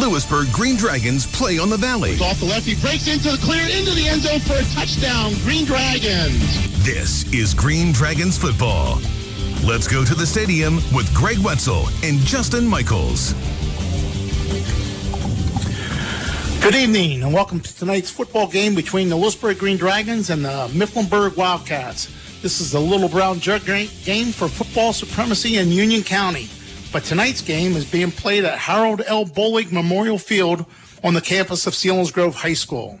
Lewisburg Green Dragons play on the Valley. Off the left, he breaks into the clear, into the end zone for a touchdown, Green Dragons. This is Green Dragons football. Let's go to the stadium with Greg Wetzel and Justin Michaels. Good evening and welcome to tonight's football game between the Lewisburg Green Dragons and the Mifflinburg Wildcats. This is the Little Brown Jug game for football supremacy in Union County. But tonight's game is being played at Harold L. Bullock Memorial Field on the campus of Selinsgrove High School.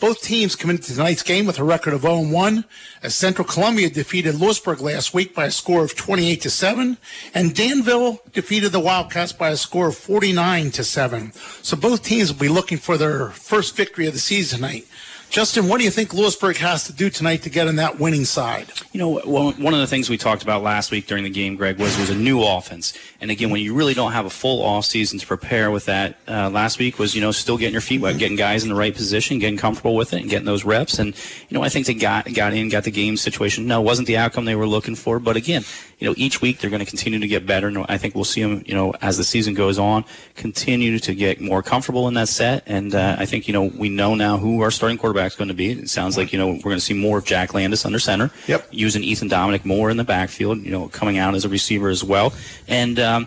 Both teams come into tonight's game with a record of 0-1, as Central Columbia defeated Lewisburg last week by a score of 28-7, and Danville defeated the Wildcats by a score of 49-7. So both teams will be looking for their first victory of the season tonight. Justin, what do you think Lewisburg has to do tonight to get on that winning side? You know, well, one of the things we talked about last week during the game, Greg, was a new offense. And again, when you really don't have a full offseason to prepare with that, last week was, you know, still getting your feet wet, getting guys in the right position, getting comfortable with it, and getting those reps. And, you know, I think they got the game situation. No, it wasn't the outcome they were looking for. But again, you know, each week they're going to continue to get better. And I think we'll see them, you know, as the season goes on, continue to get more comfortable in that set. And I think, you know, we know now who our starting quarterback going to be. It sounds like, you know, we're going to see more of Jack Landis under center. Yep. Using Ethan Dominic more in the backfield, you know, coming out as a receiver as well. And, you know,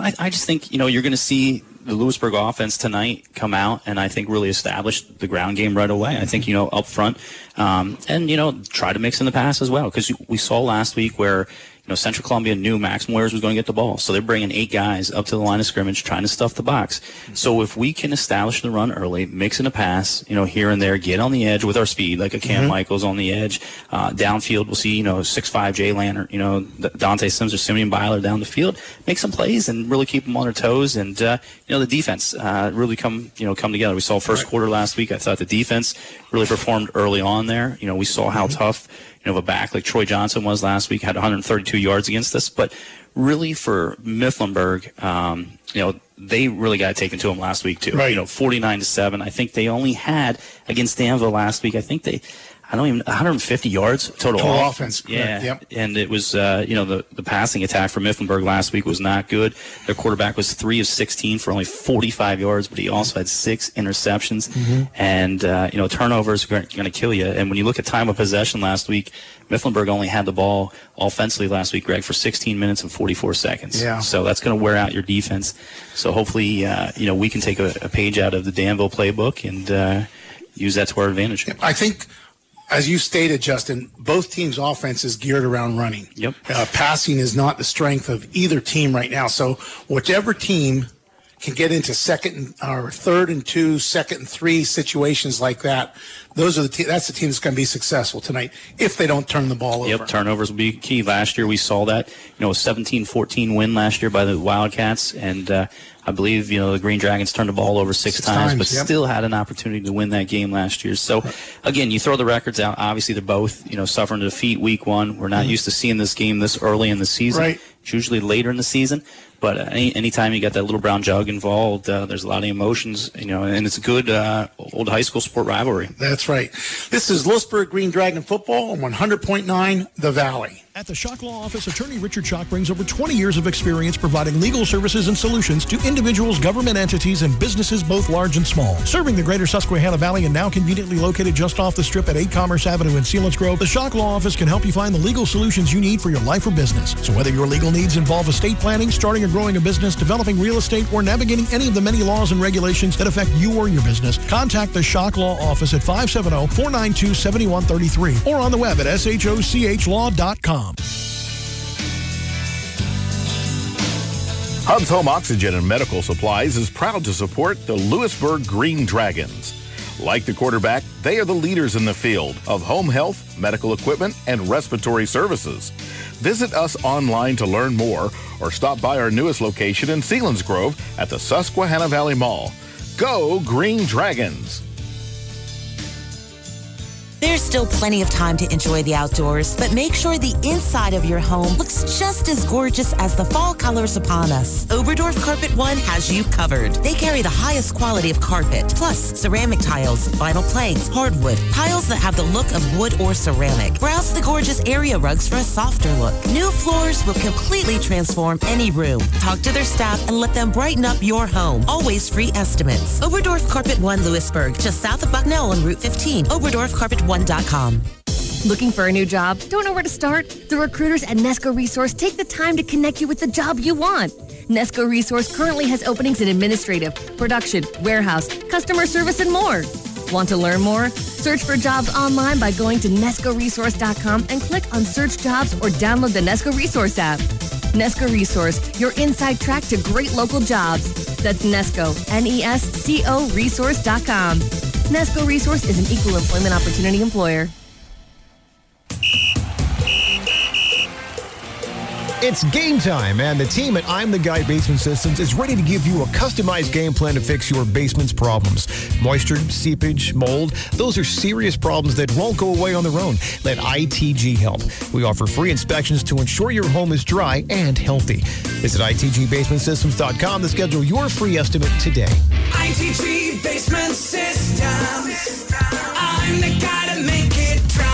I just think, you know, you're going to see the Lewisburg offense tonight come out and I think really establish the ground game right away. I think, you know, up front, and, you know, try to mix in the pass as well, because we saw last week where, you know, Central Columbia knew Max Moyers was going to get the ball, so they're bringing 8 guys up to the line of scrimmage trying to stuff the box. So if we can establish the run early, mix in a pass, you know, here and there, get on the edge with our speed, like a Cam Michaels on the edge. Downfield, we'll see, you know, 6'5" Jay Lannert, you know, Dante Sims or Simeon Byler down the field, make some plays and really keep them on their toes. And, you know, the defense really come together. We saw first quarter last week. I thought the defense really performed early on there. You know, we saw how tough, you know, a back like Troy Johnson was last week, had 132 yards against us. But really for Mifflinburg, you know, they really got taken to them last week too. Right. You know, 49-7. I think they only had against Danville last week, I think they, 150 yards total offense. Yeah, yep. And it was, you know, the passing attack for Mifflinburg last week was not good. Their quarterback was 3 of 16 for only 45 yards, but he also had 6 interceptions. And, you know, turnovers are going to kill you. And when you look at time of possession last week, Mifflinburg only had the ball offensively last week, Greg, for 16 minutes and 44 seconds. Yeah. So that's going to wear out your defense. So hopefully, you know, we can take a page out of the Danville playbook and use that to our advantage. I think, as you stated, Justin, both teams' offense is geared around running. Yep. Passing is not the strength of either team right now. So whichever team can get into third and 2, second and 3 situations like that, that's the team that's going to be successful tonight if they don't turn the ball over. Yep, turnovers will be key. Last year we saw that, you know, a 17-14 win last year by the Wildcats, and I believe, you know, the Green Dragons turned the ball over six times, but still had an opportunity to win that game last year. So, again, you throw the records out. Obviously, they're both, you know, suffering a defeat week one. We're not used to seeing this game this early in the season. Right. It's usually later in the season, but anytime you got that Little Brown Jug involved, there's a lot of emotions, you know, and it's a good old high school sport rivalry. That's right. This is Lewisburg Green Dragon football on 100.9 The Valley. At the Schock Law Office, attorney Richard Schock brings over 20 years of experience providing legal services and solutions to individuals, government entities, and businesses both large and small. Serving the greater Susquehanna Valley and now conveniently located just off the Strip at 8 Commerce Avenue in Selinsgrove, the Schock Law Office can help you find the legal solutions you need for your life or business. So whether your legal needs involve estate planning, starting or growing a business, developing real estate, or navigating any of the many laws and regulations that affect you or your business, contact the Schock Law Office at 570-492-7133 or on the web at schochlaw.com. Hub's Home Oxygen and Medical Supplies is proud to support the Lewisburg Green Dragons. Like the quarterback, they are the leaders in the field of home health, medical equipment, and respiratory services. Visit us online to learn more or stop by our newest location in Selinsgrove at the Susquehanna Valley Mall. Go Green Dragons! There's still plenty of time to enjoy the outdoors, but make sure the inside of your home looks just as gorgeous as the fall colors upon us. Oberdorf Carpet One has you covered. They carry the highest quality of carpet, plus ceramic tiles, vinyl planks, hardwood, tiles that have the look of wood or ceramic. Browse the gorgeous area rugs for a softer look. New floors will completely transform any room. Talk to their staff and let them brighten up your home. Always free estimates. Oberdorf Carpet One, Lewisburg, just south of Bucknell on Route 15. OberdorfCarpet1.com. Looking for a new job? Don't know where to start? The recruiters at Nesco Resource take the time to connect you with the job you want. Nesco Resource currently has openings in administrative, production, warehouse, customer service, and more. Want to learn more? Search for jobs online by going to NescoResource.com and click on Search Jobs or download the Nesco Resource app. Nesco Resource, your inside track to great local jobs. That's Nesco, N-E-S-C-O, Resource.com. Nesco Resource is an equal employment opportunity employer. It's game time, and the team at I'm the Guy Basement Systems is ready to give you a customized game plan to fix your basement's problems. Moisture, seepage, mold, those are serious problems that won't go away on their own. Let ITG help. We offer free inspections to ensure your home is dry and healthy. Visit ITGBasementSystems.com to schedule your free estimate today. ITG Basement Systems. I'm the guy to make it dry.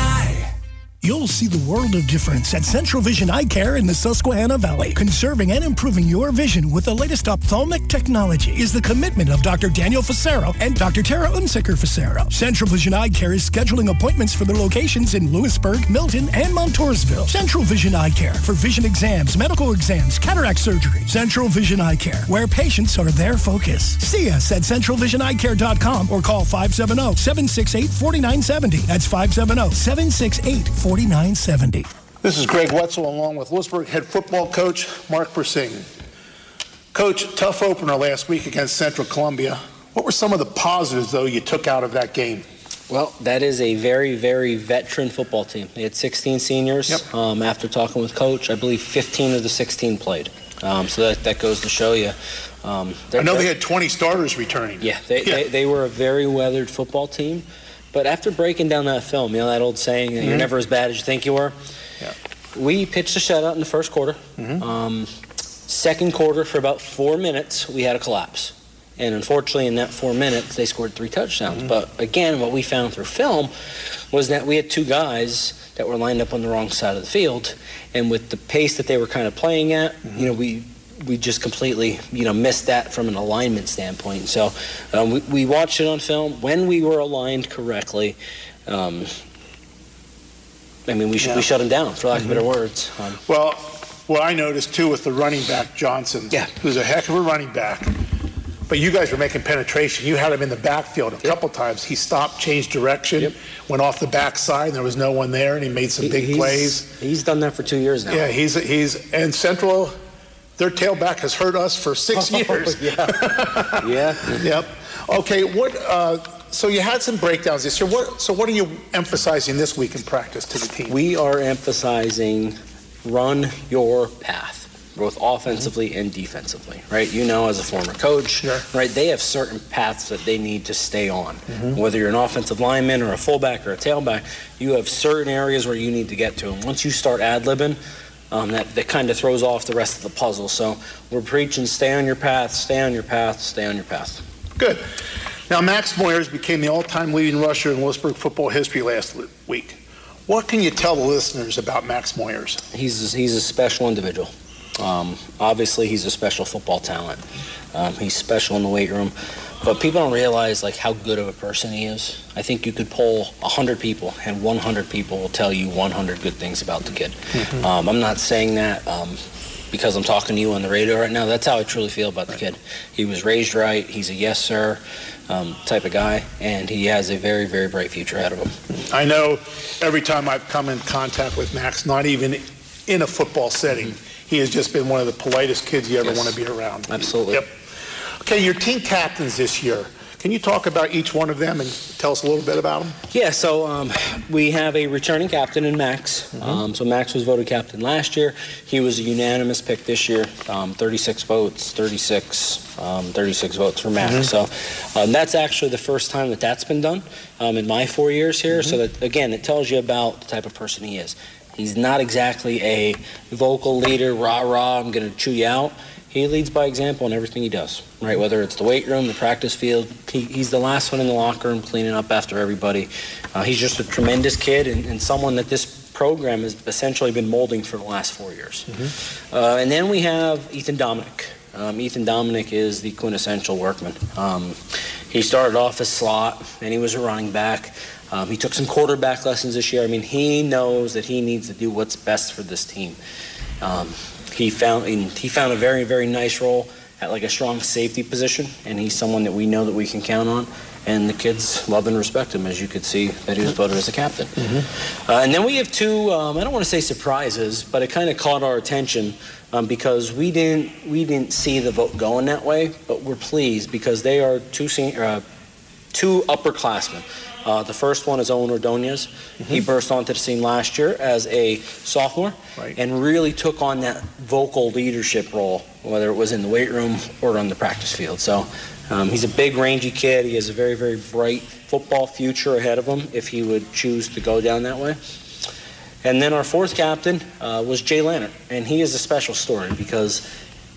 You'll see the world of difference at Central Vision Eye Care in the Susquehanna Valley. Conserving and improving your vision with the latest ophthalmic technology is the commitment of Dr. Daniel Facero and Dr. Tara Unsicker-Facero. Central Vision Eye Care is scheduling appointments for their locations in Lewisburg, Milton, and Montoursville. Central Vision Eye Care for vision exams, medical exams, cataract surgery. Central Vision Eye Care, where patients are their focus. See us at centralvisioneyecare.com or call 570-768-4970. That's 570-768-4970. This is Greg Wetzel along with Lewisburg head football coach Mark Persing. Coach, tough opener last week against Central Columbia. What were some of the positives, though, you took out of that game? Well, that is a very, very veteran football team. They had 16 seniors. Yep. After talking with Coach, I believe 15 of the 16 played. So that goes to show you. I know they had 20 starters returning. Yeah, they were a very weathered football team. But after breaking down that film, you know, that old saying that you're never as bad as you think you are, we pitched a shutout in the first quarter. Second quarter, for about 4 minutes, we had a collapse. And unfortunately, in that 4 minutes, they scored 3 touchdowns. But again, what we found through film was that we had 2 guys that were lined up on the wrong side of the field. And with the pace that they were kind of playing at, you know, we just completely, you know, missed that from an alignment standpoint. So we watched it on film. When we were aligned correctly, I mean, we shut them down, for lack of better words. Well, what I noticed, too, with the running back, Johnson, who's a heck of a running back, but you guys were making penetration. You had him in the backfield a couple times. He stopped, changed direction, went off the backside, and there was no one there, and he made some big plays. He's done that for 2 years now. Yeah, he's and Central... Their tailback has hurt us for 6 years. Okay. What? So you had some breakdowns this year. So what are you emphasizing this week in practice to the team? We are emphasizing run your path, both offensively and defensively. Right? You know, as a former coach, right? They have certain paths that they need to stay on. Whether you're an offensive lineman or a fullback or a tailback, you have certain areas where you need to get to. And once you start ad-libbing, that kind of throws off the rest of the puzzle. So we're preaching stay on your path, stay on your path, stay on your path. Good. Now, Max Moyers became the all-time leading rusher in Lewisburg football history last week. What can you tell the listeners about Max Moyers? He's a special individual. Obviously, he's a special football talent. He's special in the weight room. But people don't realize, like, how good of a person he is. I think you could poll 100 people, and 100 people will tell you 100 good things about the kid. I'm not saying that because I'm talking to you on the radio right now. That's how I truly feel about the kid. He was raised right. He's a yes, sir type of guy, and he has a very, very bright future ahead of him. I know every time I've come in contact with Max, not even in a football setting, he has just been one of the politest kids you ever want to be around. Absolutely. Okay, your team captains this year. Can you talk about each one of them and tell us a little bit about them? Yeah, so we have a returning captain in Max. Mm-hmm. So Max was voted captain last year. He was a unanimous pick this year, 36 votes, 36 votes for Max. Mm-hmm. So that's actually the first time that that's been done in my 4 years here. Mm-hmm. So that, again, it tells you about the type of person he is. He's not exactly a vocal leader, rah-rah, I'm going to chew you out. He leads by example in everything he does, right? Whether it's the weight room, the practice field, he's the last one in the locker room cleaning up after everybody. He's just a tremendous kid and someone that this program has essentially been molding for the last 4 years. Mm-hmm. And then we have Ethan Dominic. Ethan Dominic is the quintessential workman. He started off as slot, and he was a running back. He took some quarterback lessons this year. I mean, he knows that he needs to do what's best for this team. He found a very, very nice role at like a strong safety position, and he's someone that we know that we can count on, and the kids love and respect him, as you could see that he was voted as a captain. Mm-hmm. And then we have two, I don't want to say surprises, but it kind of caught our attention because we didn't see the vote going that way, but we're pleased because they are two upperclassmen. The first one is Owen Ordonez. Mm-hmm. He burst onto the scene last year as a sophomore, right, and really took on that vocal leadership role, whether it was in the weight room or on the practice field. So he's a big, rangy kid. He has a very, very bright football future ahead of him if he would choose to go down that way. And then our fourth captain was Jay Lannert, and he is a special story because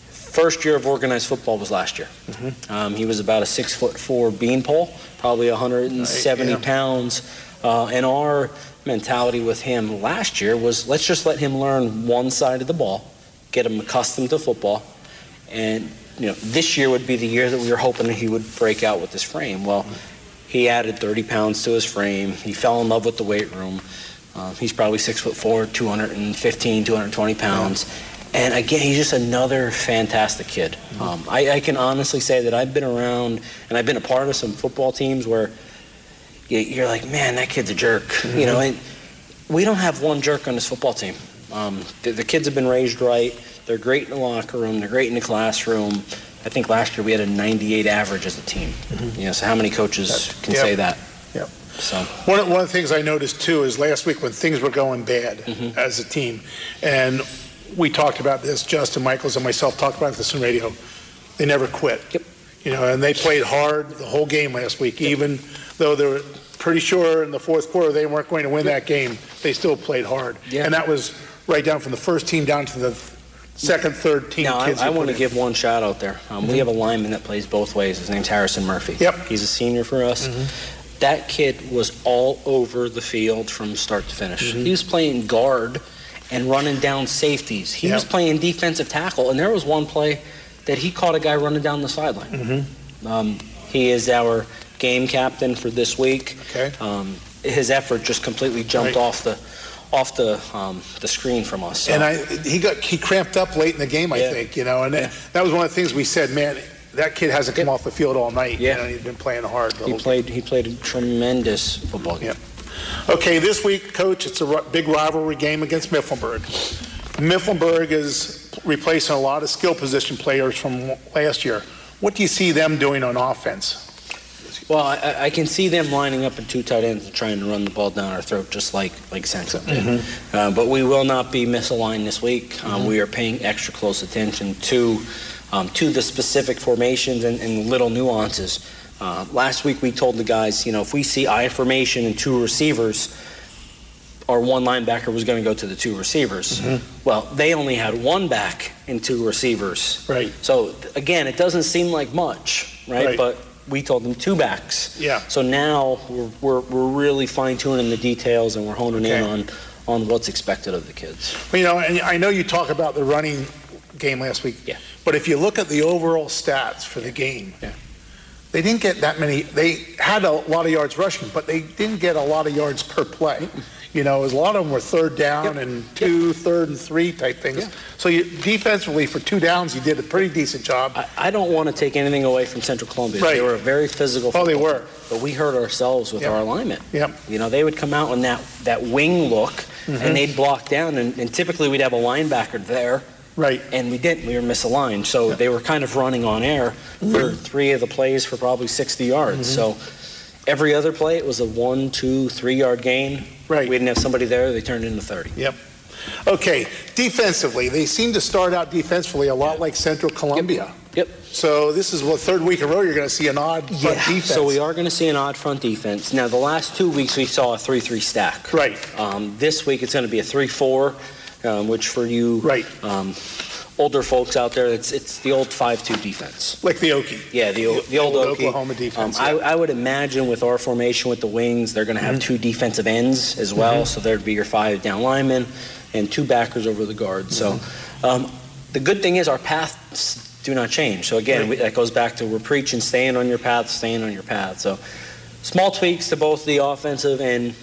first year of organized football was last year. Mm-hmm. He was about a 6'4" beanpole, probably 170 pounds. And our mentality with him last year was let's just let him learn one side of the ball, get him accustomed to football. And you know, this year would be the year that we were hoping that he would break out with his frame. Well, he added 30 pounds to his frame. He fell in love with the weight room. He's probably 6'4", 215, 220 pounds. Yeah. And again, he's just another fantastic kid. I can honestly say that I've been around and I've been a part of some football teams where you're like, man, that kid's a jerk. Mm-hmm. You know, and we don't have one jerk on this football team. The kids have been raised right. They're great in the locker room. They're great in the classroom. I think last year we had a 98 average as a team. Mm-hmm. You know, so how many coaches can say that? Yep. So one of the things I noticed too is last week when things were going bad as a team, and we talked about this, Justin Michaels and myself talked about this on radio. They never quit. Yep. You know, and they played hard the whole game last week, even though they were pretty sure in the fourth quarter they weren't going to win that game. They still played hard. Yeah. And that was right down from the first team down to the second, third team. Now, I want to give one shout out there. We have a lineman that plays both ways. His name's Harrison Murphy. Yep. He's a senior for us. Mm-hmm. That kid was all over the field from start to finish. Mm-hmm. He was playing guard and running down safeties. He was playing defensive tackle, and there was one play that he caught a guy running down the sideline. Mm-hmm. He is our game captain for this week. Okay. His effort just completely jumped off the screen from us. So. And he cramped up late in the game, I think, you know, and that was one of the things we said, man, that kid hasn't come off the field all night. Yeah. You know, he's been playing hard. He played a tremendous football game. Yeah. Okay, this week, Coach, it's a big rivalry game against Mifflinburg. Mifflinburg is replacing a lot of skill position players from last year. What do you see them doing on offense? Well, I can see them lining up in two tight ends and trying to run the ball down our throat just like Central did. Mm-hmm. But we will not be misaligned this week. We are paying extra close attention to the specific formations and little nuances. Last week we told the guys, you know, if we see I formation and two receivers, our one linebacker was going to go to the two receivers. Mm-hmm. Well, they only had one back and two receivers. Right. So, again, it doesn't seem like much, right? But we told them two backs. Yeah. So now we're really fine-tuning the details and we're honing in on what's expected of the kids. Well, you know, and I know you talk about the running game last week. Yeah. But if you look at the overall stats for the game, they didn't get that many. They had a lot of yards rushing, but they didn't get a lot of yards per play. You know, a lot of them were third down and two, third and three type things. Yeah. So you, defensively, for two downs, you did a pretty decent job. I don't want to take anything away from Central Columbia. Right. They were a very physical football. Oh, they were. But we hurt ourselves with our alignment. Yep. You know, they would come out in that wing look, and they'd block down, and typically we'd have a linebacker there Right. And we didn't. We were misaligned. So they were kind of running on air for three of the plays for probably 60 yards. So every other play, it was a 1, 2, 3 yard gain. Right. We didn't have somebody there. They turned into 30. Yep. Okay. Defensively, they seem to start out defensively a lot like Central Columbia. Yep. So this is the third week in a row you're going to see an odd front defense. So we are going to see an odd front defense. Now, the last 2 weeks we saw a 3-3 stack. Right. This week it's going to be a 3-4, which for you older folks out there, it's the old 5-2 defense. Like the Okie. Yeah, the old Okie. Oklahoma defense. I would imagine with our formation with the wings, they're going to have two defensive ends as well. So there'd be your five down linemen and two backers over the guard. So the good thing is our paths do not change. So again, that goes back to we're preaching staying on your path, staying on your path. So small tweaks to both the offensive and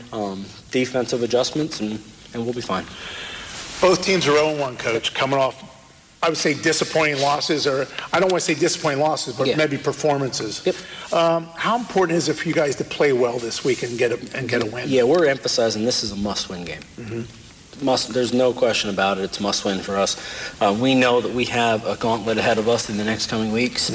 defensive adjustments, and we'll be fine. Both teams are 0-1, Coach, coming off, I would say, disappointing losses, or I don't want to say disappointing losses, but maybe performances. How important is it for you guys to play well this week and get a win? Yeah, we're emphasizing this is a must-win game. There's no question about it. It's must win for us. We know that we have a gauntlet ahead of us in the next coming weeks.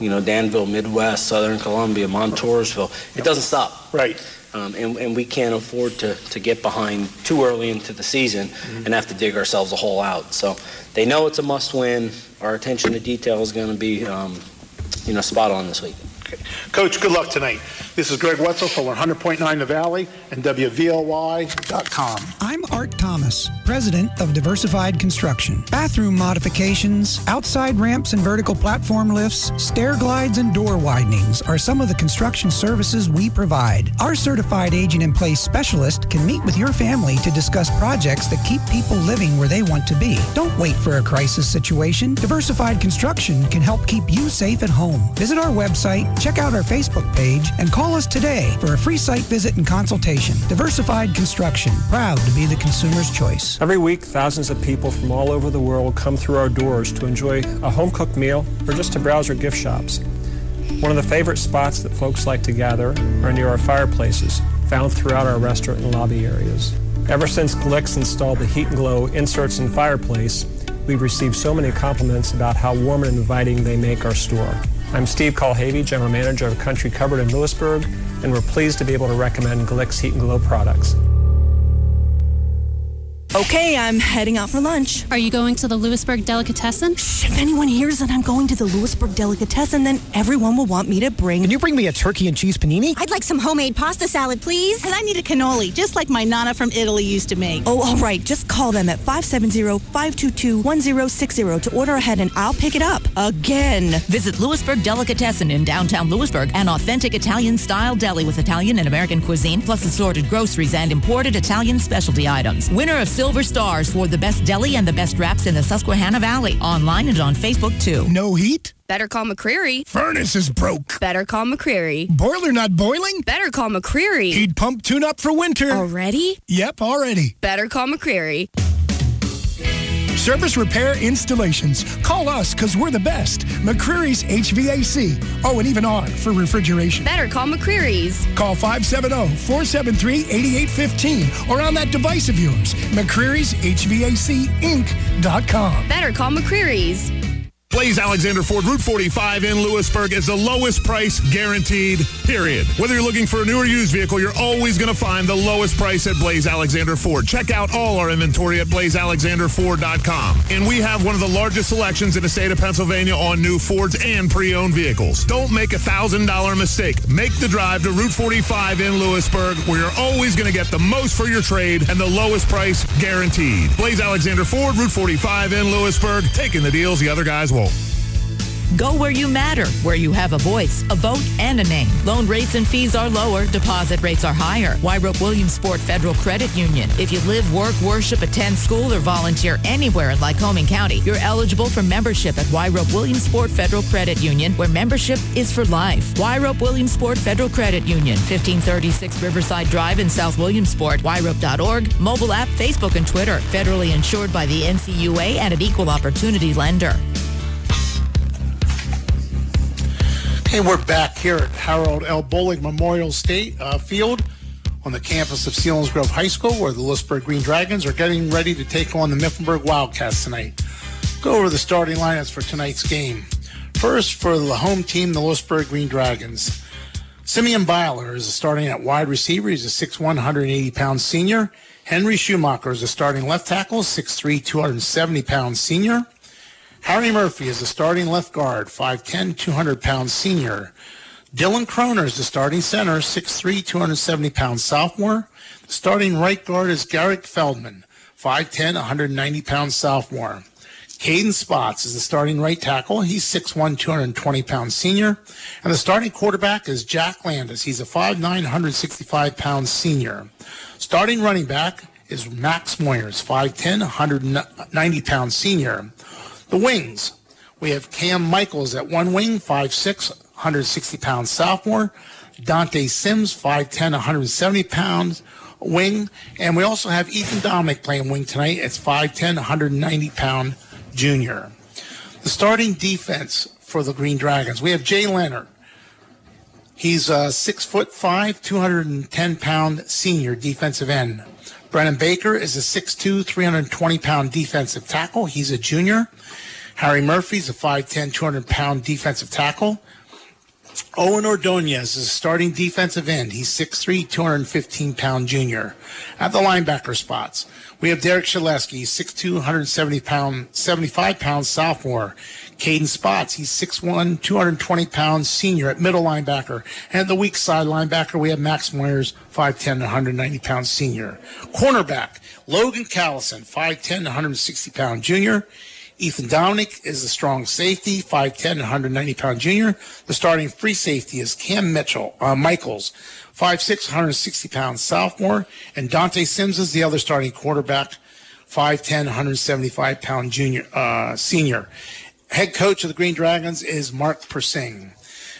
You know, Danville, Midwest, Southern Columbia, Montoursville. It doesn't stop. Right. And we can't afford to get behind too early into the season and have to dig ourselves a hole out. So they know it's a must win. Our attention to detail is going to be, you know, spot on this week. Okay. Coach, good luck tonight. This is Greg Wetzel for 100.9 The Valley and WVLY.com. I'm Art Thomas, president of Diversified Construction. Bathroom modifications, outside ramps and vertical platform lifts, stair glides and door widenings are some of the construction services we provide. Our certified agent-in-place specialist can meet with your family to discuss projects that keep people living where they want to be. Don't wait for a crisis situation. Diversified Construction can help keep you safe at home. Visit our website, check out our Facebook page, and call us today for a free site visit and consultation. Diversified Construction, proud to be the consumer's choice. Every week, thousands of people from all over the world come through our doors to enjoy a home-cooked meal or just to browse our gift shops. One of the favorite spots that folks like to gather are near our fireplaces, found throughout our restaurant and lobby areas. Ever since Glick's installed the Heat and Glow inserts in fireplace, we've received so many compliments about how warm and inviting they make our store. I'm Steve Colhavy, General Manager of Country Cupboard in Lewisburg, and we're pleased to be able to recommend Glick's Heat and Glow products. Okay, I'm heading out for lunch. Are you going to the Lewisburg Delicatessen? Shh, if anyone hears that I'm going to the Lewisburg Delicatessen, then everyone will want me to bring... Can you bring me a turkey and cheese panini? I'd like some homemade pasta salad, please. And I need a cannoli, just like my nana from Italy used to make. Oh, all right. Just call them at 570-522-1060 to order ahead, and I'll pick it up. Again. Visit Lewisburg Delicatessen in downtown Lewisburg, an authentic Italian-style deli with Italian and American cuisine, plus assorted groceries and imported Italian specialty items. Winner of Silver Stars for the best deli and the best wraps in the Susquehanna Valley. Online and on Facebook, too. No heat? Better call McCreary. Furnace is broke. Better call McCreary. Boiler not boiling? Better call McCreary. Heat pump tune-up for winter. Already? Yep, already. Better call McCreary. Service repair installations. Call us because we're the best. McCreary's HVAC. Oh, and even R for refrigeration. Better call McCreary's. Call 570-473-8815 or on that device of yours. McCreary's HVAC Inc.com. Better call McCreary's. Blaze Alexander Ford, Route 45 in Lewisburg is the lowest price guaranteed, period. Whether you're looking for a new or used vehicle, you're always going to find the lowest price at Blaze Alexander Ford. Check out all our inventory at blazealexanderford.com. And we have one of the largest selections in the state of Pennsylvania on new Fords and pre-owned vehicles. Don't make a $1,000 mistake. Make the drive to Route 45 in Lewisburg, where you're always going to get the most for your trade and the lowest price guaranteed. Blaze Alexander Ford, Route 45 in Lewisburg, taking the deals the other guys won't. Go where you matter, where you have a voice, a vote, and a name. Loan rates and fees are lower. Deposit rates are higher. Wyrope Williamsport Federal Credit Union. If you live, work, worship, attend school, or volunteer anywhere in Lycoming County, you're eligible for membership at Wyrope Williamsport Federal Credit Union, where membership is for life. Wyrope Williamsport Federal Credit Union, 1536 Riverside Drive in South Williamsport. Wyrope.org, mobile app, Facebook, and Twitter. Federally insured by the NCUA and an equal opportunity lender. Hey, we're back here at Harold L. Bullock Memorial Field on the campus of Selinsgrove High School, where the Lewisburg Green Dragons are getting ready to take on the Mifflinburg Wildcats tonight. Go over the starting lineups for tonight's game. First, for the home team, the Lewisburg Green Dragons. Simeon Byler is starting at wide receiver. He's a 6'1", 180-pound senior. Henry Schumacher is a starting left tackle, 6'3", 270-pound senior. Harry Murphy is the starting left guard, 5'10", 200-pound senior. Dylan Croner is the starting center, 6'3", 270-pound sophomore. The starting right guard is Garrick Feldman, 5'10", 190-pound sophomore. Caden Spots is the starting right tackle. He's 6'1", 220-pound senior. And the starting quarterback is Jack Landis. He's a 5'9", 165-pound senior. Starting running back is Max Moyers, 5'10", 190-pound senior. The wings, we have Cam Michaels at one wing, 5'6", 160-pound sophomore. Dante Sims, 5'10", 170-pound wing. And we also have Ethan Dominick playing wing tonight. It's 5'10", 190-pound junior. The starting defense for the Green Dragons, we have Jay Leonard. He's a 6'5", 210-pound senior defensive end. Brennan Baker is a 6'2", 320-pound defensive tackle. He's a junior. Harry Murphy's a 5'10", 200-pound defensive tackle. Owen Ordonez is a starting defensive end. He's 6'3", 215-pound junior. At the linebacker spots, we have Derek Shaleski, 6'2", 75-pound sophomore. Caden Spots, he's 6'1", 220-pound senior at middle linebacker. And at the weak side linebacker, we have Max Moyers, 5'10", 190-pound senior. Cornerback, Logan Callison, 5'10", 160-pound junior. Ethan Dominick is a strong safety, 5'10", 190-pound junior. The starting free safety is Cam Michaels, 5'6", 160-pound sophomore. And Dante Sims is the other starting quarterback, 5'10", 175-pound junior senior. Head coach of the Green Dragons is Mark Persing.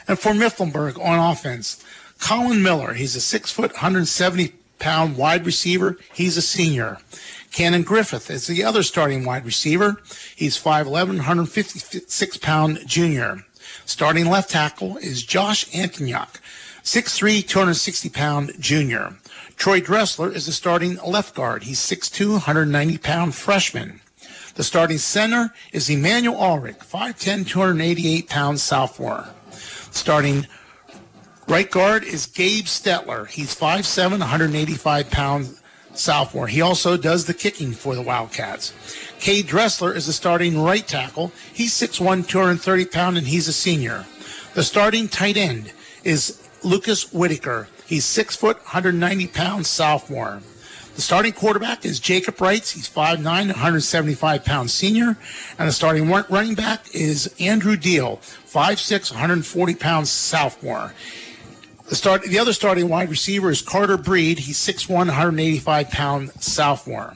And for Mifflinburg on offense, Colin Miller, he's a 6', 170-pound wide receiver. He's a senior. Cannon Griffith is the other starting wide receiver. He's 5'11", 156-pound junior. Starting left tackle is Josh Antoniak, 6'3", 260-pound junior. Troy Dressler is the starting left guard. He's 6'2", 190-pound freshman. The starting center is Emmanuel Ulrich, 5'10", 288-pound sophomore. Starting right guard is Gabe Stetler. He's 5'7", 185-pound sophomore. He also does the kicking for the Wildcats. Cade Dressler is the starting right tackle. He's 6'1", 230-pound, and he's a senior. The starting tight end is Lucas Whitaker. He's 6', 190-pound sophomore. The starting quarterback is Jacob Wrights. He's 5'9", 175-pound senior. And the starting running back is Andrew Deal, 5'6", 140-pound sophomore. The other starting wide receiver is Carter Breed. He's 6'1", 185-pound sophomore.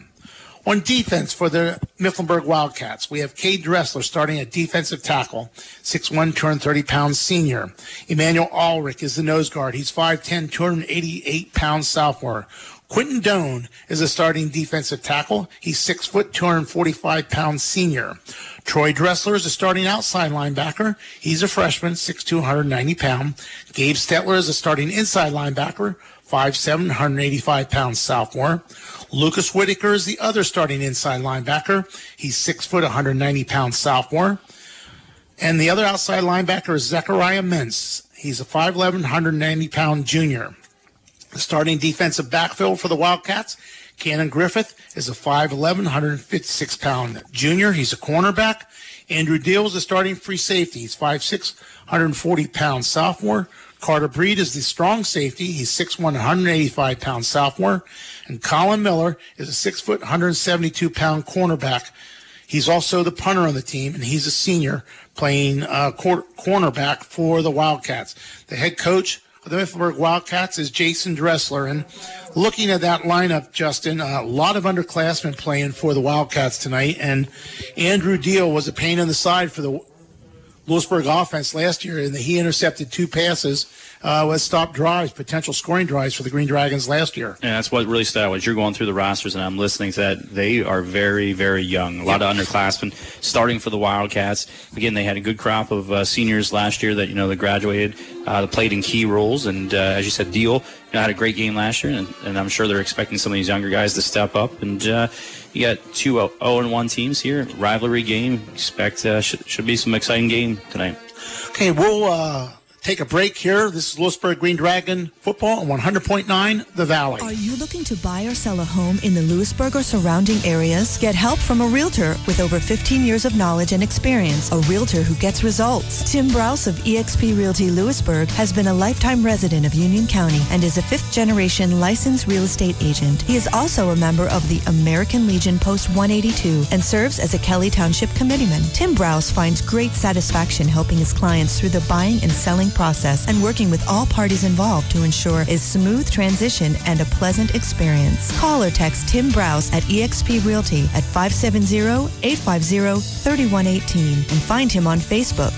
On defense for the Mifflinburg Wildcats, we have Cade Dressler starting at defensive tackle, 6'1", 230-pound senior. Emmanuel Ulrich is the nose guard. He's 5'10", 288-pound sophomore. Quentin Doan is a starting defensive tackle. He's 6', 245-pound senior. Troy Dressler is a starting outside linebacker. He's a freshman, 6'2", 190-pound. Gabe Stetler is a starting inside linebacker, 5'7", 185-pound sophomore. Lucas Whitaker is the other starting inside linebacker. He's 6', 190-pound sophomore. And the other outside linebacker is Zechariah Mintz. He's a 5'11", 190-pound junior. The starting defensive backfield for the Wildcats, Cannon Griffith is a 5'11", 156-pound junior. He's a cornerback. Andrew Deal is the starting free safety. He's 5'6", 140-pound sophomore. Carter Breed is the strong safety. He's 6'1", 185-pound sophomore. And Colin Miller is a 6', 172-pound cornerback. He's also the punter on the team, and he's a senior playing cornerback for the Wildcats. The head coach the Mifflinburg Wildcats is Jason Dressler. And looking at that lineup, Justin, a lot of underclassmen playing for the Wildcats tonight. And Andrew Deal was a pain in the side for the Lewisburg offense last year, and he intercepted two passes with stop drives, potential scoring drives for the Green Dragons last year. Yeah, that's what really stood out. As you're going through the rosters and I'm listening to that, they are very, very young. A lot of underclassmen starting for the Wildcats. Again, they had a good crop of seniors last year that, you know, that graduated. played in key roles. And as you said, Deal, had a great game last year, and I'm sure they're expecting some of these younger guys to step up. And you got two 0-1 teams here, rivalry game. Expect should be some exciting game tonight. Okay, we'll take a break here. This is Lewisburg Green Dragon football on 100.9 The Valley. Are you looking to buy or sell a home in the Lewisburg or surrounding areas? Get help from a realtor with over 15 years of knowledge and experience, a realtor who gets results. Tim Brouse of eXp Realty Lewisburg has been a lifetime resident of Union County and is a fifth-generation licensed real estate agent. He is also a member of the American Legion Post 182 and serves as a Kelly Township committeeman. Tim Brouse finds great satisfaction helping his clients through the buying and selling process and working with all parties involved to ensure a smooth transition and a pleasant experience. Call or text Tim Brouse at eXp Realty at 570-850-3118 and find him on Facebook.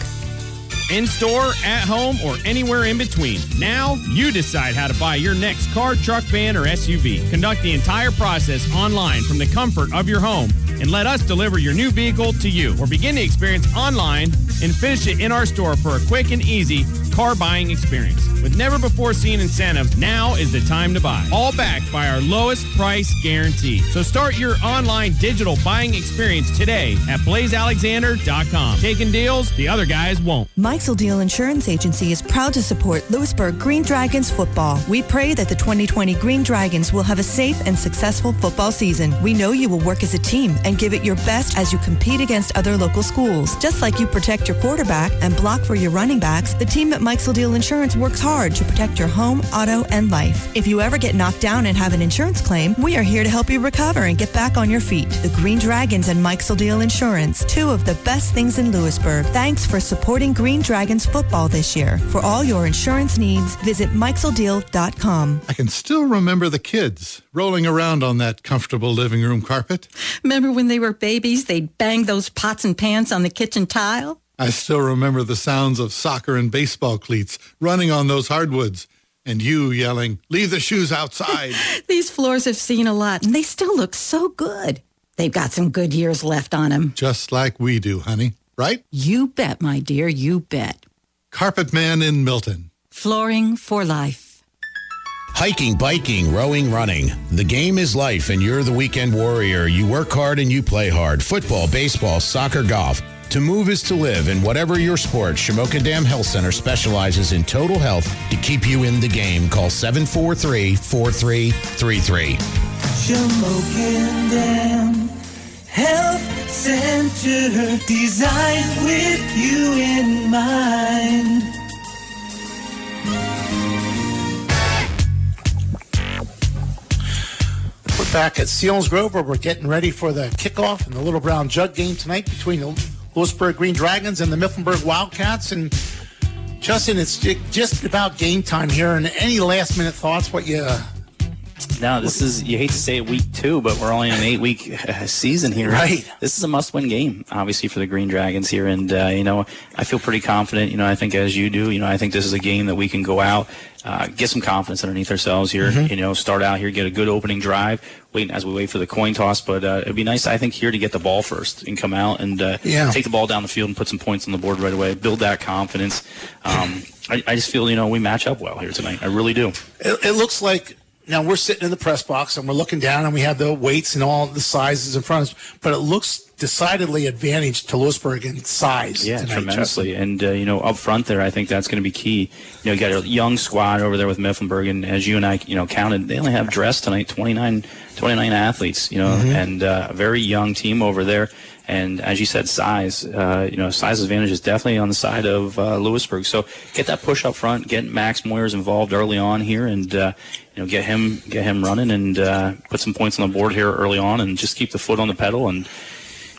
In-store, at home, or anywhere in between. Now, you decide how to buy your next car, truck, van, or SUV. Conduct the entire process online from the comfort of your home and let us deliver your new vehicle to you. Or begin the experience online and finish it in our store for a quick and easy car buying experience. With never-before-seen incentives, now is the time to buy. All backed by our lowest price guarantee. So start your online digital buying experience today at BlazeAlexander.com. Taking deals the other guys won't. Mikesell Deal Insurance Agency is proud to support Lewisburg Green Dragons football. We pray that the 2020 Green Dragons will have a safe and successful football season. We know you will work as a team and give it your best as you compete against other local schools. Just like you protect your quarterback and block for your running backs, the team at Mikesell Deal Insurance works hard to protect your home, auto, and life. If you ever get knocked down and have an insurance claim, we are here to help you recover and get back on your feet. The Green Dragons and Mikesell Deal Insurance, two of the best things in Lewisburg. Thanks for supporting Green Dragons football this year. For all your insurance needs, visit MikesellDeal.com. I can still remember the kids rolling around on that comfortable living room carpet. Remember when they were babies, they'd bang those pots and pans on the kitchen tile? I still remember the sounds of soccer and baseball cleats running on those hardwoods, and you yelling, "Leave the shoes outside." These floors have seen a lot, and they still look so good. They've got some good years left on them. Just like we do, honey. Right? You bet, my dear, you bet. Carpet Man in Milton. Flooring for life. Hiking, biking, rowing, running. The game is life, and you're the weekend warrior. You work hard and you play hard. Football, baseball, soccer, golf. To move is to live, and whatever your sport, Shamokin Dam Health Center specializes in total health to keep you in the game. Call 743-4333. Shamokin Dam Health Center, designed with you in mind. We're back at Selinsgrove, where we're getting ready for the kickoff in the Little Brown Jug game tonight between the Lewisburg Green Dragons and the Mifflinburg Wildcats. And Justin, it's just about game time here. And any last minute thoughts? What you? No, this is, you hate to say it, week 2, but we're only in an 8-week season here. Right. This is a must-win game, obviously, for the Green Dragons here. And, I feel pretty confident. I think as you do, I think this is a game that we can go out, get some confidence underneath ourselves here, start out here, get a good opening drive, as we wait for the coin toss. But it'd be nice, I think, here to get the ball first and come out and take the ball down the field and put some points on the board right away, build that confidence. I just feel, we match up well here tonight. I really do. It looks like now we're sitting in the press box and we're looking down and we have the weights and all the sizes in front of us, but it looks decidedly advantage to Lewisburg in size. Yeah, tonight, tremendously. Justin. And, up front there, I think that's going to be key. You got a young squad over there with Mifflinburg, and as you and I, counted, they only have dressed tonight 29 athletes, and a very young team over there. And as you said, size, size advantage is definitely on the side of Lewisburg. So get that push up front, get Max Moyers involved early on here, and get him running, and put some points on the board here early on, and just keep the foot on the pedal and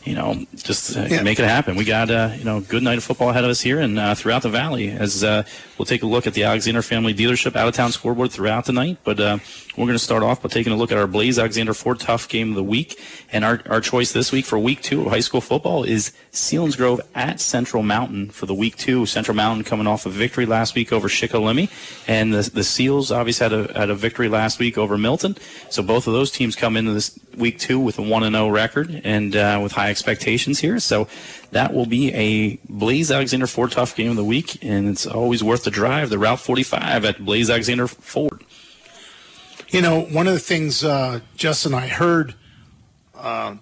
make it happen. We got a good night of football ahead of us here and throughout the valley, as we'll take a look at the Alexander Family Dealership out-of-town scoreboard throughout the night. But we're going to start off by taking a look at our Blaze Alexander Ford Tough Game of the Week. And our choice this week for week 2 of high school football is Selinsgrove at Central Mountain for the week 2. Central Mountain coming off a victory last week over Shikellamy. And the Seals obviously had a victory last week over Milton. So both of those teams come into this week two with a 1-0 record and with high expectations here. So that will be a Blaze Alexander Ford tough game of the week, and it's always worth the drive. The Route 45 at Blaze Alexander Ford. You know, one of the things, Justin, I heard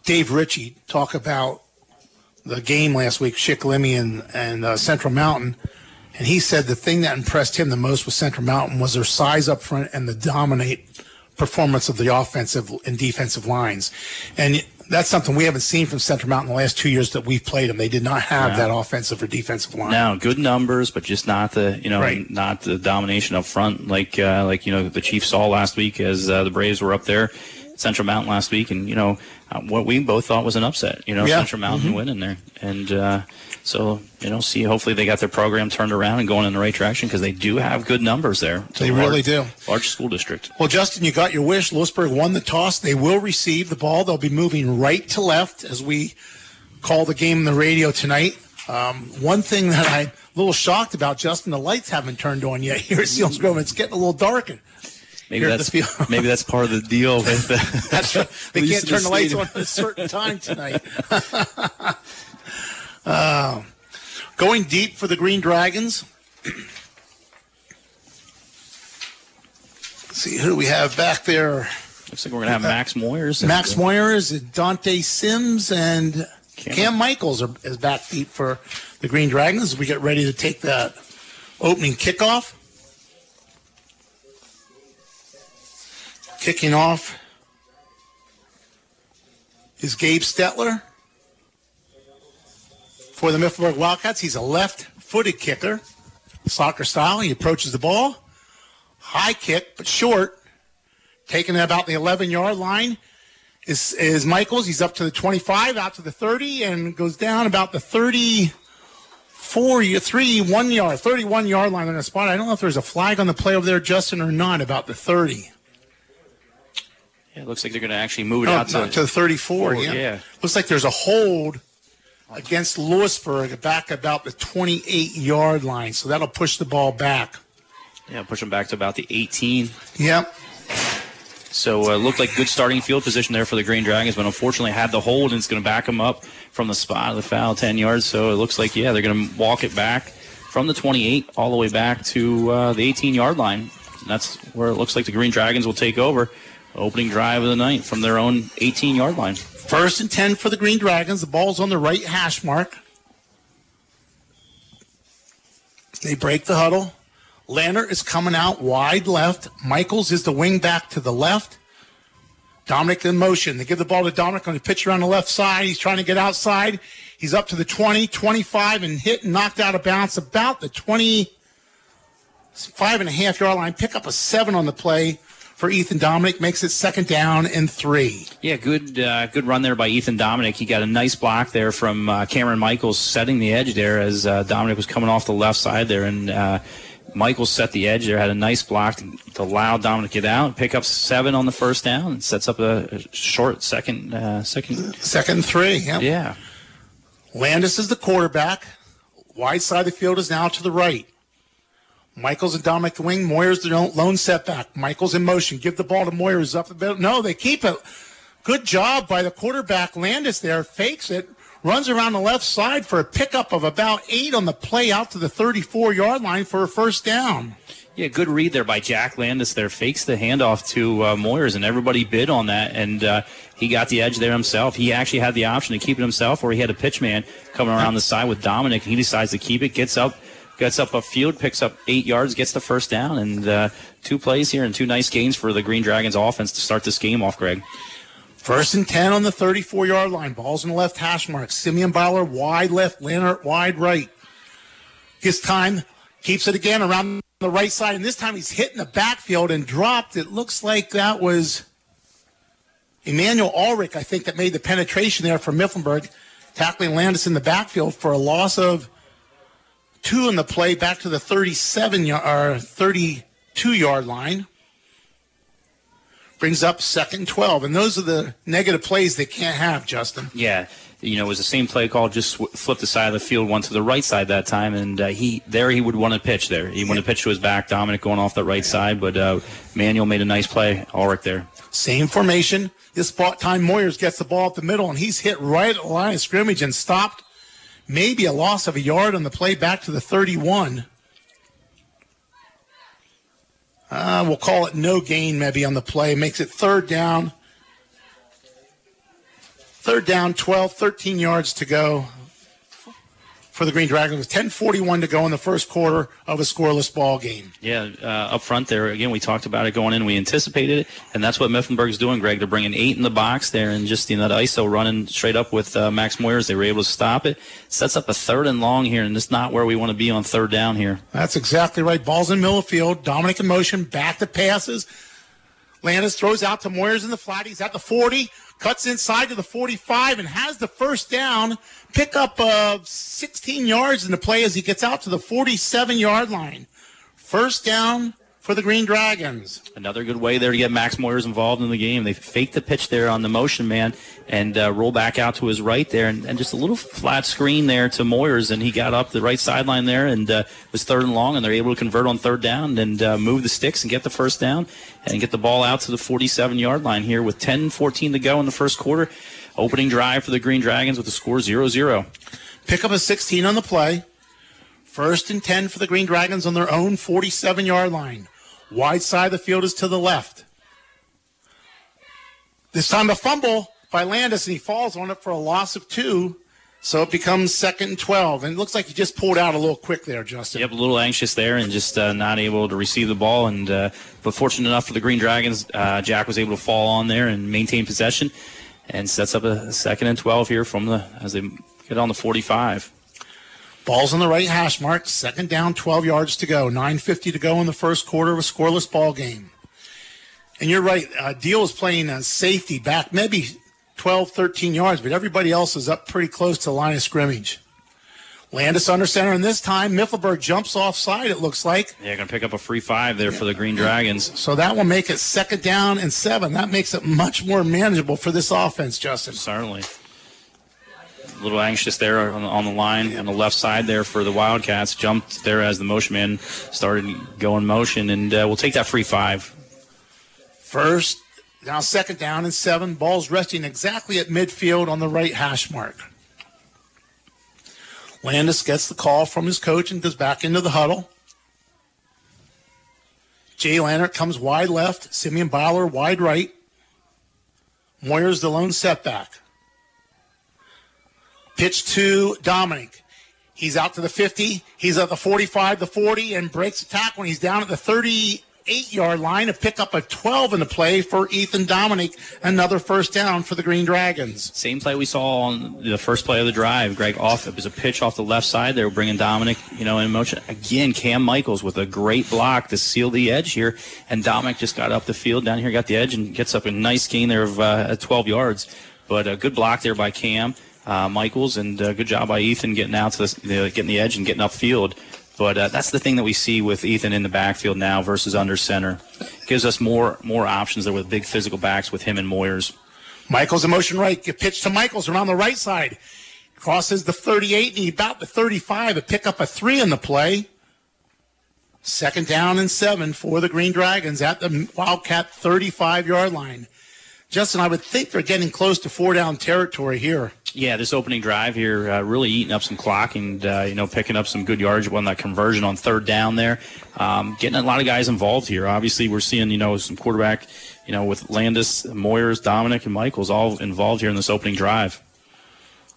Dave Ritchie talk about the game last week, Shikellamy and Central Mountain, and he said the thing that impressed him the most with Central Mountain was their size up front and the dominant performance of the offensive and defensive lines. And that's something we haven't seen from Central Mountain in the last 2 years that we've played them. They did not have that offensive or defensive line. No, good numbers, but just not the not the domination up front like the Chiefs saw last week as the Braves were up there, Central Mountain last week, and what we both thought was an upset, Central Mountain winning there. And so, see, hopefully they got their program turned around and going in the right direction, because they do have good numbers there. They really do. Large school district. Well, Justin, you got your wish. Lewisburg won the toss. They will receive the ball. They'll be moving right to left as we call the game on the radio tonight. One thing that I'm a little shocked about, Justin, the lights haven't turned on yet here at Sealsgrove. It's getting a little darker. Maybe that's part of the deal with the they can't turn the lights on at a certain time tonight. Going deep for the Green Dragons. Let's see who do we have back there. Looks like we're gonna have Max Moyers. Max Moyers, Dante Sims, and Cam Michaels is back deep for the Green Dragons. We get ready to take that opening kickoff. Kicking off is Gabe Stettler for the Mifflinburg Wildcats. He's a left-footed kicker, soccer style. He approaches the ball. High kick, but short. Taking it about the 11-yard line is Michaels. He's up to the 25, out to the 30, and goes down about the 31-yard line on the spot. I don't know if there's a flag on the play over there, Justin, or not, about the 30. Yeah, it looks like they're going to actually move it outside to the 34. Yeah. Looks like there's a hold against Lewisburg back about the 28-yard line, so that'll push the ball back. Yeah, push them back to about the 18. Yep. So it looked like good starting field position there for the Green Dragons, but unfortunately had the hold, and it's going to back them up from the spot of the foul 10 yards. So it looks like, they're going to walk it back from the 28 all the way back to the 18-yard line. And that's where it looks like the Green Dragons will take over. Opening drive of the night from their own 18-yard line. 1st and 10 for the Green Dragons. The ball's on the right hash mark. They break the huddle. Lanner is coming out wide left. Michaels is the wing back to the left. Dominic in motion. They give the ball to Dominic on the pitch around the left side. He's trying to get outside. He's up to the 20, 25, and hit and knocked out of bounds about the 25.5-yard line. Pick up a 7 on the play for Ethan Dominic. Makes it 2nd down and 3. Yeah, good run there by Ethan Dominic. He got a nice block there from Cameron Michaels, setting the edge there as Dominic was coming off the left side there, and Michaels set the edge there, had a nice block to allow Dominic to get out, pick up 7 on the 1st down, and sets up a short second and 3. Yeah. Landis is the quarterback. Wide side of the field is now to the right. Michaels and Dominic the wing. Moyers the lone setback. Michaels in motion. Give the ball to Moyers up the middle. No, they keep it. Good job by the quarterback Landis there. Fakes it. Runs around the left side for a pickup of about 8 on the play out to the 34-yard line for a 1st down. Yeah, good read there by Jack Landis there. Fakes the handoff to Moyers, and everybody bid on that, and he got the edge there himself. He actually had the option to keep it himself, or he had a pitch man coming around the side with Dominic. He decides to keep it, gets up a field, picks up 8 yards, gets the 1st down, and 2 plays here and 2 nice gains for the Green Dragons offense to start this game off, Greg. 1st and 10 on the 34-yard line. Ball's in the left hash mark. Simeon Bowler wide left, Leonard wide right. His time, keeps it again around the right side, and this time he's hitting the backfield and dropped. It looks like that was Emmanuel Ulrich, I think, that made the penetration there for Mifflinburg, tackling Landis in the backfield for a loss of 2 in the play back to the 32-yard line. Brings up 2nd and 12. And those are the negative plays they can't have, Justin. Yeah, you know, it was the same play call, just flipped the side of the field, went to the right side that time, and he would want to pitch there. He wanted to pitch to his back, Dominic going off that right side, but Manuel made a nice play, Ulrich there. Same formation. This time Moyers gets the ball up the middle, and he's hit right at the line of scrimmage and stopped. Maybe a loss of a yard on the play back to the 31. We'll call it no gain maybe on the play. Makes it third down. 13 yards to go for the Green Dragons. 10:41 to go in the first quarter of a scoreless ball game. Yeah, up front there, again, we talked about it going in. We anticipated it, and that's what Mifflinburg's doing, Greg. They're bringing eight in the box there, and just, you know, that ISO running straight up with Max Moyers. They were able to stop it. Sets up a third and long here, and it's not where we want to be on third down here. That's exactly right. Ball's in middle of field. Dominic in motion, back to passes. Landis throws out to Moyers in the flat. He's at the 40, cuts inside to the 45, and has the first down. Pick up 16 yards in the play as he gets out to the 47-yard line. First down for the Green Dragons. Another good way there to get Max Moyers involved in the game. They fake the pitch there on the motion man and roll back out to his right there. And just a little flat screen there to Moyers, and he got up the right sideline there and was third and long, and they're able to convert on third down and move the sticks and get the first down and get the ball out to the 47-yard line here with 10:14 to go in the first quarter. Opening drive for the Green Dragons with the score 0-0. Pick up a 16 on the play. First and 10 for the Green Dragons on their own 47-yard line. Wide side of the field is to the left. This time a fumble by Landis, and he falls on it for a loss of 2. So it becomes second and 12, and it looks like he just pulled out a little quick there, Justin. Yep, a little anxious there and just not able to receive the ball. And but fortunate enough for the Green Dragons, Jack was able to fall on there and maintain possession. And sets up a second and 12 here from the as they get on the 45. Ball's on the right hash mark. Second down, 12 yards to go. 9:50 to go in the first quarter of a scoreless ball game. And you're right. Deal is playing safety back maybe 12, 13 yards, but everybody else is up pretty close to the line of scrimmage. Landis under center, and this time Mifflinburg jumps offside, it looks like. Yeah, going to pick up a free 5 there for the Green Dragons. So that will make it second down and 7. That makes it much more manageable for this offense, Justin. Certainly. A little anxious there on the line, on the left side there for the Wildcats. Jumped there as the motion man started going motion, and we'll take that free 5. First, now second down and 7. Ball's resting exactly at midfield on the right hash mark. Landis gets the call from his coach and goes back into the huddle. Jay Lannert comes wide left. Simeon Bowler wide right. Moyers the lone setback. Pitch to Dominic. He's out to the 50. He's at the 45, the 40, and breaks the tackle when he's down at the 38-yard line to pick up a 12 in the play for Ethan Dominic. Another first down for the Green Dragons. Same play we saw on the first play of the drive. Greg, off, it was a pitch off the left side. They were bringing Dominic, you know, in motion. Again, Cam Michaels with a great block to seal the edge here, and Dominic just got up the field down here, got the edge, and gets up a nice gain there of 12 yards. But a good block there by Cam Michaels, and good job by Ethan getting out to getting the edge and getting upfield. But that's the thing that we see with Ethan in the backfield now versus under center. Gives us more options there with big physical backs with him and Moyers. Michaels in motion right. Pitch to Michaels around the right side. Crosses the 38 and he about the 35 to pick up a 3 in the play. Second down and 7 for the Green Dragons at the Wildcat 35-yard line. Justin, I would think they're getting close to four-down territory here. Yeah, this opening drive here really eating up some clock and, you know, picking up some good yards on that conversion on third down there. Getting a lot of guys involved here. Obviously, we're seeing, you know, some quarterback, you know, with Landis, Moyers, Dominic, and Michaels all involved here in this opening drive.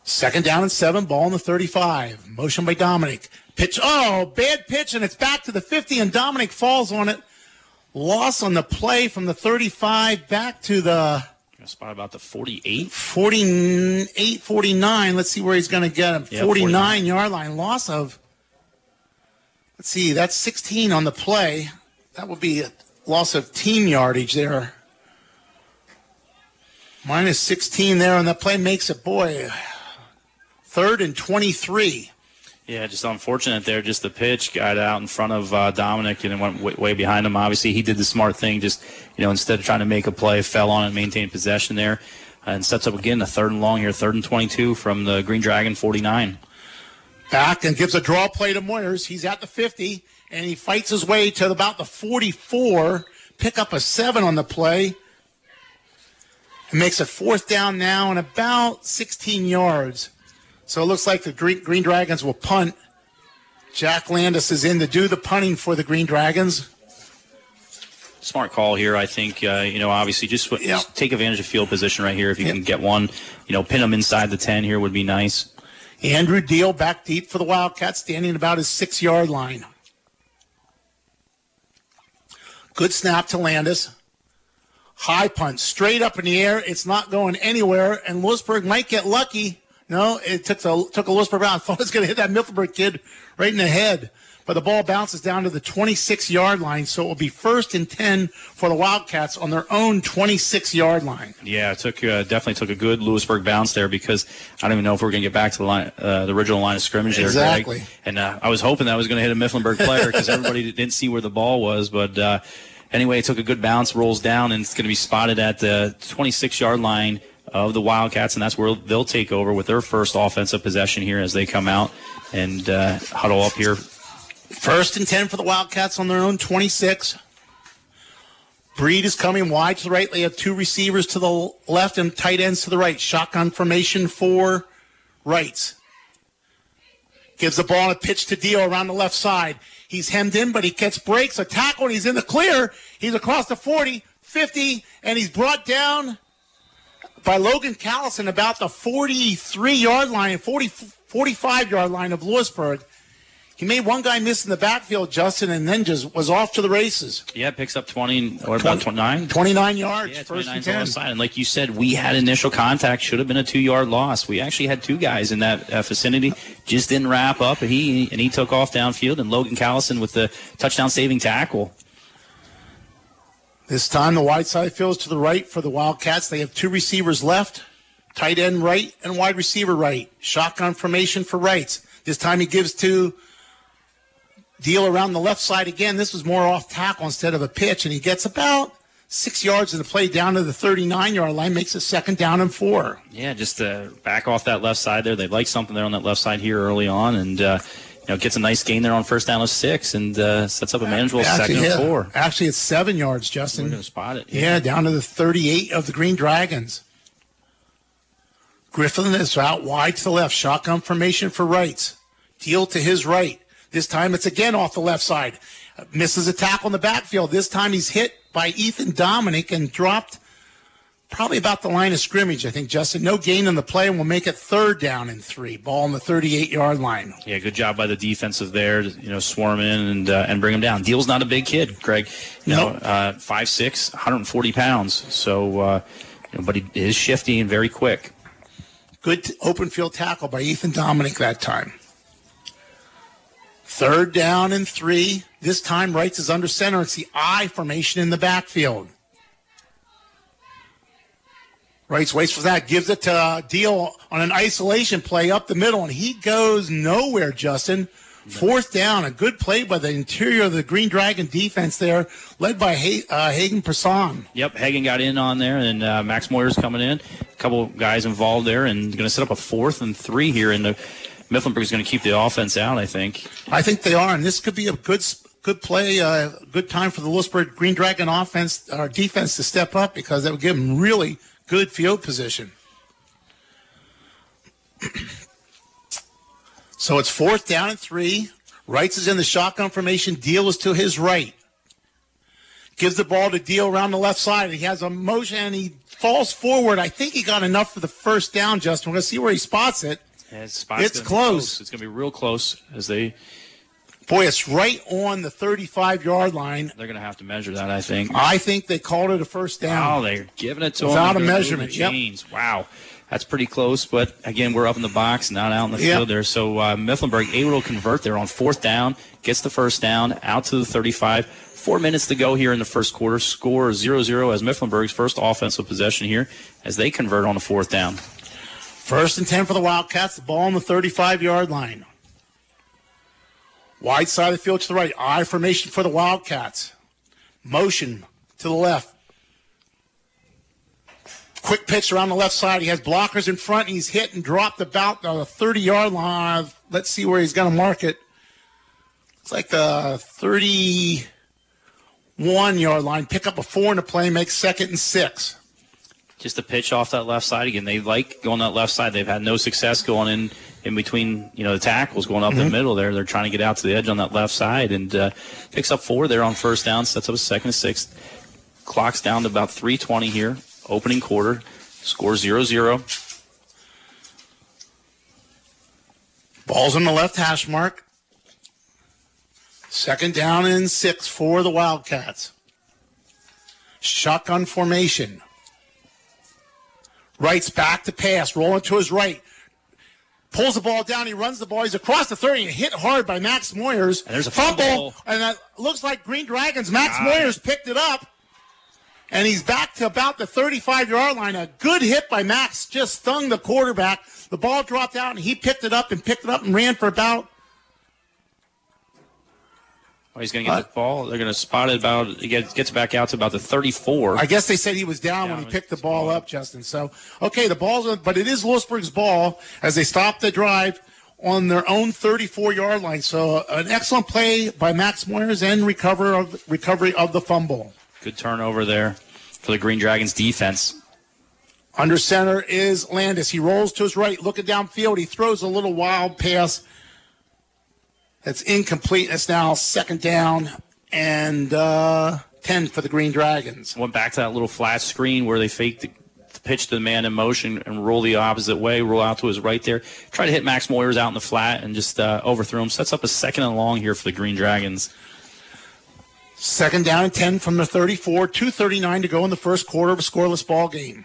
Second down and 7, ball in the 35. Motion by Dominic. Pitch, bad pitch, and it's back to the 50, and Dominic falls on it. Loss on the play from the 35 back to the spot about the 48. 48, 49. Let's see where he's going to get him. 49-yard line. Loss of, let's see, that's 16 on the play. That would be a loss of team yardage there. Minus 16 there on the play makes it, boy, third and 23. Yeah, just unfortunate there. Just the pitch got out in front of Dominic and it went way behind him. Obviously, he did the smart thing. Just, you know, instead of trying to make a play, fell on and maintained possession there. and sets up again the third and long here, third and 22 from the Green Dragon 49. Back and gives a draw play to Moyers. He's at the 50, and he fights his way to about the 44, pick up a 7 on the play. It makes it fourth down now and about 16 yards. So it looks like the Green Dragons will punt. Jack Landis is in to do the punting for the Green Dragons. Smart call here, I think. Obviously, just take advantage of field position right here if you can get one. Pin them inside the 10 here would be nice. Andrew Deal back deep for the Wildcats, standing about his 6-yard line. Good snap to Landis. High punt, straight up in the air. It's not going anywhere, and Lewisburg might get lucky. No, it took a Lewisburg round. I thought it was going to hit that Mifflinburg kid right in the head. But the ball bounces down to the 26-yard line, so it will be first and 10 for the Wildcats on their own 26-yard line. Yeah, it definitely took a good Lewisburg bounce there, because I don't even know if we're going to get back to the original line of scrimmage there. Exactly. Greg. And I was hoping that was going to hit a Mifflinburg player, because everybody didn't see where the ball was. But anyway, it took a good bounce, rolls down, and it's going to be spotted at the 26-yard line of the Wildcats, and that's where they'll take over with their first offensive possession here as they come out and huddle up here. First and 10 for the Wildcats on their own 26. Breed is coming wide to the right. They have two receivers to the left and tight ends to the right. Shotgun formation for Wrights. Gives the ball and a pitch to Dio around the left side. He's hemmed in, but he gets breaks, a tackle, and he's in the clear. He's across the 40, 50, and he's brought down by Logan Callison about the 43-yard line, 45-yard line of Lewisburg. He made one guy miss in the backfield, Justin, and then just was off to the races. Yeah, picks up 29? 29 yards, yeah, first and 10. And like you said, we had initial contact. Should have been a 2-yard loss. We actually had two guys in that vicinity. Just didn't wrap up, and he took off downfield, and Logan Callison with the touchdown-saving tackle. This time the wide side fields to the right for the Wildcats. They have two receivers left, tight end right and wide receiver right. Shotgun formation for Wrights. This time he gives to Deal around the left side again. This was more off tackle instead of a pitch, and he gets about 6 yards in the play down to the 39-yard line, makes a second down and 4. Yeah, just to back off that left side there. They'd like something there on that left side here early on, and gets a nice gain there on first down of 6 and sets up a manageable second and 4. Actually, it's 7 yards, Justin. We're going to spot it. Yeah, down to the 38 of the Green Dragons. Griffin is out wide to the left. Shotgun formation for Wrights. Deal to his right. This time it's again off the left side. Misses a tackle in the backfield. This time he's hit by Ethan Dominic and dropped probably about the line of scrimmage, I think, Justin. No gain in the play, and will make it third down and 3. Ball on the 38-yard line. Yeah, good job by the defensive there to, swarm in and bring him down. Deal's not a big kid, Greg. No. 5'6", 140 pounds. So, but he is shifty and very quick. Good open field tackle by Ethan Dominic that time. Third down and 3. This time, Wrights is under center. It's the I formation in the backfield. Wrights waits for that. Gives it to Deal on an isolation play up the middle, and he goes nowhere, Justin. Fourth down, a good play by the interior of the Green Dragon defense there, led by Hagen Persson. Yep, Hagen got in on there, and Max Moyer's coming in. A couple guys involved there, and going to set up a 4th and 3 here in the Mifflinburg is going to keep the offense out, I think. I think they are, and this could be a good play, good time for the Lewisburg Green Dragon offense or defense to step up, because that would give them really good field position. So it's 4th down and 3. Wrights is in the shotgun formation. Deal is to his right. Gives the ball to Deal around the left side. He has a motion, and he falls forward. I think he got enough for the first down, Justin. We're going to see where he spots it. Yeah, it's close. It's going to be real close as they. Boy, it's right on the 35-yard line. They're going to have to measure that, I think. I think they called it a first down. Oh, they're giving it to without them. Without a measurement. Yep. Wow. That's pretty close, but, again, we're up in the box, not out in the field there. So Mifflinburg able to convert there on 4th down, gets the first down, out to the 35. 4 minutes to go here in the first quarter. Score 0-0 as Mifflinburg's first offensive possession here as they convert on the 4th down. First and 10 for the Wildcats. The ball on the 35-yard line. Wide side of the field to the right. I formation for the Wildcats. Motion to the left. Quick pitch around the left side. He has blockers in front, and he's hit and dropped about the 30-yard line. Let's see where he's going to mark it. It's like the 31-yard line. Pick up a four in the play, make 2nd and 6. Just a pitch off that left side again. They like going that left side. They've had no success going in between, the tackles going up the middle there. They're trying to get out to the edge on that left side, and picks up four there on 1st down, sets up a 2nd and 6. Clock's down to about 3:20 here, opening quarter. Score 0-0. Ball's on the left hash mark. 2nd down and 6 for the Wildcats. Shotgun formation. Wright's back to pass, rolling to his right. Pulls the ball down, he runs the ball, he's across the 30, and hit hard by Max Moyers. And there's a fumble. And that looks like Green Dragons. Max Moyers picked it up, and he's back to about the 35-yard line. A good hit by Max, just stung the quarterback. The ball dropped out, and he picked it up and ran for about. Oh, he's going to get the ball. They're going to spot it about. He gets back out to about the 34. I guess they said he was down when he picked the ball up, Justin. So, okay, the ball's on, but it is Lewisburg's ball as they stop the drive on their own 34-yard line. So, an excellent play by Max Moyers and recovery of the fumble. Good turnover there for the Green Dragons defense. Under center is Landis. He rolls to his right, looking downfield. He throws a little wild pass. That's incomplete. That's now 2nd down and 10 for the Green Dragons. Went back to that little flat screen where they faked the pitch to the man in motion and roll the opposite way, roll out to his right there. Try to hit Max Moyers out in the flat and just overthrew him. Sets up a 2nd and long here for the Green Dragons. 2nd down and 10 from the 34, 2:39 to go in the first quarter of a scoreless ball game.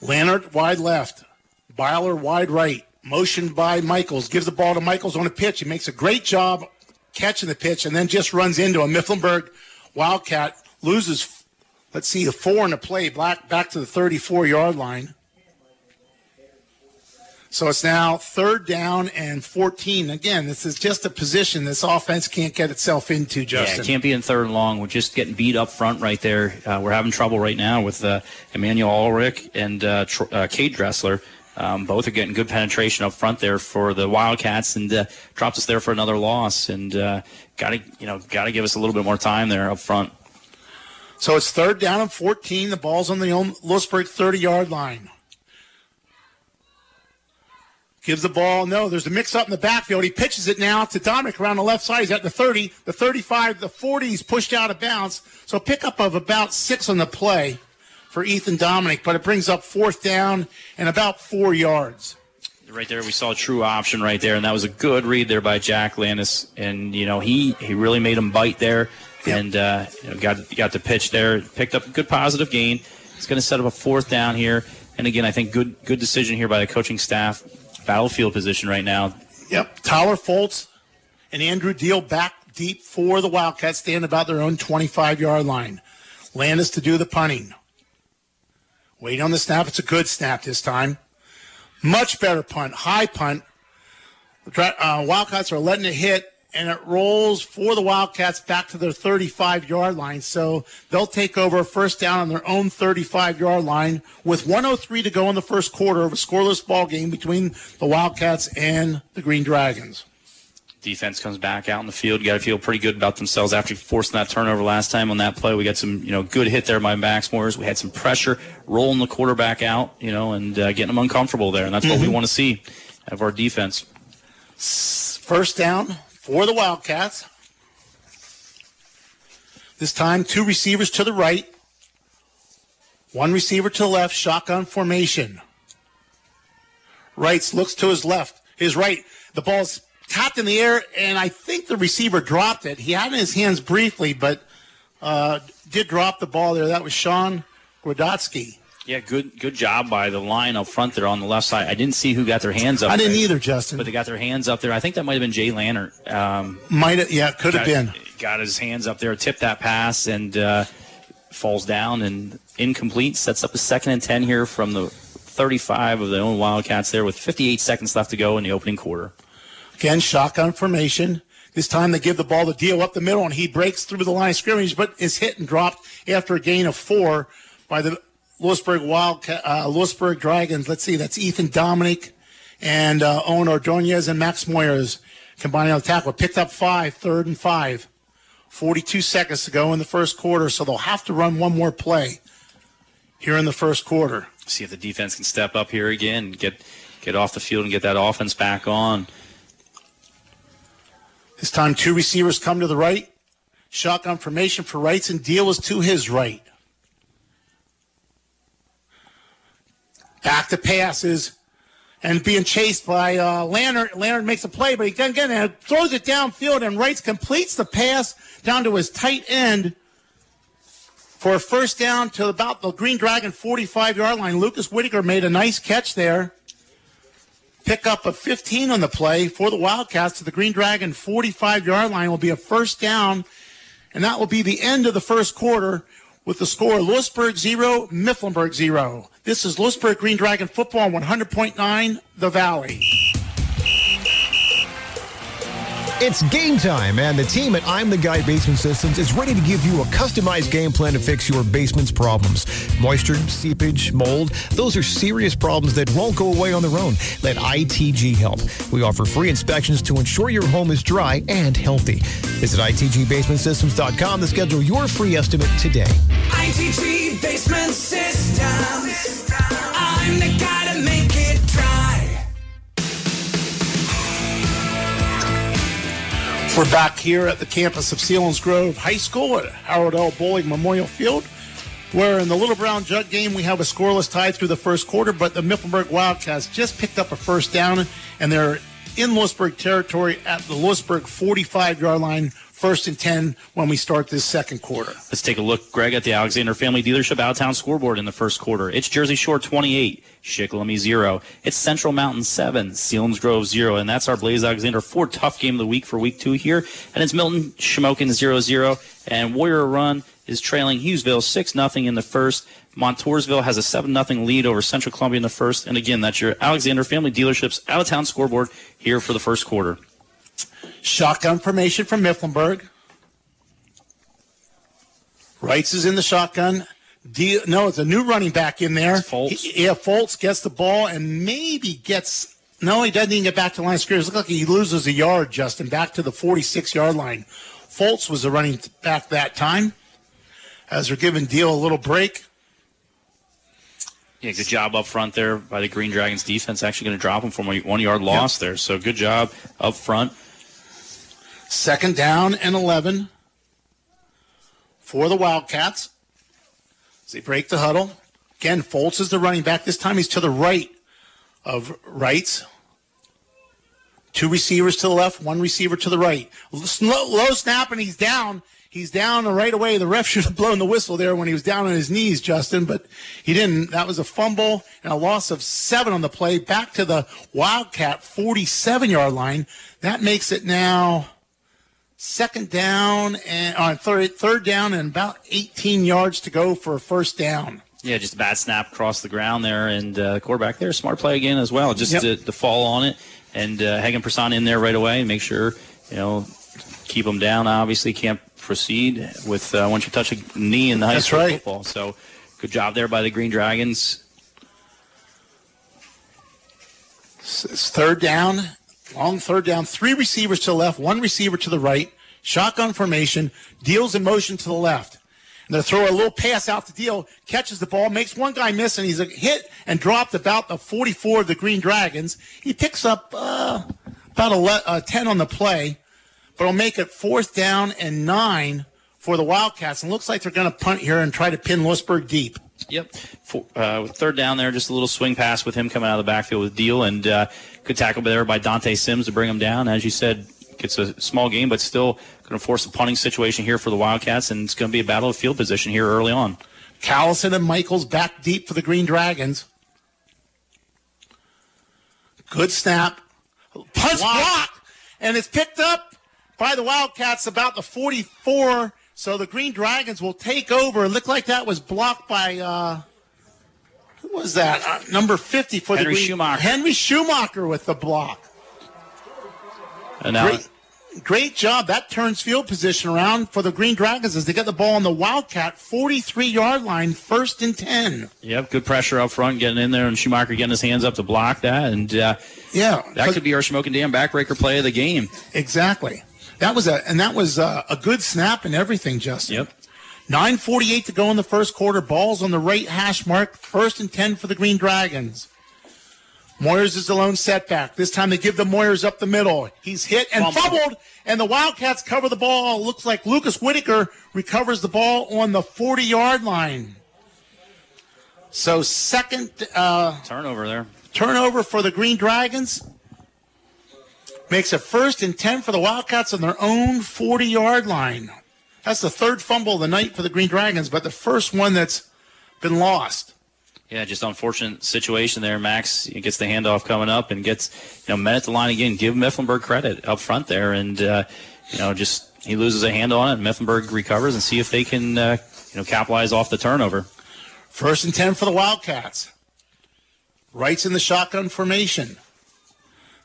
Leonard wide left. Byler wide right, motion by Michaels, gives the ball to Michaels on a pitch. He makes a great job catching the pitch and then just runs into a Mifflinburg Wildcat. Loses, a 4 in the play, back to the 34-yard line. So it's now 3rd down and 14. Again, this is just a position this offense can't get itself into, Justin. Yeah, it can't be in 3rd and long. We're just getting beat up front right there. We're having trouble right now with Emmanuel Ulrich and Cade Dressler. Both are getting good penetration up front there for the Wildcats, and drops us there for another loss. And got to give us a little bit more time there up front. So it's 3rd down and 14. The ball's on the Lewisburg 30-yard line. Gives the ball. No, there's a mix-up in the backfield. He pitches it now to Dominic around the left side. He's at the 30, the 35, the 40. He's pushed out of bounds. So pickup of about 6 on the play for Ethan Dominic, but it brings up 4th down and about 4 yards. Right there, we saw a true option right there, and that was a good read there by Jack Landis. And, he really made him bite there, yep. And got the pitch there. Picked up a good positive gain. It's going to set up a 4th down here. And, again, I think good decision here by the coaching staff. Battlefield position right now. Yep. Tyler Foltz and Andrew Deal back deep for the Wildcats, stand about their own 25-yard line. Landis to do the punting. Wait on the snap. It's a good snap this time. Much better punt. High punt. Wildcats are letting it hit, and it rolls for the Wildcats back to their 35-yard line. So they'll take over 1st down on their own 35-yard line with 1:03 to go in the first quarter of a scoreless ball game between the Wildcats and the Green Dragons. Defense comes back out in the field. Got to feel pretty good about themselves after forcing that turnover last time on that play. We got some, good hit there by Max Moyers. We had some pressure rolling the quarterback out, and getting them uncomfortable there. And that's what we want to see of our defense. 1st down. For the Wildcats, this time 2 receivers to the right, 1 receiver to the left, shotgun formation. Wrights looks to his right. The ball's tapped in the air, and I think the receiver dropped it. He had it in his hands briefly, but did drop the ball there. That was Sean Grodotsky. Yeah, good job by the line up front there on the left side. I didn't see who got their hands up there. I didn't either, Justin. But they got their hands up there. I think that might have been Jay Lannert. Could have been. Got his hands up there, tipped that pass, and falls down and incomplete. Sets up a 2nd and 10 here from the 35 of the own Wildcats there with 58 seconds left to go in the opening quarter. Again, shotgun formation. This time they give the ball to Dio up the middle, and he breaks through the line of scrimmage, but is hit and dropped after a gain of 4 by the Lewisburg Dragons. Let's see, that's Ethan Dominic and Owen Ordonez and Max Moyers combining on the tackle. Picked up 5, 3rd and 5. 42 seconds to go in the first quarter, so they'll have to run one more play here in the first quarter. See if the defense can step up here again, get off the field and get that offense back on. This time 2 receivers come to the right. Shotgun formation for Wrights, and Deal is to his right. Back to passes and being chased by Lannert. Lannert makes a play, but he doesn't get it. Throws it downfield, and Wrights completes the pass down to his tight end for a first down to about the Green Dragon 45-yard line. Lucas Whitaker made a nice catch there. Pick up a 15 on the play for the Wildcats to the Green Dragon 45-yard line will be a first down, and that will be the end of the first quarter with the score Lewisburg 0, Mifflinburg 0. This is Lewisburg Green Dragon football on 100.9 The Valley. It's game time, and the team at I'm the Guy Basement Systems is ready to give you a customized game plan to fix your basement's problems. Moisture, seepage, mold, those are serious problems that won't go away on their own. Let ITG help. We offer free inspections to ensure your home is dry and healthy. Visit ITGBasementSystems.com to schedule your free estimate today. ITG Basement Systems. I'm the guy to make it dry. We're back here at the campus of Selinsgrove High School at Harold L. Bullock Memorial Field, where in the Little Brown Jug game we have a scoreless tie through the first quarter, but the Mifflinburg Wildcats just picked up a first down, and they're in Lewisburg territory at the Lewisburg 45-yard line, 1st and 10 when we start this second quarter. Let's take a look, Greg, at the Alexander Family Dealership Out-of-Town scoreboard in the first quarter. It's Jersey Shore 28, Shikellamy 0. It's Central Mountain 7, Selinsgrove 0. And that's our Blaze Alexander 4 tough game of the week for week 2 here. And it's Milton Shamokin 0-0. And Warrior Run is trailing Hughesville 6-0 in the first. Montoursville has a 7-0 lead over Central Columbia in the first. And again, that's your Alexander Family Dealership's Out-of-Town scoreboard here for the first quarter. Shotgun formation from Mifflinburg. Wrights is in the shotgun. It's a new running back in there. Foltz. Foltz gets the ball and maybe gets... No, he doesn't even get back to the line of scrimmage. Looks like he loses a yard, Justin, back to the 46-yard line. Foltz was the running back that time. As they're giving Deal a little break. Yeah, good job up front there by the Green Dragons defense. Actually going to drop him from a 1-yard loss there. So good job up front. 2nd down and 11 for the Wildcats. As they break the huddle. Again, Foltz is the running back. This time he's to the right of Wrights. 2 receivers to the left, 1 receiver to the right. Low snap, and he's down. He's down right away. The ref should have blown the whistle there when he was down on his knees, Justin, but he didn't. That was a fumble and a loss of 7 on the play. Back to the Wildcat 47-yard line. That makes it now... 3rd down and about 18 yards to go for a first down. Yeah, just a bad snap across the ground there, and the quarterback there, smart play again as well, just to fall on it, and Hagen Persson in there right away and make sure, keep them down. Obviously, can't proceed with once you touch a knee in the high school football. So, good job there by the Green Dragons. It's 3rd down. Long 3rd down, 3 receivers to the left, 1 receiver to the right. Shotgun formation, Deals in motion to the left. And they throw a little pass out to Deal, catches the ball, makes one guy miss, and he's a hit and dropped about the 44 of the Green Dragons. He picks up about 10 on the play, but will make it 4th down and 9 for the Wildcats. And looks like they're going to punt here and try to pin Lewisburg deep. Yep. 3rd down there, just a little swing pass with him coming out of the backfield with Deal, and good tackle there by Dante Sims to bring him down. As you said, it's a small game, but still going to force a punting situation here for the Wildcats, and it's going to be a battle of field position here early on. Callison and Michaels back deep for the Green Dragons. Good snap. Punch block, and it's picked up by the Wildcats about the 44. So the Green Dragons will take over. It looked like that was blocked by, who was that? Number 50 for Henry Schumacher. Henry Schumacher with the block. And now Great job. That turns field position around for the Green Dragons as they get the ball on the Wildcat, 43-yard line, 1st and 10. Yep, good pressure up front, getting in there, and Schumacher getting his hands up to block that. And that could be our Shamokin Dam backbreaker play of the game. Exactly. That was a good snap and everything, Justin. Yep. 9:48 to go in the first quarter. Ball's on the right hash mark, 1st and 10 for the Green Dragons. Moyers is the lone setback. This time they give the Moyers up the middle. He's hit and fumbled, and the Wildcats cover the ball. Looks like Lucas Whitaker recovers the ball on the 40-yard line. So second turnover there. Turnover for the Green Dragons. Makes it 1st and 10 for the Wildcats on their own 40-yard line. That's the third fumble of the night for the Green Dragons, but the first one that's been lost. Yeah, just unfortunate situation there. Max gets the handoff coming up and gets met at the line again. Give Mifflinburg credit up front there, and he loses a hand on it. And Mifflinburg recovers and see if they can capitalize off the turnover. 1st and 10 for the Wildcats. Wright's in the shotgun formation.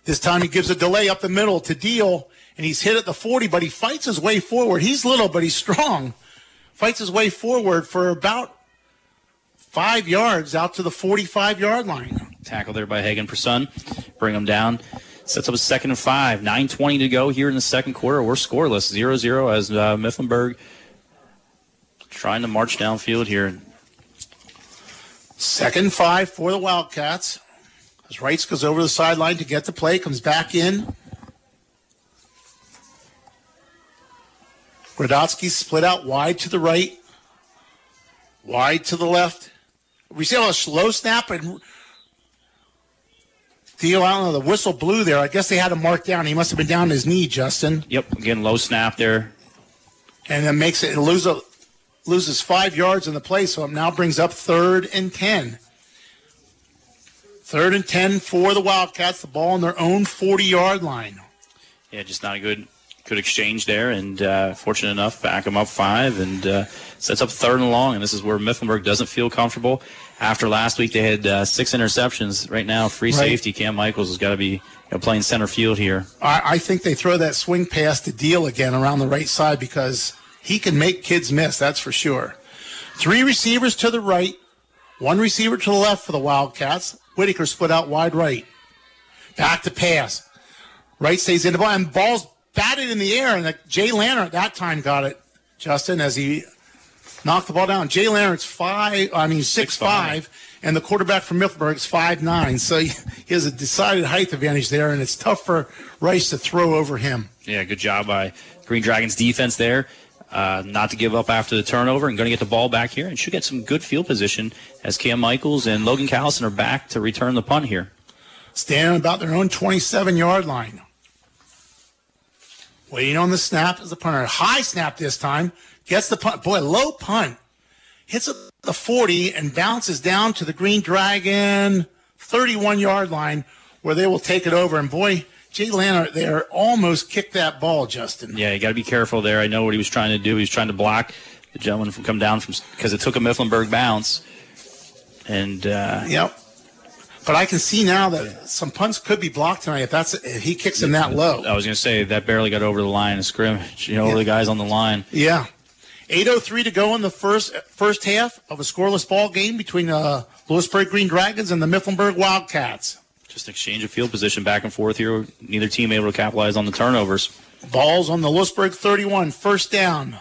This time he gives a delay up the middle to Deal, and he's hit at the 40, but he fights his way forward. He's little, but he's strong. Fights his way forward for about 5 yards out to the 45-yard line. Tackle there by Hagen Persson. Bring him down. Sets up a 2nd and 5. 9:20 to go here in the second quarter. We're scoreless, 0-0 as Mifflinburg trying to march downfield here. 2nd and 5 for the Wildcats. As Wrights goes over the sideline to get the play, comes back in. Gradotsky split out wide to the right, wide to the left. We see a slow snap, and Theo, I don't know, the whistle blew there. I guess they had him marked down. He must have been down his knee, Justin. Yep, again, low snap there. And then makes it loses 5 yards in the play, so it now brings up 3rd and 10. 3rd and 10 for the Wildcats, the ball on their own 40-yard line. Yeah, just not a good exchange there, and fortunate enough, back them up 5, and sets up 3rd and long, and this is where Mifflinburg doesn't feel comfortable. After last week, they had 6 interceptions. Right now, free safety, Cam Michaels has got to be playing center field here. I think they throw that swing pass to Deal again around the right side because he can make kids miss, that's for sure. 3 receivers to the right, 1 receiver to the left for the Wildcats. Whitaker split out wide right. Back to pass. Wright stays in the ball, and ball's batted in the air, and Jay Lannert at that time got it, Justin, as he knocked the ball down. Jay Lannert's 6'5", and the quarterback from Mifflinburg is 5'9", so he has a decided height advantage there, and it's tough for Rice to throw over him. Yeah, good job by Green Dragons defense there. Not to give up after the turnover, and going to get the ball back here and should get some good field position as Cam Michaels and Logan Callison are back to return the punt here. Standing about their own 27-yard line. Waiting on the snap is the punter. High snap this time. Gets the punt. Boy, low punt. Hits up the 40 and bounces down to the Green Dragon 31-yard line where they will take it over. And boy, Jay Lannert there almost kicked that ball, Justin. Yeah, you got to be careful there. I know what he was trying to do. He was trying to block the gentleman from come down because it took a Mifflinburg bounce. And yep. But I can see now that some punts could be blocked tonight if he kicks him that low. I was going to say that barely got over the line of scrimmage. Over the guys on the line. Yeah. 8:03 to go in the first half of a scoreless ball game between Lewisburg Green Dragons and the Mifflinburg Wildcats. Just exchange of field position back and forth here. Neither team able to capitalize on the turnovers. Ball's on the Lewisburg 31, 1st down.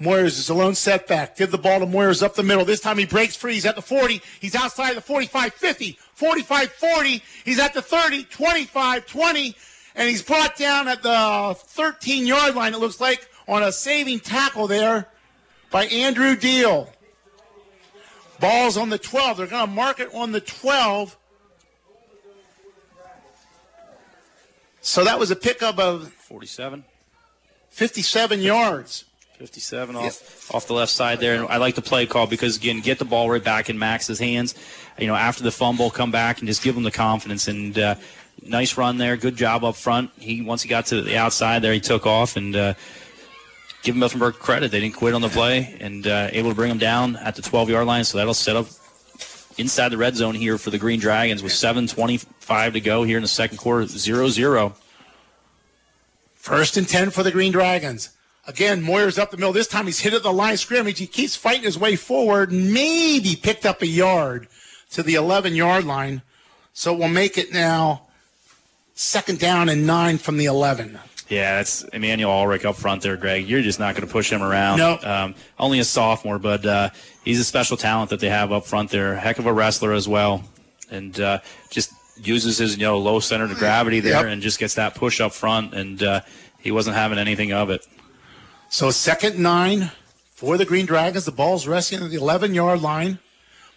Moyers is a lone setback. Give the ball to Moyers up the middle. This time he breaks free. He's at the 40. He's outside the 45, 50, 45, 40. He's at the 30, 25, 20. And he's brought down at the 13-yard line, it looks like, on a saving tackle there by Andrew Deal. Ball's on the 12. They're going to mark it on the 12. So that was a pickup of 57 yards. 57 off the left side there. And I like the play call because, again, get the ball right back in Max's hands. After the fumble, come back and just give him the confidence. And nice run there. Good job up front. Once he got to the outside there, he took off. And give Mifflinburg credit. They didn't quit on the play and able to bring him down at the 12-yard line. So that'll set up inside the red zone here for the Green Dragons with 7:25 to go here in the second quarter, 0-0. First and 10 for the Green Dragons. Again, Moyer's up the middle. This time he's hit at the line of scrimmage. He keeps fighting his way forward, maybe picked up a yard to the 11-yard line. So we'll make it now second down and 9 from the 11. Yeah, that's Emmanuel Ulrich up front there, Greg. You're just not going to push him around. No. Only a sophomore, but he's a special talent that they have up front there. Heck of a wrestler as well. And just uses his low center to gravity there and just gets that push up front. And he wasn't having anything of it. So second 9 for the Green Dragons. The ball's resting at the 11-yard line.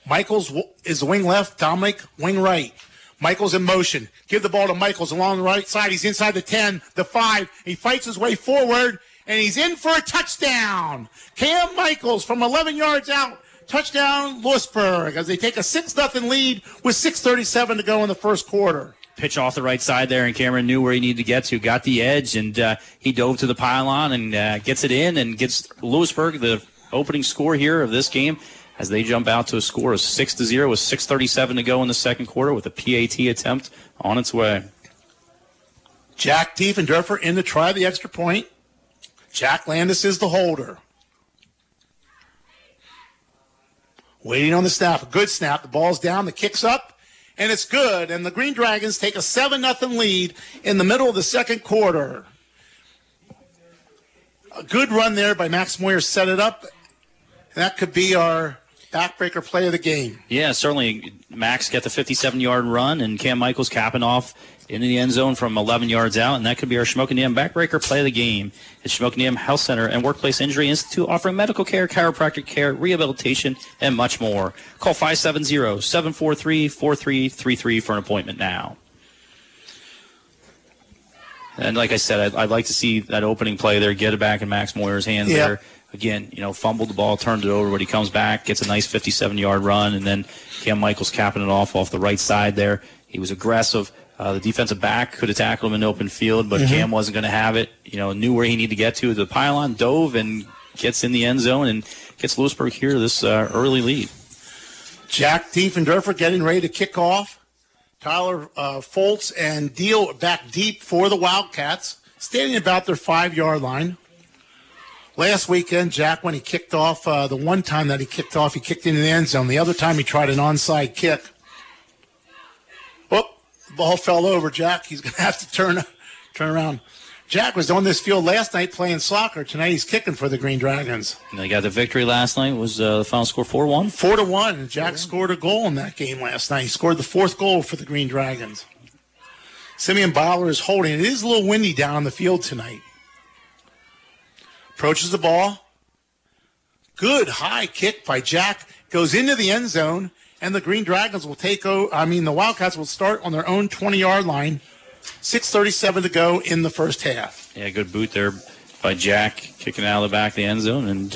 Michaels is wing left, Dominic wing right. Michaels in motion. Give the ball to Michaels along the right side. He's inside the 10, the 5. He fights his way forward, and he's in for a touchdown. Cam Michaels from 11 yards out. Touchdown, Lewisburg, as they take a 6-0 lead with 6:37 to go in the first quarter. Pitch off the right side there, and Cameron knew where he needed to get to. Got the edge, and he dove to the pylon and gets it in and gets Lewisburg the opening score here of this game, as they jump out to a score of 6-0 with 6:37 to go in the second quarter with a PAT attempt on its way. Jack Diefendorfer in to try the extra point. Jack Landis is the holder. Waiting on the snap. A good snap. The ball's down. The kick's up, and it's good. And the Green Dragons take a 7-0 lead in the middle of the second quarter. A good run there by Max Moyer. Set it up. And that could be our backbreaker play of the game. Yeah, certainly Max got the 57-yard run, and Cam Michaels capping off into the end zone from 11 yards out, and that could be our Shamokin-Dam backbreaker play of the game. It's Shamokin-Dam Health Center and Workplace Injury Institute, offering medical care, chiropractic care, rehabilitation, and much more. Call 570-743-4333 for an appointment now. And like I said, I'd like to see that opening play there, get it back in Max Moyer's hands there. Again, fumbled the ball, turned it over, but he comes back, gets a nice 57-yard run, and then Cam Michaels capping it off the right side there. He was aggressive. The defensive back could have tackled him in open field, but Cam wasn't going to have it. Knew where he needed to get to the pylon, dove, and gets in the end zone and gets Lewisburg here this early lead. Jack Diefendorfer getting ready to kick off. Tyler Foltz and Deal back deep for the Wildcats, standing about their 5-yard line. Last weekend, Jack, when he kicked off, the one time that he kicked off, he kicked into the end zone. The other time he tried an onside kick. Oh, the ball fell over, Jack. He's going to have to turn around. Jack was on this field last night playing soccer. Tonight he's kicking for the Green Dragons. And they got the victory last night. It was the final score 4-1? 4-1. Jack scored a goal in that game last night. He scored the 4th goal for the Green Dragons. Simeon Bowler is holding. It is a little windy down on the field tonight. Approaches the ball. Good high kick by Jack. Goes into the end zone, and the Green Dragons will take over. The Wildcats will start on their own 20-yard line. 6:37 to go in the first half. Yeah, good boot there by Jack, kicking out of the back of the end zone and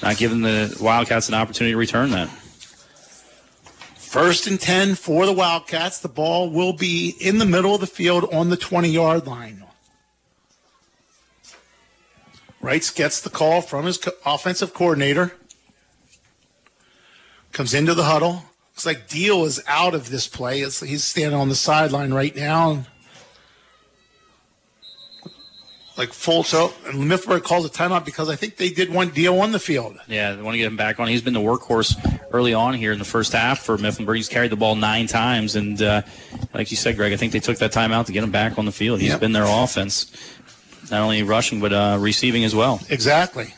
not giving the Wildcats an opportunity to return that. First and 10 for the Wildcats. The ball will be in the middle of the field on the 20-yard line. Reitz gets the call from his offensive coordinator. Comes into the huddle. Looks like Deal is out of this play. He's standing on the sideline right now. Like Fulto and Mifflin calls a timeout because I think they did want Deal on the field. Yeah, they want to get him back on. He's been the workhorse early on here in the first half for Mifflinburg. He's carried the ball 9 times, and like you said, Greg, I think they took that timeout to get him back on the field. He's been their offense. Not only rushing, but receiving as well. Exactly.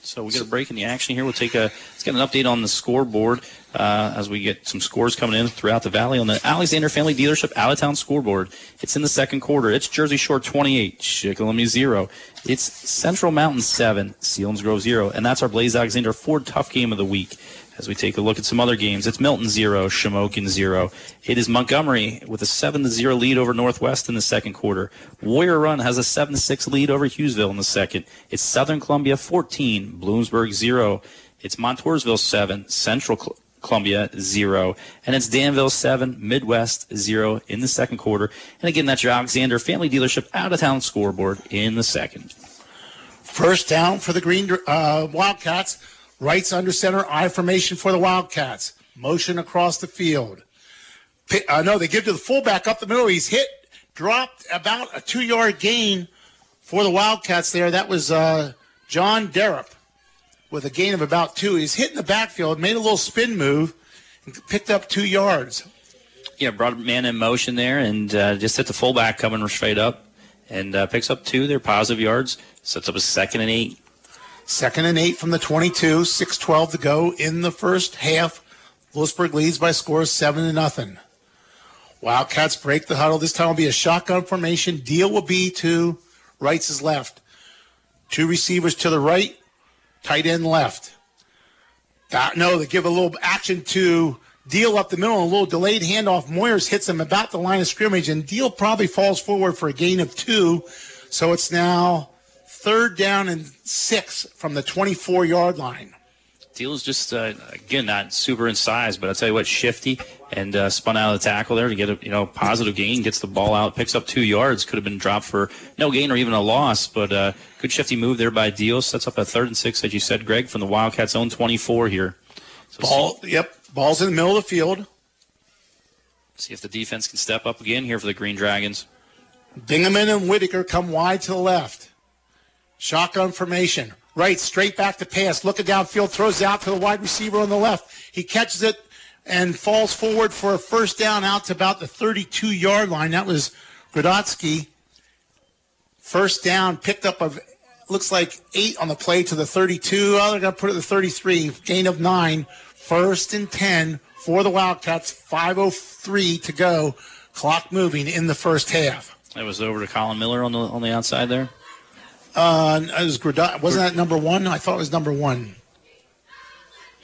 So we got a break in the action here. Let's get an update on the scoreboard as we get some scores coming in throughout the valley on the Alexander Family Dealership out-of-town scoreboard. It's in the second quarter. It's Jersey Shore 28, Shikellamy 0. It's Central Mountain 7, Selinsgrove 0. And that's our Blaze Alexander Ford Tough Game of the Week. As we take a look at some other games, it's Milton 0, Shamokin 0. It is Montgomery with a 7-0 lead over Northwest in the second quarter. Warrior Run has a 7-6 lead over Hughesville in the second. It's Southern Columbia 14, Bloomsburg 0. It's Montoursville 7, Central Columbia 0. And it's Danville 7, Midwest 0 in the second quarter. And again, that's your Alexander Family Dealership out-of-town scoreboard in the second. First down for the Green Wildcats. Wright's under center, I formation for the Wildcats. Motion across the field. They give to the fullback up the middle. He's hit, dropped about a 2-yard gain for the Wildcats there. That was John Derup with a gain of about 2. He's hit in the backfield, made a little spin move, and picked up 2 yards. Yeah, brought a man in motion there and just hit the fullback coming straight up and picks up 2. They're positive yards. Sets up a 2nd and 8. 2nd and 8 from the 22, 6:12 to go in the first half. Lewisburg leads by scores 7-0. Wildcats break the huddle. This time will be a shotgun formation. Deal will be to rights is left. 2 receivers to the right, tight end left. No, they give a little action to Deal up the middle, and a little delayed handoff. Moyers hits him about the line of scrimmage, and Deal probably falls forward for a gain of 2. So it's now 3rd down and 6 from the 24-yard line. Deal's just, again, not super in size, but I'll tell you what, shifty and spun out of the tackle there to get a positive gain, gets the ball out, picks up 2 yards. Could have been dropped for no gain or even a loss, but good shifty move there by Deal. Sets up a 3rd and 6, as you said, Greg, from the Wildcats' own 24 here. So ball's in the middle of the field. See if the defense can step up again here for the Green Dragons. Bingaman and Whitaker come wide to the left. Shotgun formation. Right, straight back to pass. Looking downfield, throws it out to the wide receiver on the left. He catches it and falls forward for a 1st down out to about the 32-yard line. That was Gradotsky. 1st down, picked up of, looks like 8 on the play to the 32. Oh, they're going to put it to the 33. Gain of 9. 1st and 10 for the Wildcats. 5:03 to go. Clock moving in the first half. That was over to Colin Miller on the outside there. Wasn't that number 1? I thought it was number 1.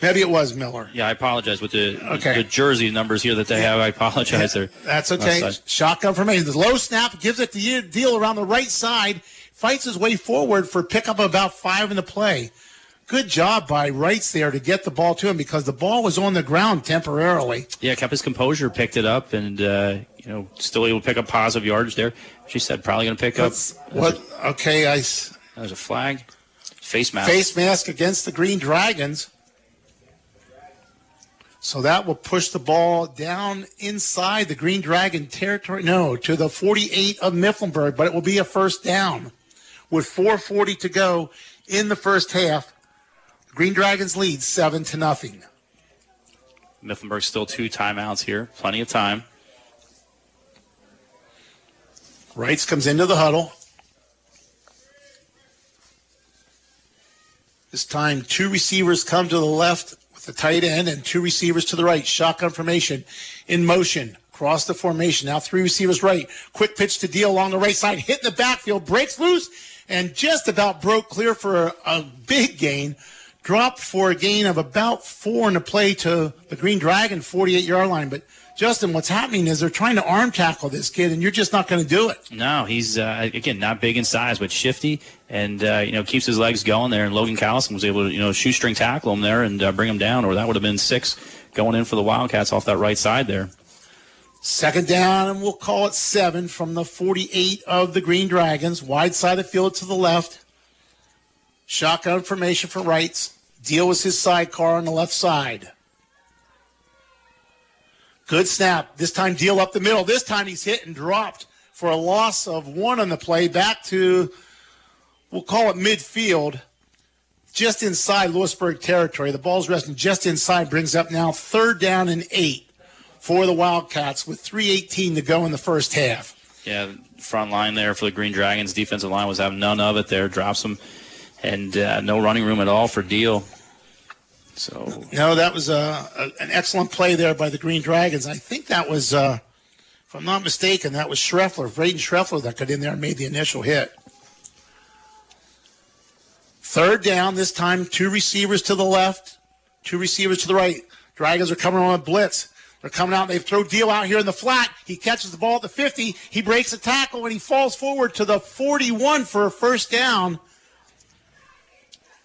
Maybe it was Miller. Yeah, I apologize with the jersey numbers here that they have. I apologize there. That's okay. Shotgun formation. The low snap gives it the Deal around the right side. Fights his way forward for pickup of about 5 in the play. Good job by Wrights there to get the ball to him because the ball was on the ground temporarily. Yeah, kept his composure, picked it up, and still able to pick up positive yardage there. She said probably going to pick up. That was a flag. Face mask. Face mask against the Green Dragons. So that will push the ball down inside the Green Dragon territory. No, to the 48 of Mifflinburg, but it will be a 1st down with 4:40 to go in the first half. The Green Dragons lead 7-0. Mifflinburg still 2 timeouts here. Plenty of time. Wrights comes into the huddle. This time 2 receivers come to the left with the tight end and 2 receivers to the right. Shotgun formation in motion. Across the formation. Now 3 receivers right. Quick pitch to Deal along the right side. Hit in the backfield. Breaks loose and just about broke clear for a big gain. Dropped for a gain of about 4 in the play to the Green Dragon 48-yard line. But Justin, what's happening is they're trying to arm tackle this kid, and you're just not going to do it. No, he's, again, not big in size, but shifty and, keeps his legs going there. And Logan Callison was able to, shoestring tackle him there and bring him down, or that would have been 6 going in for the Wildcats off that right side there. 2nd down, and we'll call it 7 from the 48 of the Green Dragons. Wide side of the field to the left. Shotgun formation for Wrights. Deal with his sidecar on the left side. Good snap. This time, Deal up the middle. This time, he's hit and dropped for a loss of 1 on the play. Back to, we'll call it midfield, just inside Lewisburg territory. The ball's resting just inside. Brings up now 3rd down and 8 for the Wildcats with 3:18 to go in the first half. Yeah, front line there for the Green Dragons. Defensive line was having none of it there. Drops him, and no running room at all for Deal. So no, that was an excellent play there by the Green Dragons. I think that was, if I'm not mistaken, that was Schreffler, Braden Schreffler that got in there and made the initial hit. 3rd down, this time 2 receivers to the left, 2 receivers to the right. Dragons are coming on a blitz. They're coming out. They throw Deal out here in the flat. He catches the ball at the 50. He breaks a tackle, and he falls forward to the 41 for a 1st down.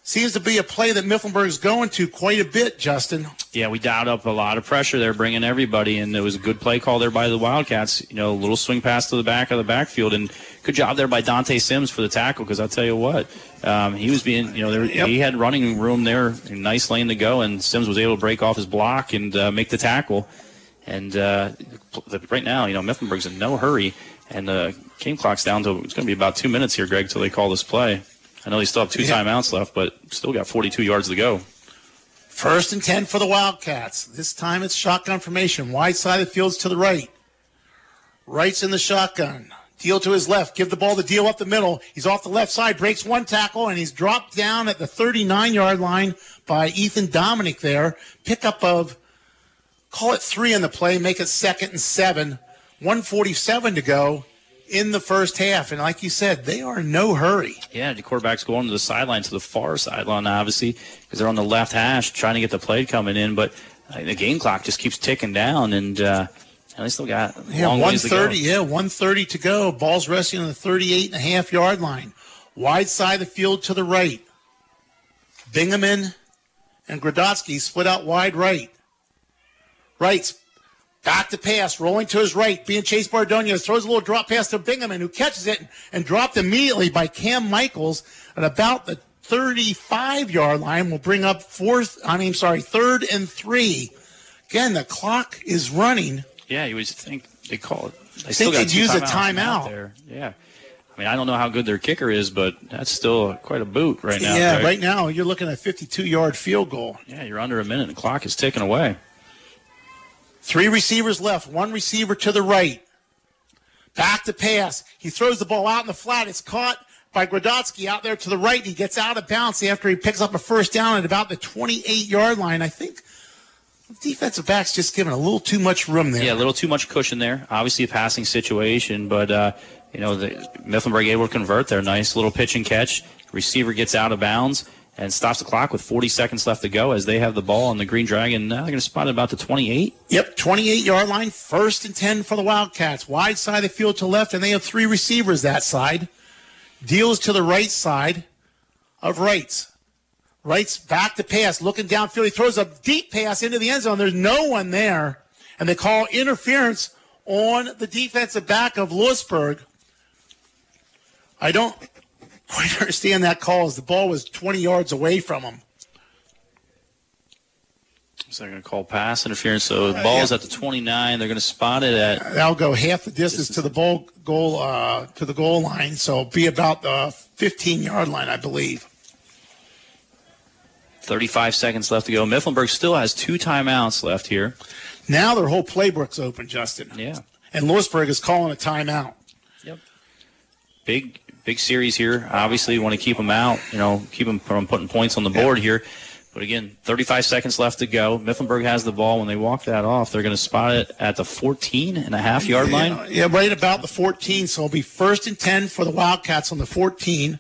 Seems to be a play that Mifflinburg's going to quite a bit, Justin. Yeah, we dialed up a lot of pressure there, bringing everybody, and it was a good play call there by the Wildcats. A little swing pass to the back of the backfield, and good job there by Dante Sims for the tackle, because I'll tell you what, he was being, he had running room there, a nice lane to go, and Sims was able to break off his block and make the tackle. And right now, you know, Mifflinburg's in no hurry. And the game clock's down to, it's going to be about 2 minutes here, Greg, till they call this play. I know they still have two timeouts left, but still got 42 yards to go. First and 10 for the Wildcats. This time it's shotgun formation. Wide side of the field's to the right. Wright's in the shotgun. Deal to his left. Give the ball to Deal up the middle. He's off the left side, breaks one tackle, and he's dropped down at the 39-yard line by Ethan Dominick there. Pickup of, call it 3 in the play, make it 2nd and 7. 1:47 to go in the first half. And like you said, they are in no hurry. Yeah, the quarterback's going to the sideline, to the far sideline, obviously, because they're on the left hash trying to get the play coming in. But the game clock just keeps ticking down, and they still got long ways to go. 1:30 to go. Ball's resting on the 38.5-yard line. Wide side of the field to the right. Bingaman and Gradotsky split out wide right. Wright's back to pass, rolling to his right, being chased by Ardonia, throws a little drop pass to Bingaman, who catches it and dropped immediately by Cam Michaels at about the 35-yard line. Will bring up 3rd and 3. Again, the clock is running. Yeah, you would think they call it. I think they'd use a timeout there. Yeah. I mean, I don't know how good their kicker is, but that's still quite a boot right now. Yeah, right now you're looking at a 52-yard field goal. Yeah, you're under a minute. The clock is ticking away. 3 receivers left, 1 receiver to the right. Back to pass. He throws the ball out in the flat. It's caught by Gradotsky out there to the right. He gets out of bounds after he picks up a first down at about the 28-yard line. I think defensive back's just giving a little too much room there. Yeah, a little too much cushion there. Obviously a passing situation, but, you know, Mifflinburg able to convert there. Nice little pitch and catch. Receiver gets out of bounds and stops the clock with 40 seconds left to go as they have the ball on the Green Dragon. Now they're going to spot it about the 28. Yep, 28-yard line, 1st and 10 for the Wildcats. Wide side of the field to left, and they have 3 receivers that side. Deals to the right side of Wrights. Wright's back to pass, looking downfield. He throws a deep pass into the end zone. There's no one there, and they call interference on the defensive back of Lewisburg. I don't quite understand that call, as the ball was 20 yards away from him. So they're going to call pass interference. So the ball's at the 29. They're going to spot it at. That'll go half the distance to the goal to the goal line. So it'll be about the 15-yard line, I believe. 35 seconds left to go. Mifflinburg still has 2 timeouts left here. Now their whole playbook's open, Justin. Yeah. And Lewisburg is calling a timeout. Yep. Big series here. Obviously, we want to keep them out, you know, keep them from putting points on the board here. But, again, 35 seconds left to go. Mifflinburg has the ball. When they walk that off, they're going to spot it at the 14.5-yard line. Yeah, right about the 14. So it'll be 1st and 10 for the Wildcats on the 14.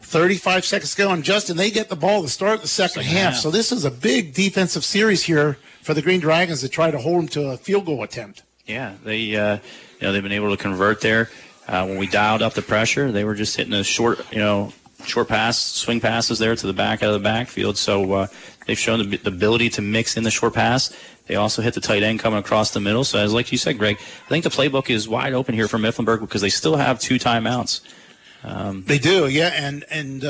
35 seconds to go. And, Justin, they get the ball to start the second half. So this is a big defensive series here for the Green Dragons to try to hold them to a field goal attempt. Yeah, they you know, they've been able to convert there. When we dialed up the pressure, they were just hitting a short pass, swing passes there to the back out of the backfield. So they've shown the ability to mix in the short pass. They also hit the tight end coming across the middle. So as like you said, Greg, I think the playbook is wide open here for Mifflinburg because they still have 2 timeouts. They do, yeah, and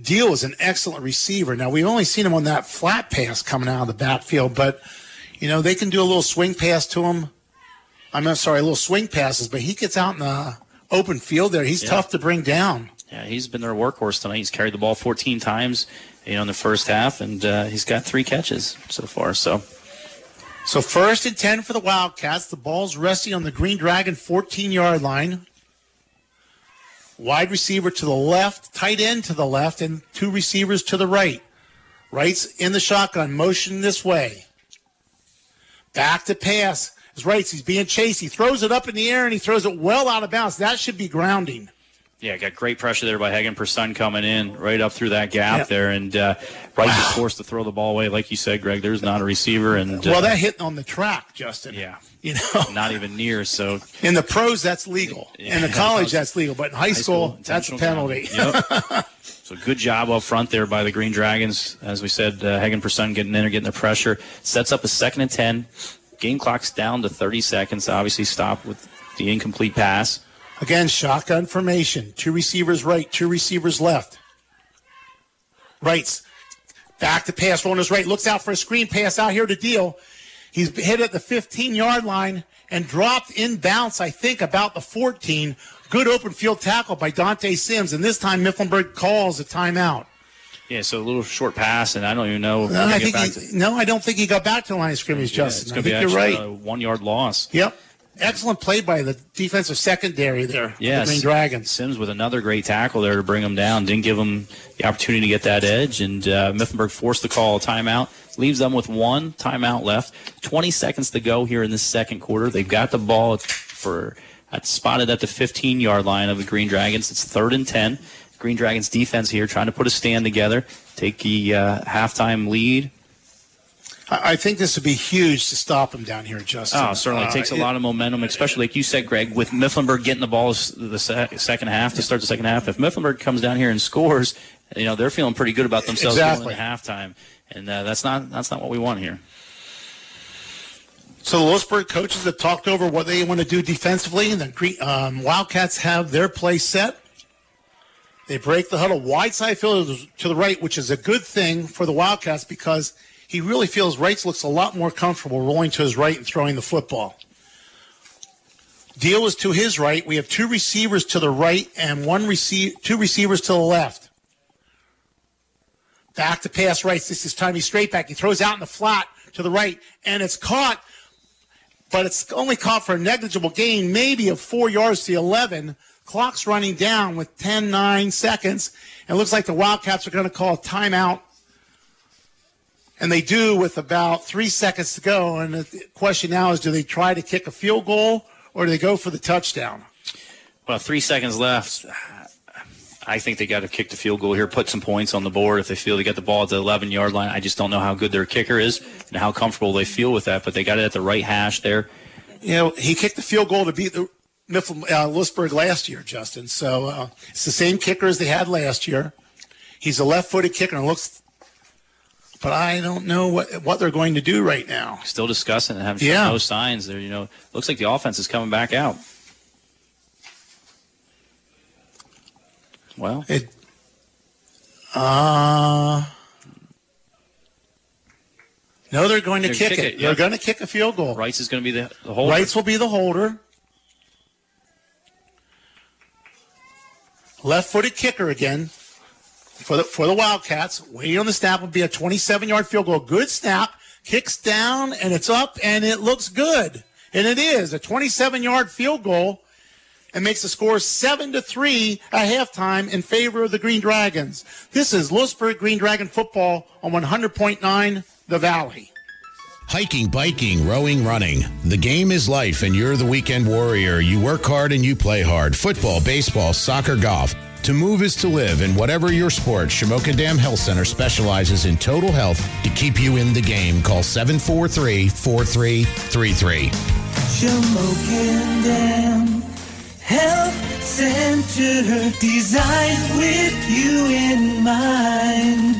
Deal is an excellent receiver. Now, we've only seen him on that flat pass coming out of the backfield, but, you know, they can do a little swing pass to him. I'm sorry, little swing passes, but he gets out in the open field there. He's tough to bring down. Yeah, he's been their workhorse tonight. He's carried the ball 14 times, you know, in the first half, and he's got 3 catches so far. So 1st and 10 for the Wildcats. The ball's resting on the Green Dragon 14-yard line. Wide receiver to the left, tight end to the left, and 2 receivers to the right. Wright's in the shotgun, motion this way. Back to pass. It's Wright's. He's being chased. He throws it up in the air, and he throws it well out of bounds. That should be grounding. Yeah, got great pressure there by Hagen Persson coming in right up through that gap there. And Wright is forced to throw the ball away. Like you said, Greg, there's not a receiver. And well, that hit on the track, Justin. Yeah. You know? Not even near. So in the pros, that's legal. Yeah. In the college, that's legal. But in high school that's a penalty. Yep. So good job up front there by the Green Dragons. As we said, Hagen Persson getting in or getting the pressure. Sets up a 2nd and 10. Game clock's down to 30 seconds. Obviously stopped with the incomplete pass. Again, shotgun formation. 2 receivers right, 2 receivers left. Wright's back to pass, rolling his right. Looks out for a screen pass out here to Deal. He's hit at the 15-yard line and dropped in bounce, I think, about the 14. Good open field tackle by Dante Sims, and this time Mifflinburg calls a timeout. Yeah, so a little short pass, and I don't even know. I don't think he got back to the line of scrimmage, Justin. It's going to be a one-yard loss. Yep. Excellent play by the defensive secondary there. Yes. The Green Dragons. Sims with another great tackle there to bring him down. Didn't give him the opportunity to get that edge, and Mifflinburg forced the call, a timeout. Leaves them with one timeout left. 20 seconds to go here in the second quarter. They've got the ball spotted at the 15-yard line of the Green Dragons. It's 3rd and 10. Green Dragons defense here trying to put a stand together, take the halftime lead. I think this would be huge to stop him down here, Justin. Oh, certainly. It takes a lot of momentum, especially, like you said, Greg, with Mifflinburg getting the ball the second half to start the second half. If Mifflinburg comes down here and scores, they're feeling pretty good about themselves at halftime, and that's not what we want here. So the Lewisburg coaches have talked over what they want to do defensively, and the Wildcats have their play set. They break the huddle wide side field to the right, which is a good thing for the Wildcats because he really feels Wrights looks a lot more comfortable rolling to his right and throwing the football. Deal is to his right. We have two receivers to the right and two receivers to the left. Back to pass Wrights. This is Tommy straight back. He throws out in the flat to the right, and it's caught, but it's only caught for a negligible gain, maybe of 4 yards to 11. Clock's running down with 9 seconds. And it looks like the Wildcats are going to call a timeout. And they do with about 3 seconds to go. And the question now is, do they try to kick a field goal or do they go for the touchdown? Well, 3 seconds left. I think they got to kick the field goal here, put some points on the board if they feel they got the ball at the 11-yard line. I just don't know how good their kicker is and how comfortable they feel with that. But they got it at the right hash there. He kicked the field goal to beat the Lewisburg last year, Justin. So it's the same kicker as they had last year. He's a left-footed kicker, and looks. But I don't know what they're going to do right now. Still discussing and having no signs there. Looks like the offense is coming back out. Well, no, they're going to kick it. Yep. They're going to kick a field goal. Wrights is going to be the holder. Wrights will be the holder. Left-footed kicker again for the Wildcats. Waiting on the snap will be a 27-yard field goal. Good snap. Kicks down, and it's up, and it looks good. And it is a 27-yard field goal and makes the score 7-3 at halftime in favor of the Green Dragons. This is Lewisburg Green Dragon football on 100.9 The Valley. Hiking, biking, rowing, running. The game is life, and you're the weekend warrior. You work hard and you play hard. Football, baseball, soccer, golf. To move is to live, and whatever your sport, Shamokin Dam Health Center specializes in total health to keep you in the game. Call 743-4333. Shamokin Dam Health Center, designed with you in mind.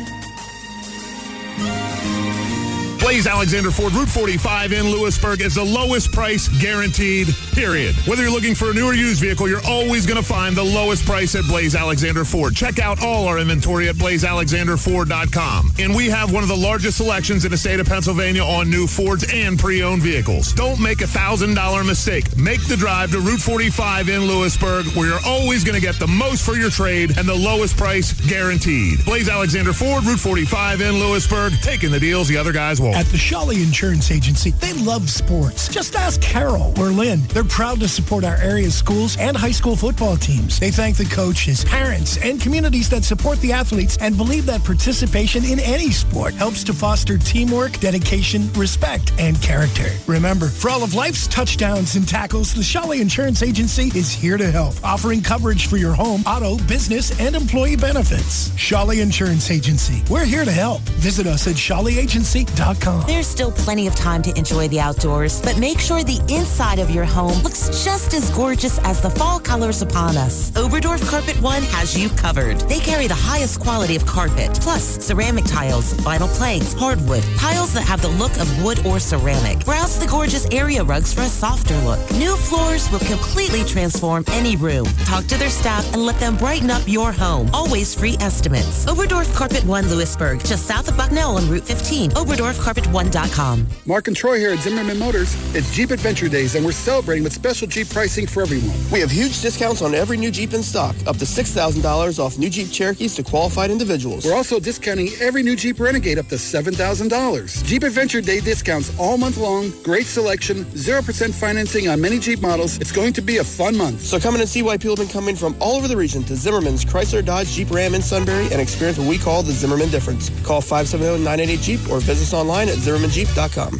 Blaze Alexander Ford, Route 45 in Lewisburg is the lowest price guaranteed, period. Whether you're looking for a new or used vehicle, you're always going to find the lowest price at Blaze Alexander Ford. Check out all our inventory at blazealexanderford.com. And we have one of the largest selections in the state of Pennsylvania on new Fords and pre-owned vehicles. Don't make a $1,000 mistake. Make the drive to Route 45 in Lewisburg, where you're always going to get the most for your trade and the lowest price guaranteed. Blaze Alexander Ford, Route 45 in Lewisburg, taking the deals the other guys won't. At the Shawley Insurance Agency, they love sports. Just ask Carol or Lynn. They're proud to support our area's schools and high school football teams. They thank the coaches, parents, and communities that support the athletes and believe that participation in any sport helps to foster teamwork, dedication, respect, and character. Remember, for all of life's touchdowns and tackles, the Shawley Insurance Agency is here to help, offering coverage for your home, auto, business, and employee benefits. Shawley Insurance Agency. We're here to help. Visit us at ShawleyAgency.com. There's still plenty of time to enjoy the outdoors, but make sure the inside of your home looks just as gorgeous as the fall colors upon us. Oberdorf Carpet One has you covered. They carry the highest quality of carpet, plus ceramic tiles, vinyl planks, hardwood, tiles that have the look of wood or ceramic. Browse the gorgeous area rugs for a softer look. New floors will completely transform any room. Talk to their staff and let them brighten up your home. Always free estimates. Oberdorf Carpet One, Lewisburg, just south of Bucknell on Route 15. Oberdorf Carpet carpet1.com. Mark and Troy here at Zimmerman Motors. It's Jeep Adventure Days, and we're celebrating with special Jeep pricing for everyone. We have huge discounts on every new Jeep in stock, up to $6,000 off new Jeep Cherokees to qualified individuals. We're also discounting every new Jeep Renegade up to $7,000. Jeep Adventure Day discounts all month long, great selection, 0% financing on many Jeep models. It's going to be a fun month. So come in and see why people have been coming from all over the region to Zimmerman's Chrysler Dodge Jeep Ram in Sunbury and experience what we call the Zimmerman difference. Call 570-988-JEEP or visit us online at ZimmermanJeep.com.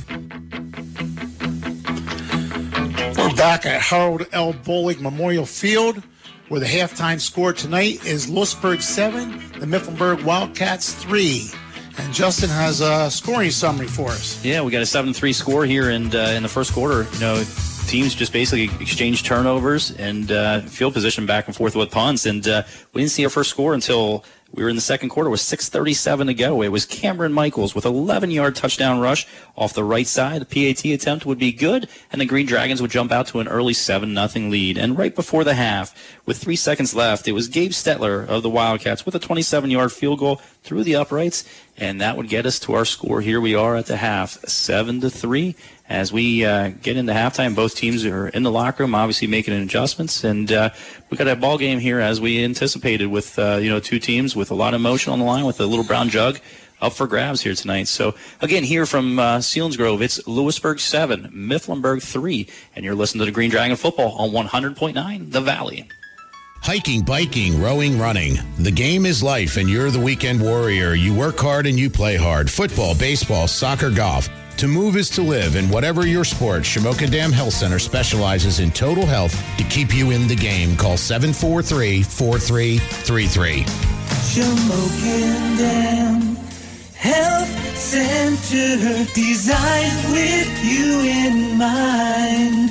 We're back at Harold L. Bullock Memorial Field, where the halftime score tonight is Lewisburg 7, the Mifflinburg Wildcats 3. And Justin has a scoring summary for us. Yeah, we got a 7-3 score here in the first quarter. You know, teams just basically exchanged turnovers and field position back and forth with punts. And we didn't see our first score until we were in the second quarter with 6:37 to go. It was Cameron Michaels with 11-yard touchdown rush off the right side. The PAT attempt would be good, and the Green Dragons would jump out to an early 7-0 lead. And right before the half, with 3 seconds left, it was Gabe Stettler of the Wildcats with a 27-yard field goal through the uprights, and that would get us to our score. Here we are at the half, 7-3. As we get into halftime, both teams are in the locker room, obviously making adjustments, and we got a ball game here as we anticipated with two teams with a lot of emotion on the line, with a Little Brown Jug up for grabs here tonight. So, again, here from Selinsgrove, it's Lewisburg 7, Mifflinburg 3, and you're listening to the Green Dragon Football on 100.9 The Valley. Hiking, biking, rowing, running. The game is life, and you're the weekend warrior. You work hard and you play hard. Football, baseball, soccer, golf. To move is to live, and whatever your sport, Shamokin Dam Health Center specializes in total health to keep you in the game. Call 743-4333. Shamokin Dam Health Center, designed with you in mind.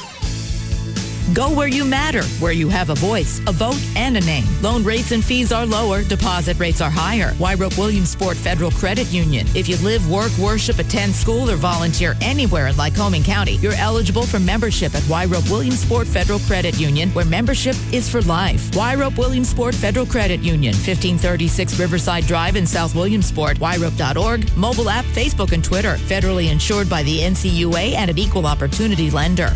Go where you matter, where you have a voice, a vote, and a name. Loan rates and fees are lower. Deposit rates are higher. Wyrope Williamsport Federal Credit Union. If you live, work, worship, attend school, or volunteer anywhere in Lycoming County, you're eligible for membership at Wyrope Williamsport Federal Credit Union, where membership is for life. Wyrope Williamsport Federal Credit Union, 1536 Riverside Drive in South Williamsport. Wyrope.org, mobile app, Facebook, and Twitter. Federally insured by the NCUA and an equal opportunity lender.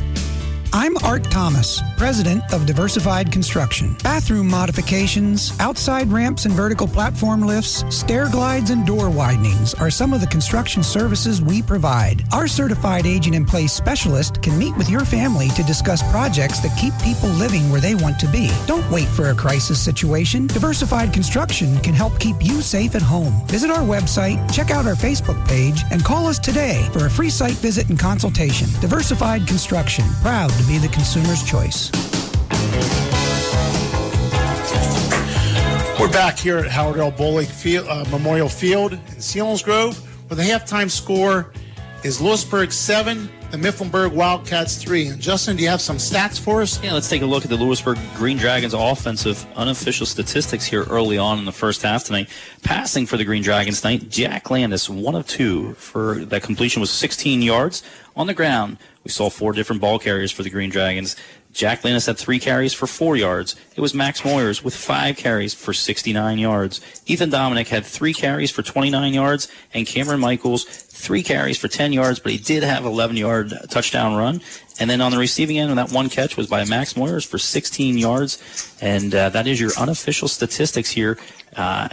I'm Art Thomas, president of Diversified Construction. Bathroom modifications, outside ramps and vertical platform lifts, stair glides and door widenings are some of the construction services we provide. Our certified agent-in-place specialist can meet with your family to discuss projects that keep people living where they want to be. Don't wait for a crisis situation. Diversified Construction can help keep you safe at home. Visit our website, check out our Facebook page, and call us today for a free site visit and consultation. Diversified Construction, proud to be the consumer's choice. We're back here at Howard L. Bullock Field, Memorial Field in Selinsgrove, where the halftime score is Lewisburg 7, the Mifflinburg Wildcats 3. And Justin, do you have some stats for us? Yeah, let's take a look at the Lewisburg Green Dragons offensive unofficial statistics here early on in the first half tonight. Passing for the Green Dragons tonight, Jack Landis, 1 of 2 for that completion was 16 yards. On the ground, we saw 4 different ball carriers for the Green Dragons. Jack Landis had 3 carries for 4 yards. It was Max Moyers with 5 carries for 69 yards. Ethan Dominick had 3 carries for 29 yards. And Cameron Michaels, 3 carries for 10 yards, but he did have an 11-yard touchdown run. And then on the receiving end, that one catch was by Max Moyers for 16 yards. And that is your unofficial statistics here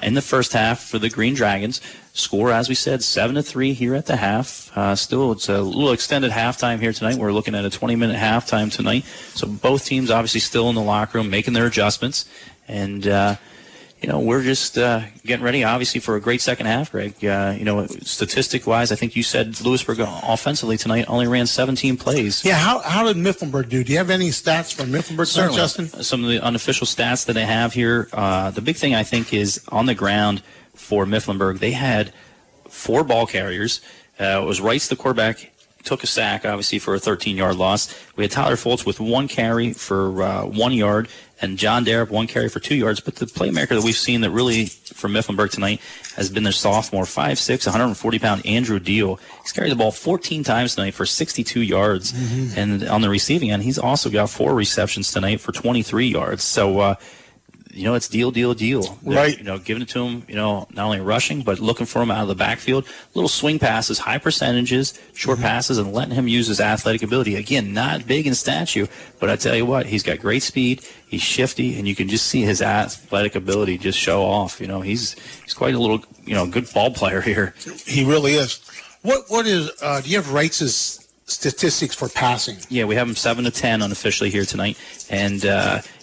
in the first half for the Green Dragons. Score, as we said, 7-3 here at the half. Still, it's a little extended halftime here tonight. We're looking at a 20-minute halftime tonight. So both teams obviously still in the locker room making their adjustments. And, we're just getting ready, obviously, for a great second half, Greg. Statistic-wise, I think you said Lewisburg offensively tonight only ran 17 plays. Yeah, how did Mifflinburg do? Do you have any stats for Mifflinburg, certainly, Justin? Some of the unofficial stats that I have here. The big thing, I think, is on the ground. for Mifflinburg. They had four ball carriers. It was Wrights, the quarterback, took a sack, obviously, for a 13-yard loss. We had Tyler Foltz with one carry for 1 yard, and John Darrop one carry for 2 yards. But the playmaker that we've seen that really, for Mifflinburg tonight, has been their sophomore, 5'6", 140-pound Andrew Deal. He's carried the ball 14 times tonight for 62 yards. Mm-hmm. And on the receiving end, he's also got four receptions tonight for 23 yards. So, you know, it's deal. Right. You know, giving it to him, you know, not only rushing, but looking for him out of the backfield. Little swing passes, high percentages, short passes, and letting him use his athletic ability. Again, not big in stature, but I tell you what, he's got great speed, he's shifty, and you can just see his athletic ability just show off. You know, he's quite a little, you know, good ball player here. He really is. What is, do you have Wright's statistics for passing? Yeah, we have him 7 to 10 unofficially here tonight, and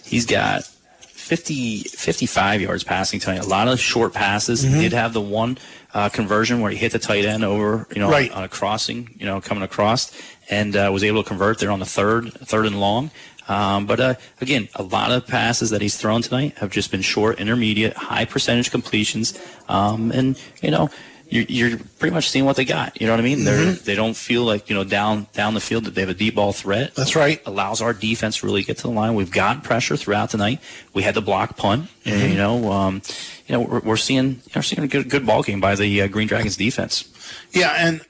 he's got 55 yards passing tonight. A lot of short passes. Mm-hmm. He did have the one conversion where he hit the tight end over, you know, right, on a crossing, you know, coming across, and was able to convert there on the third and long. But again, a lot of passes that he's thrown tonight have just been short, intermediate, high percentage completions, and you know, you're pretty much seeing what they got. You know what I mean? Mm-hmm. They don't feel like, you know, down the field that they have a deep ball threat. That's right. Allows our defense to really get to the line. We've got pressure throughout the night. We had the block punt. Mm-hmm. And, you know, we're seeing a good ball game by the Green Dragons defense. Yeah, and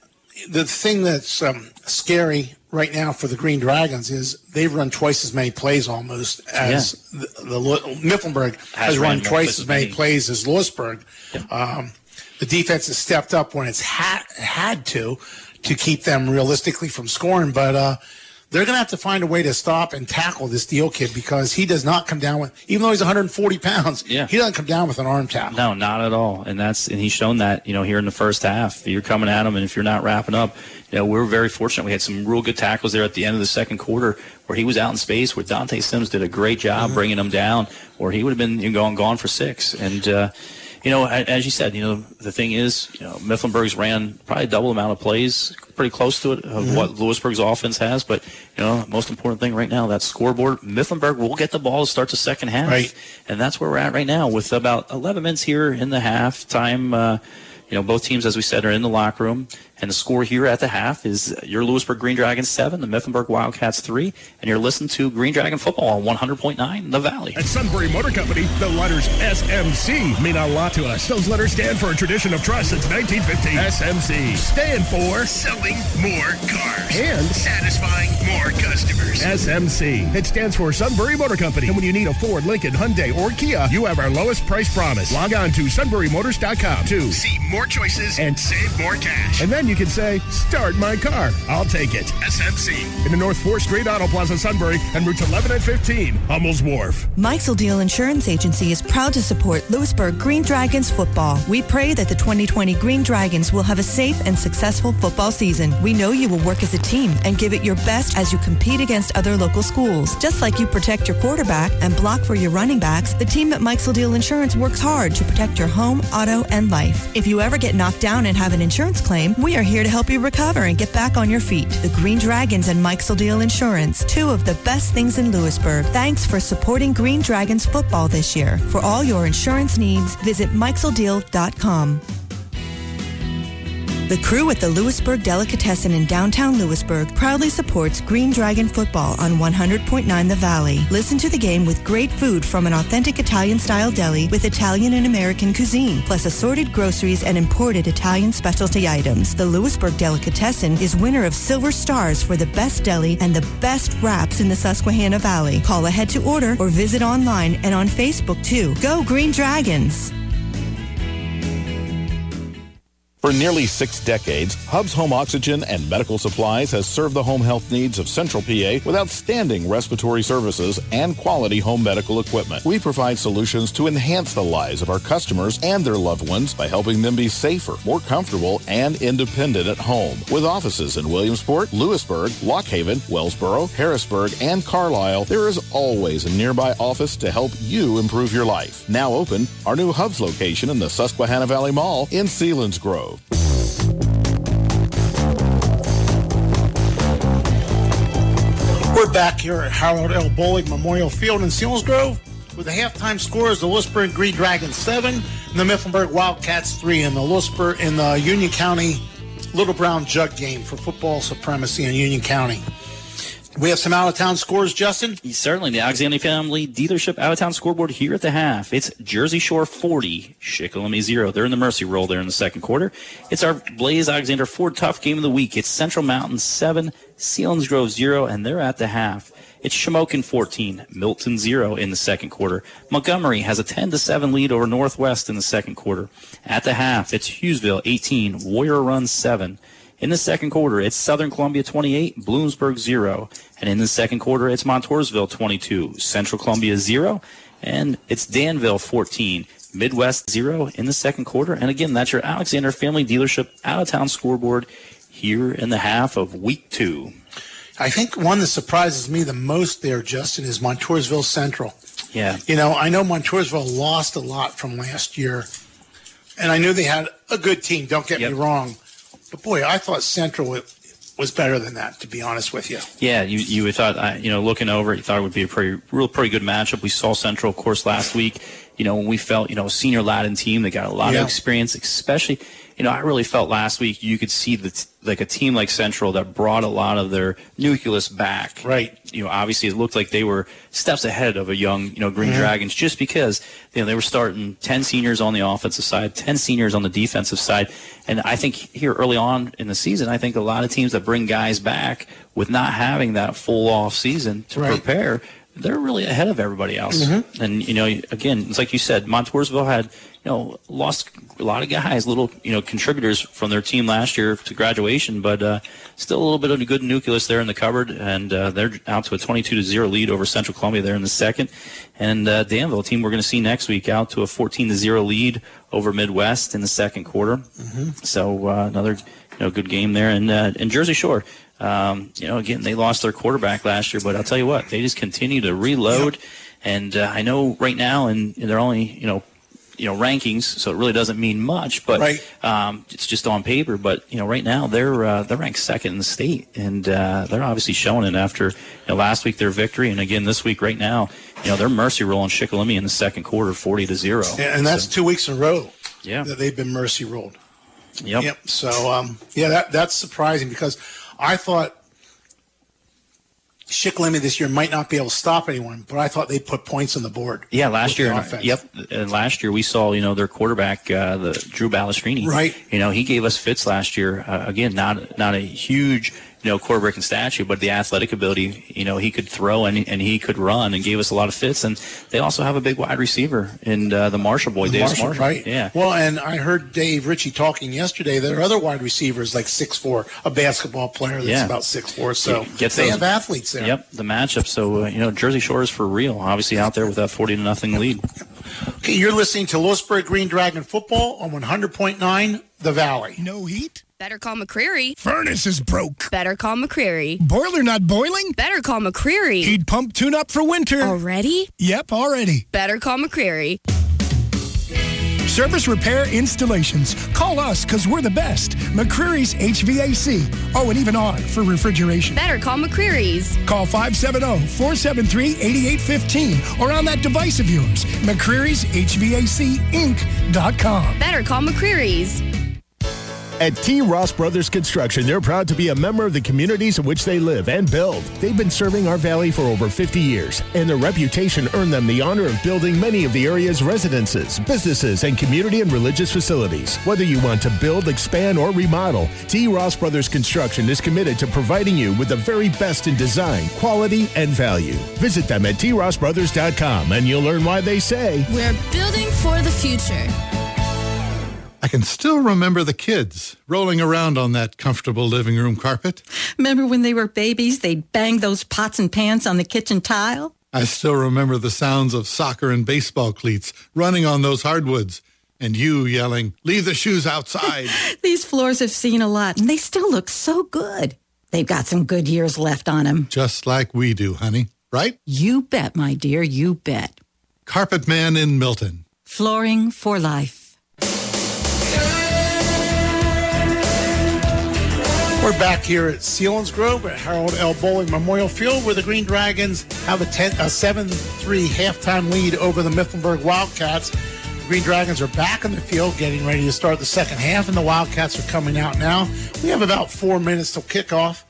the thing that's scary right now for the Green Dragons is they've run twice as many plays almost as the Mifflinburg has run twice as many plays as Lewisburg. Yeah. The defense has stepped up when it's had to keep them realistically from scoring. But they're going to have to find a way to stop and tackle this Deal kid, because he does not come down with, even though he's 140 pounds, he doesn't come down with an arm tackle. No, not at all. And he's shown that, you know, here in the first half. You're coming at him, and if you're not wrapping up, you know, we're very fortunate. We had some real good tackles there at the end of the second quarter where he was out in space, where Dante Sims did a great job bringing him down, or he would have been gone for six. And, you know, as you said, you know, the thing is, you know, Mifflinburg's ran probably double amount of plays, pretty close to it, of what Lewisburg's offense has. But, you know, most important thing right now, that scoreboard, Mifflinburg will get the ball to start the second half. Right. And that's where we're at right now, with about 11 minutes here in the halftime. You know, both teams, as we said, are in the locker room. And the score here at the half is your Lewisburg Green Dragons 7, the Mifflinburg Wildcats 3, and you're listening to Green Dragon Football on 100.9 The Valley. At Sunbury Motor Company, the letters SMC mean a lot to us. Those letters stand for a tradition of trust since 1950. SMC stand for selling more cars and satisfying more customers. SMC. It stands for Sunbury Motor Company. And when you need a Ford, Lincoln, Hyundai, or Kia, you have our lowest price promise. Log on to sunburymotors.com to see more choices and save more cash. And then you can say, start my car. I'll take it. SMC. In the North 4th Street Auto Plaza, Sunbury, and routes 11 and 15, Hummel's Wharf. Mikesell Deal Insurance Agency is proud to support Lewisburg Green Dragons football. We pray that the 2020 Green Dragons will have a safe and successful football season. We know you will work as a team and give it your best as you compete against other local schools. Just like you protect your quarterback and block for your running backs, the team at Mikesell Deal Insurance works hard to protect your home, auto, and life. If you ever get knocked down and have an insurance claim, we are here to help you recover and get back on your feet. The Green Dragons and Mikesell Deal Insurance, two of the best things in Lewisburg. Thanks for supporting Green Dragons football this year. For all your insurance needs, visit MikesellDeal.com. The crew at the Lewisburg Delicatessen in downtown Lewisburg proudly supports Green Dragon football on 100.9 The Valley. Listen to the game with great food from an authentic Italian-style deli with Italian and American cuisine, plus assorted groceries and imported Italian specialty items. The Lewisburg Delicatessen is winner of Silver Stars for the best deli and the best wraps in the Susquehanna Valley. Call ahead to order or visit online and on Facebook, too. Go Green Dragons! For nearly 6 decades, Hub's Home Oxygen and Medical Supplies has served the home health needs of Central PA with outstanding respiratory services and quality home medical equipment. We provide solutions to enhance the lives of our customers and their loved ones by helping them be safer, more comfortable, and independent at home. With offices in Williamsport, Lewisburg, Lockhaven, Wellsboro, Harrisburg, and Carlisle, there is always a nearby office to help you improve your life. Now open, our new Hub's location in the Susquehanna Valley Mall in Selinsgrove. We're back here at Harold L. Bullock Memorial Field in Sealsgrove. with the halftime scores, the Willisburg and Green Dragons 7, and the Mifflinburg Wildcats 3 in the Willisburg in the Union County Little Brown Jug game for football supremacy in Union County. We have some out-of-town scores, Justin. Certainly, the Alexander Family Dealership out-of-town scoreboard here at the half. It's Jersey Shore 40, Shikellamy 0. They're in the mercy roll there in the second quarter. It's our Blaze Alexander Ford Tough Game of the Week. It's Central Mountain 7, Selinsgrove 0, and they're at the half. It's Shamokin 14, Milton 0 in the second quarter. Montgomery has a 10-7 lead over Northwest in the second quarter. At the half, it's Hughesville 18, Warrior Run 7. In the second quarter, it's Southern Columbia 28, Bloomsburg 0. And in the second quarter, it's Montoursville 22, Central Columbia 0. And it's Danville 14, Midwest 0 in the second quarter. And again, that's your Alexander Family Dealership out-of-town scoreboard here in the half of week two. I think one that surprises me the most there, Justin, is Montoursville Central. Yeah. You know, I know Montoursville lost a lot from last year, and I knew they had a good team, don't get me wrong. But, boy, I thought Central was better than that, to be honest with you. Yeah, you thought, you know, looking over it, you thought it would be a pretty good matchup. We saw Central, of course, last week. You know, when we felt, you know, senior Latin team, they got a lot of experience, especially, you know, I really felt last week you could see like a team like Central that brought a lot of their nucleus back. Right. You know, obviously it looked like they were steps ahead of a young, you know, Green Dragons just because, you know, they were starting 10 seniors on the offensive side, 10 seniors on the defensive side. And I think here early on in the season, I think a lot of teams that bring guys back with not having that full off season to prepare, they're really ahead of everybody else. And, you know, again, it's like you said, Montoursville had, you know, lost a lot of guys, little, you know, contributors from their team last year to graduation, but still a little bit of a good nucleus there in the cupboard, and they're out to a 22-0 lead over Central Columbia there in the second. And Danville, a team we're going to see next week, out to a 14-0 lead over Midwest in the second quarter. So another, you know, good game there. And Jersey Shore, you know, again, they lost their quarterback last year, but I'll tell you what, they just continue to reload. And I know right now, and they're only, you know, rankings, so it really doesn't mean much, but it's just on paper. But, you know, right now they're ranked second in the state, and they're obviously showing it after, you know, last week their victory, and again this week right now, you know, they're mercy rolling Shikellamy in the second quarter 40-0. And that's 2 weeks in a row that they've been mercy rolled. Yep. So, that's surprising because I thought Shikellamy this year might not be able to stop anyone, but I thought they put points on the board. Yeah, last year. And last year we saw, you know, their quarterback, the Drew Balestrini. Right. You know, he gave us fits last year. Again, not a huge, you know, quarterback in stature, but the athletic ability, you know, he could throw and he could run and gave us a lot of fits. And they also have a big wide receiver in the Marshall boy, Davis Marshall. Right. Yeah. Well, and I heard Dave Ritchie talking yesterday. Their other wide receiver is like 6'4", a basketball player that's about 6'4". So they have athletes there. Yep, the matchup. So, you know, Jersey Shore is for real, obviously out there with that 40-0 lead. Okay, you're listening to Lewisburg Green Dragon Football on 100.9 The Valley. No heat? Better call McCreary. Furnace is broke. Better call McCreary. Boiler not boiling? Better call McCreary. Heat pump tune-up for winter. Already? Yep, already. Better call McCreary. Service repair installations. Call us because we're the best. McCreary's HVAC. Oh, and even on for refrigeration. Better call McCreary's. Call 570-473-8815 or on that device of yours. McCreary's HVAC Inc.com. Better call McCreary's. At T. Ross Brothers Construction, they're proud to be a member of the communities in which they live and build. They've been serving our valley for over 50 years, and their reputation earned them the honor of building many of the area's residences, businesses, and community and religious facilities. Whether you want to build, expand, or remodel, T. Ross Brothers Construction is committed to providing you with the very best in design, quality, and value. Visit them at trossbrothers.com, and you'll learn why they say, "We're building for the future." I can still remember the kids rolling around on that comfortable living room carpet. Remember when they were babies, they'd bang those pots and pans on the kitchen tile? I still remember the sounds of soccer and baseball cleats running on those hardwoods, and you yelling, "Leave the shoes outside." These floors have seen a lot, and they still look so good. They've got some good years left on them. Just like we do, honey, right? You bet, my dear, you bet. Carpet Man in Milton. Flooring for life. We're back here at Selinsgrove at Harold L. Bullock Memorial Field, where the Green Dragons have a 7-3 halftime lead over the Mifflinburg Wildcats. The Green Dragons are back in the field, getting ready to start the second half, and the Wildcats are coming out now. We have about 4 minutes till kickoff.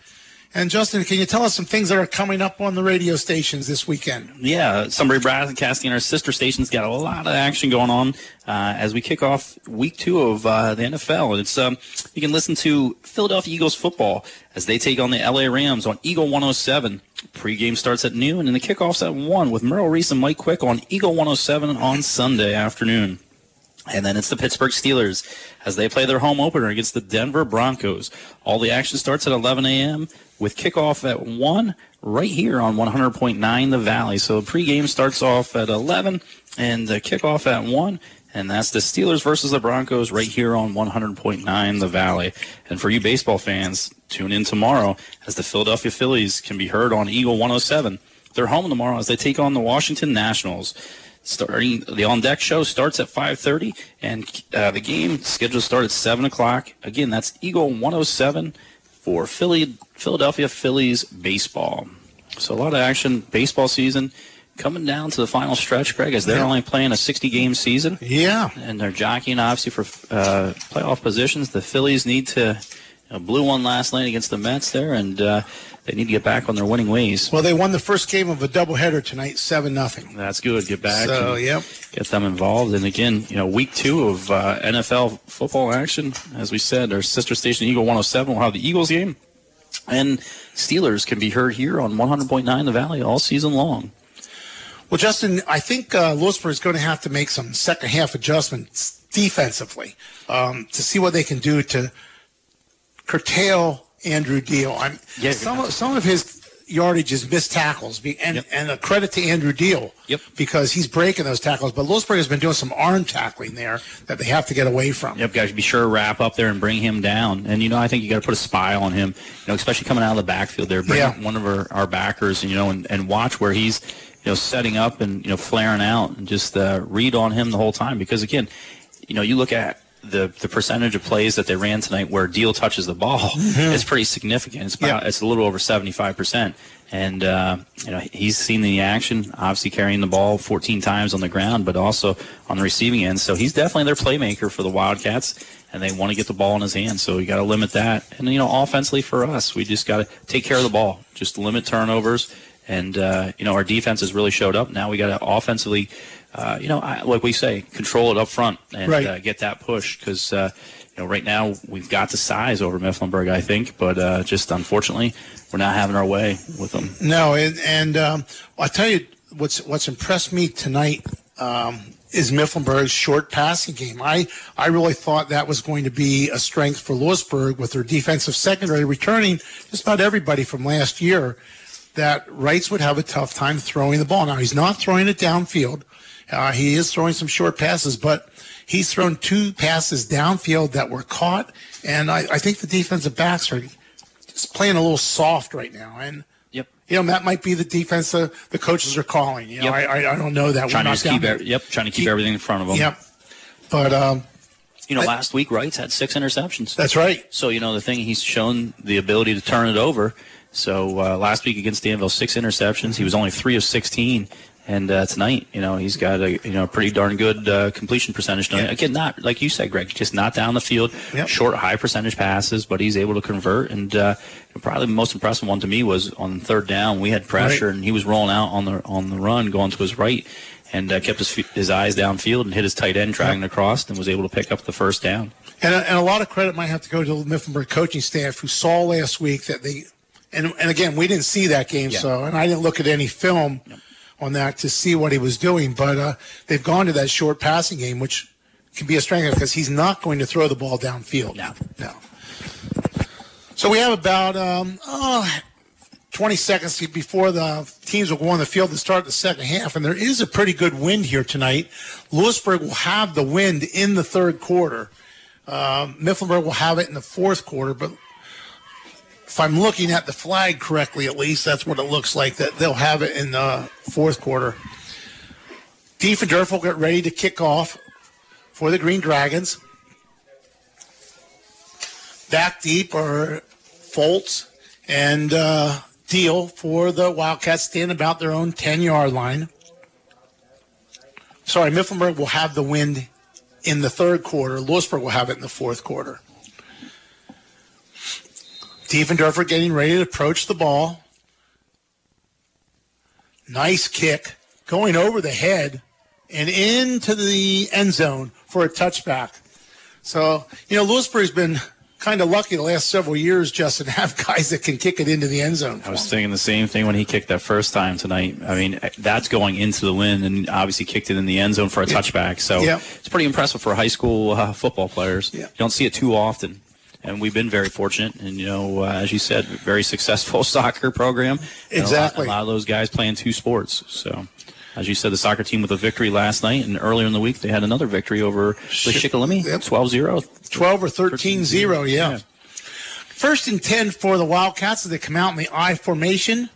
And, Justin, can you tell us some things that are coming up on the radio stations this weekend? Yeah, Sunbury Broadcasting, our sister station's got a lot of action going on as we kick off Week 2 of the NFL. And it's you can listen to Philadelphia Eagles football as they take on the L.A. Rams on Eagle 107. Pre-game starts at noon, and the kickoff's at 1 with Merrill Reese and Mike Quick on Eagle 107 on Sunday afternoon. And then it's the Pittsburgh Steelers as they play their home opener against the Denver Broncos. All the action starts at 11 a.m. with kickoff at 1 right here on 100.9 The Valley. So the pregame starts off at 11 and the kickoff at 1. And that's the Steelers versus the Broncos right here on 100.9 The Valley. And for you baseball fans, tune in tomorrow as the Philadelphia Phillies can be heard on Eagle 107. They're home tomorrow as they take on the Washington Nationals. Starting the on-deck show starts at 5:30, and the game scheduled start at 7 o'clock. Again, that's Eagle 107 for Philadelphia Phillies baseball. So a lot of action, baseball season coming down to the final stretch, Greg, as they're only playing a 60-game season. Yeah. And they're jockeying, obviously, for playoff positions. The Phillies need to blew one last night against the Mets there, and they need to get back on their winning ways. Well, they won the first game of a doubleheader tonight, 7-0. That's good. Get back. So, yep. Get them involved. And, again, you know, Week 2 of NFL football action. As we said, our sister station, Eagle 107, will have the Eagles game. And Steelers can be heard here on 100.9 The Valley all season long. Well, Justin, I think Lewisburg is going to have to make some second-half adjustments defensively to see what they can do to – curtail Andrew Deal. Some of his yardage is missed tackles, and a credit to Andrew Deal because he's breaking those tackles. But Lewisburg has been doing some arm tackling there that they have to get away from. Yep, guys, be sure to wrap up there and bring him down. And, you know, I think you got to put a spy on him, you know, especially coming out of the backfield there. Bring one of our backers, and, you know, and watch where he's, you know, setting up and, you know, flaring out, and just read on him the whole time. Because, again, you know, you look at the percentage of plays that they ran tonight where Deal touches the ball is pretty significant. It's about, it's a little over 75%. And, you know, he's seen the action, obviously carrying the ball 14 times on the ground, but also on the receiving end. So he's definitely their playmaker for the Wildcats, and they want to get the ball in his hand. So you got to limit that. And, you know, offensively for us, we just got to take care of the ball, just limit turnovers. And, you know, our defense has really showed up. Now we got to offensively, you know, like we say, control it up front and get that push, because, you know, right now we've got the size over Mifflinburg, I think, but just unfortunately we're not having our way with them. No, and I'll tell you what's impressed me tonight is Mifflinburg's short passing game. I really thought that was going to be a strength for Lewisburg with their defensive secondary returning just about everybody from last year, that Wrights would have a tough time throwing the ball. Now, he's not throwing it downfield. He is throwing some short passes, but he's thrown two passes downfield that were caught, and I think the defensive backs are just playing a little soft right now. And, you know, that might be the defense the coaches are calling. You know, I don't know that. Trying to keep everything in front of them. Yep. But, you know, last week Wrights had 6 interceptions. That's right. So, you know, the thing, he's shown the ability to turn it over. So last week against Danville, 6 interceptions. He was only 3 of 16. And tonight, you know, he's got a pretty darn good completion percentage. Yeah. Again, not like you said, Greg, just not down the field, short, high percentage passes, but he's able to convert. And probably the most impressive one to me was on third down. We had pressure, and he was rolling out on the run, going to his right, and kept his eyes downfield and hit his tight end dragging across, and was able to pick up the first down. And a lot of credit might have to go to the Mifflinburg coaching staff, who saw last week that they. And again, we didn't see that game, and I didn't look at any film on that to see what he was doing. But they've gone to that short passing game, which can be a strength because he's not going to throw the ball downfield. No. So we have about 20 seconds before the teams will go on the field to start the second half, and there is a pretty good wind here tonight. Lewisburg will have the wind in the third quarter. Mifflinburg will have it in the fourth quarter, but if I'm looking at the flag correctly, at least, that's what it looks like, that they'll have it in the fourth quarter. Diefendorf will get ready to kick off for the Green Dragons. Back deep are Foltz and Deal for the Wildcats stand about their own 10-yard line. Sorry, Mifflinburg will have the wind in the third quarter. Lewisburg will have it in the fourth quarter. Diefendorfer getting ready to approach the ball. Nice kick going over the head and into the end zone for a touchback. So, you know, Lewisburg's been kind of lucky the last several years, Justin, to have guys that can kick it into the end zone. I was thinking the same thing when he kicked that first time tonight. I mean, that's going into the wind and obviously kicked it in the end zone for a touchback. So it's pretty impressive for high school football players. You don't see it too often. And we've been very fortunate and, you know, as you said, very successful soccer program. Exactly. A lot of those guys playing two sports. So, as you said, the soccer team with a victory last night, and earlier in the week they had another victory over the Shikellamy, 12-0. 12 or 13-0, yeah. First and 10 for the Wildcats as they come out in the I formation.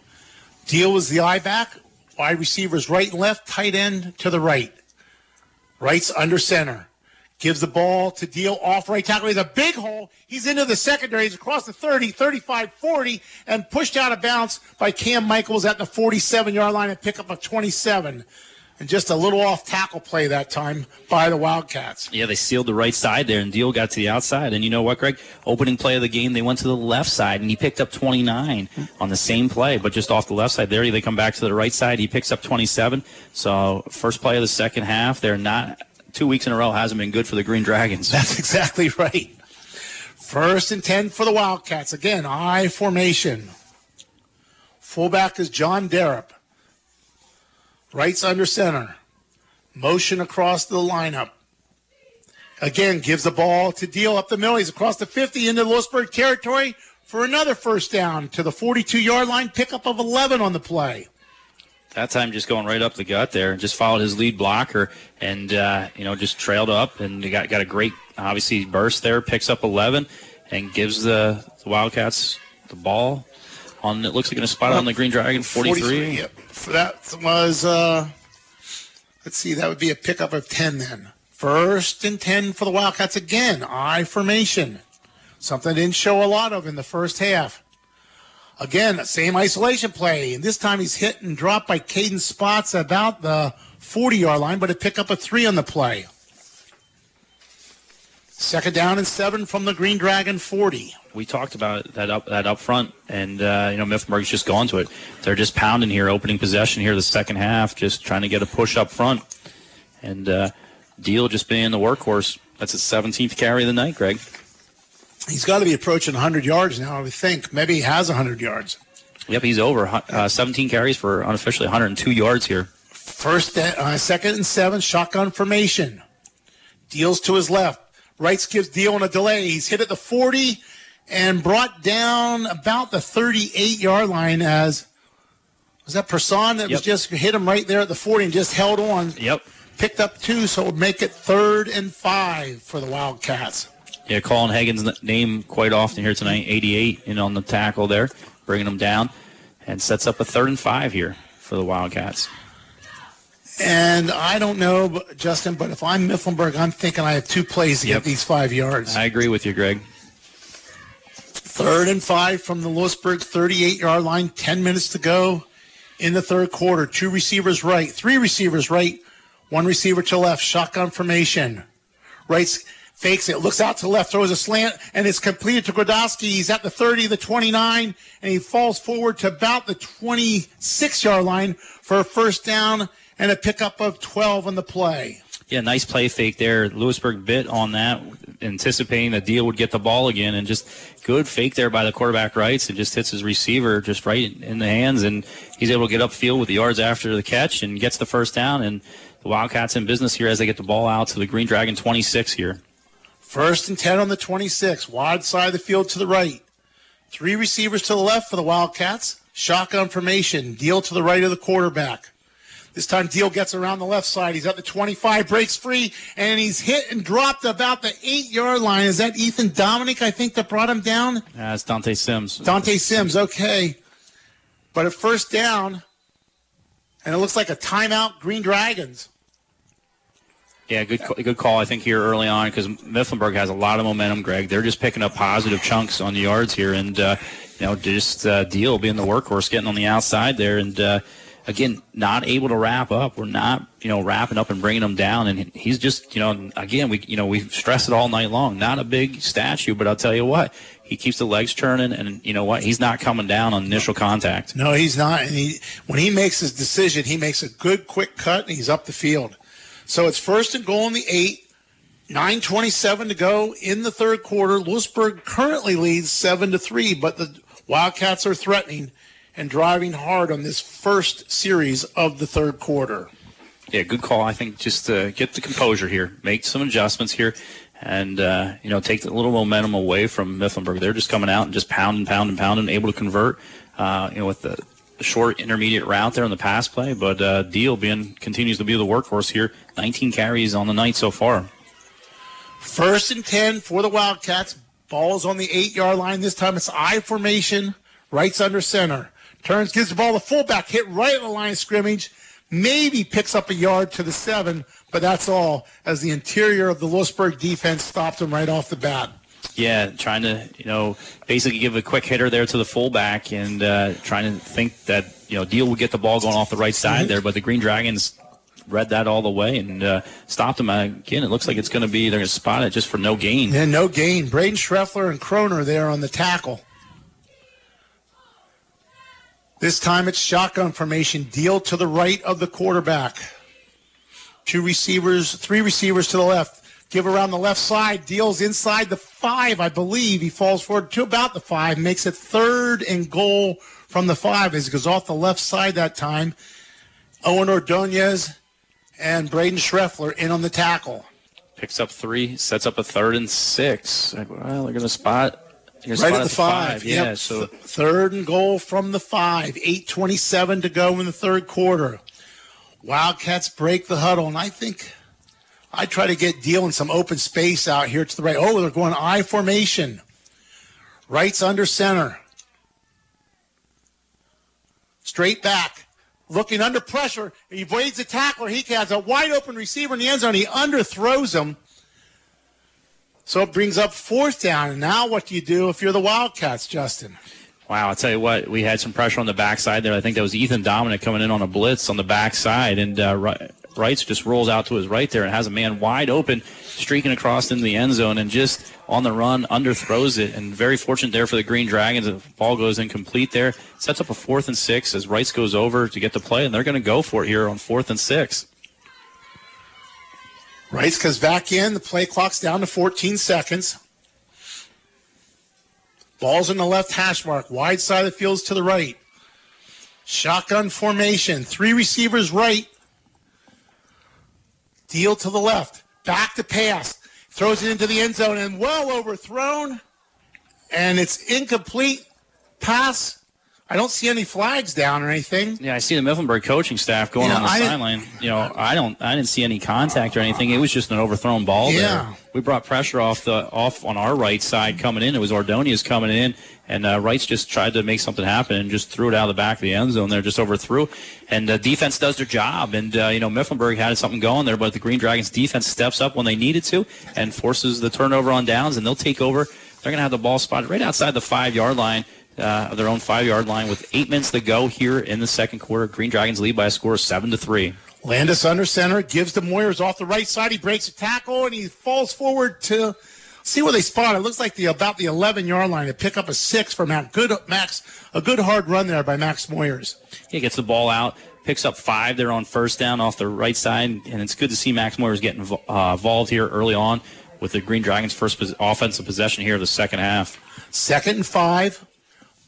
Deal was the I back. Wide receivers right and left, tight end to the right. Right's under center. Gives the ball to Deal off right tackle. He's a big hole. He's into the secondary. He's across the 30, 35, 40, and pushed out of bounds by Cam Michaels at the 47-yard line and pick up a 27. And just a little off-tackle play that time by the Wildcats. Yeah, they sealed the right side there, and Deal got to the outside. And you know what, Greg? Opening play of the game, they went to the left side, and he picked up 29 on the same play, but just off the left side there. They come back to the right side. He picks up 27. So first play of the second half, they're not – 2 weeks in a row hasn't been good for the Green Dragons. That's exactly right. First and 10 for the Wildcats. Again, I formation. Fullback is John Darrop. Right's under center. Motion across the lineup. Again, gives the ball to Deal up the middle. He's across the 50 into Lewisburg territory for another first down to the 42-yard line. Pickup of 11 on the play. That time just going right up the gut there and just followed his lead blocker and, you know, just trailed up and got a great, obviously, burst there, picks up 11 and gives the Wildcats the ball on, it looks like, in a spot on the Green Dragon, 43. Yep. So that was, let's see, that would be a pickup of 10 then. First and 10 for the Wildcats again, I formation, something they didn't show a lot of in the first half. Again, same isolation play, and this time he's hit and dropped by Caden Spots about the 40-yard line, but it picked up a 3 on the play. Second down and 7 from the Green Dragon 40. We talked about that up front, and you know, Mifflinburg's just gone to it. They're just pounding here, opening possession here the second half, just trying to get a push up front, and Deal just being the workhorse. That's his 17th carry of the night, Greg. He's got to be approaching 100 yards now, I would think. Maybe he has 100 yards. Yep, he's over. 17 carries for unofficially 102 yards here. Second and 7, shotgun formation. Deals to his left. Wrights gives Deal on a delay. He's hit at the 40 and brought down about the 38-yard line as, was that Person that was just hit him right there at the 40 and just held on. Yep. Picked up 2, so it would make it 3rd and 5 for the Wildcats. Yeah, calling Hagen's name quite often here tonight, 88 in on the tackle there, bringing him down, and sets up a 3rd and 5 here for the Wildcats. And I don't know, Justin, but if I'm Mifflinburg, I'm thinking I have 2 plays to get these 5 yards. I agree with you, Greg. 3rd and 5 from the Lewisburg 38-yard line, 10 minutes to go in the third quarter. 2 receivers right, 3 receivers right, 1 receiver to left, shotgun formation. Right's fakes it, looks out to the left, throws a slant, and it's completed to Grodowski. He's at the 30, the 29, and he falls forward to about the 26-yard line for a first down and a pickup of 12 on the play. Yeah, nice play fake there. Lewisburg bit on that, anticipating that Deal would get the ball again, and just good fake there by the quarterback Wrights, and just hits his receiver just right in the hands, and he's able to get upfield with the yards after the catch and gets the first down, and the Wildcats in business here as they get the ball out to the Green Dragon 26 here. 1st and 10 on the 26, wide side of the field to the right. 3 receivers to the left for the Wildcats. Shotgun formation, Deal to the right of the quarterback. This time Deal gets around the left side. He's at the 25, breaks free, and he's hit and dropped about the 8-yard line. Is that Ethan Dominic, I think, that brought him down? It's Dante Sims. Dante Sims, okay. But a first down, and it looks like a timeout, Green Dragons. Yeah, good call, I think, here early on, because Mifflinburg has a lot of momentum, Greg. They're just picking up positive chunks on the yards here, and, you know, just Deal being the workhorse, getting on the outside there, and, again, not able to wrap up. We're not, you know, wrapping up and bringing them down, and he's just, you know, again, we've stressed it all night long. Not a big statue, but I'll tell you what, he keeps the legs turning, and you know what, he's not coming down on initial contact. No, he's not, and when he makes his decision, he makes a good quick cut, and he's up the field. So it's 1st and goal in the 8, 9:27 to go in the third quarter. Lewisburg currently leads 7-3, but the Wildcats are threatening and driving hard on this first series of the third quarter. Yeah, good call. I think just to get the composure here, make some adjustments here, and, you know, take a little momentum away from Mifflinburg. They're just coming out and just pounding, able to convert, you know, with the short intermediate route there on the pass play, but Deal continues to be the workhorse here. 19 carries on the night so far. 1st and 10 for the Wildcats. Ball's on the 8-yard line. This time it's I formation. Wright's under center. Turns, gives the ball to fullback, hit right at the line of scrimmage. Maybe picks up a yard to the 7, but that's all, as the interior of the Lewisburg defense stopped him right off the bat. Yeah, trying to, you know, basically give a quick hitter there to the fullback, and trying to think that, you know, Deal would get the ball going off the right side there, but the Green Dragons read that all the way and stopped him. Again, it looks like it's going to be, they're going to spot it just for no gain. Yeah, no gain. Braden Schreffler and Kroner there on the tackle. This time it's shotgun formation. Deal to the right of the quarterback. 3 receivers to the left. Give around the left side. Deal's inside the 5, I believe. He falls forward to about the 5. Makes it 3rd and goal from the 5 as he goes off the left side that time. Owen Ordonez and Braden Schreffler in on the tackle. Picks up 3, sets up a 3rd and 6. Well, they're going to spot right at the 5. Yeah, yep. So 3rd and goal from the 5. 8:27 to go in the third quarter. Wildcats break the huddle, and I think I try to get Deal in some open space out here to the right. Oh, they're going I formation. Wright's under center. Straight back. Looking under pressure. He evades the tackler. He has a wide open receiver in the end zone. He underthrows him. So it brings up 4th down. And now what do you do if you're the Wildcats, Justin? Wow, I'll tell you what, we had some pressure on the backside there. I think that was Ethan Dominic coming in on a blitz on the backside. And Wrights just rolls out to his right there and has a man wide open, streaking across into the end zone, and just on the run, underthrows it. And very fortunate there for the Green Dragons. The ball goes incomplete there. Sets up a 4th and 6 as Wrights goes over to get the play, and they're going to go for it here on 4th and 6. Wrights comes back in. The play clock's down to 14 seconds. Ball's in the left hash mark. Wide side of the field's to the right. Shotgun formation. 3 receivers right. Deal to the left, back to pass, throws it into the end zone, and well overthrown, and it's incomplete pass. I don't see any flags down or anything. Yeah, I see the Mifflinburg coaching staff going on the sideline. You know, I didn't see any contact or anything. It was just an overthrown ball there. We brought pressure off on our right side coming in. It was Ordonez coming in, and Wrights just tried to make something happen and just threw it out of the back of the end zone there, just overthrew. And defense does their job, and, you know, Mifflinburg had something going there, but the Green Dragons defense steps up when they needed to and forces the turnover on downs, and they'll take over. They're going to have the ball spotted right outside the 5-yard line. Their own 5-yard line with 8 minutes to go here in the second quarter. Green Dragons lead by a score of 7-3. Landis under center, gives to Moyers off the right side. He breaks a tackle, and he falls forward to see where they spot. It looks like about the 11-yard line to pick up a 6 for Max. A good hard run there by Max Moyers. He gets the ball out, picks up 5 there on 1st down off the right side, and it's good to see Max Moyers getting involved here early on with the Green Dragons' first offensive possession here of the second half. 2nd and 5.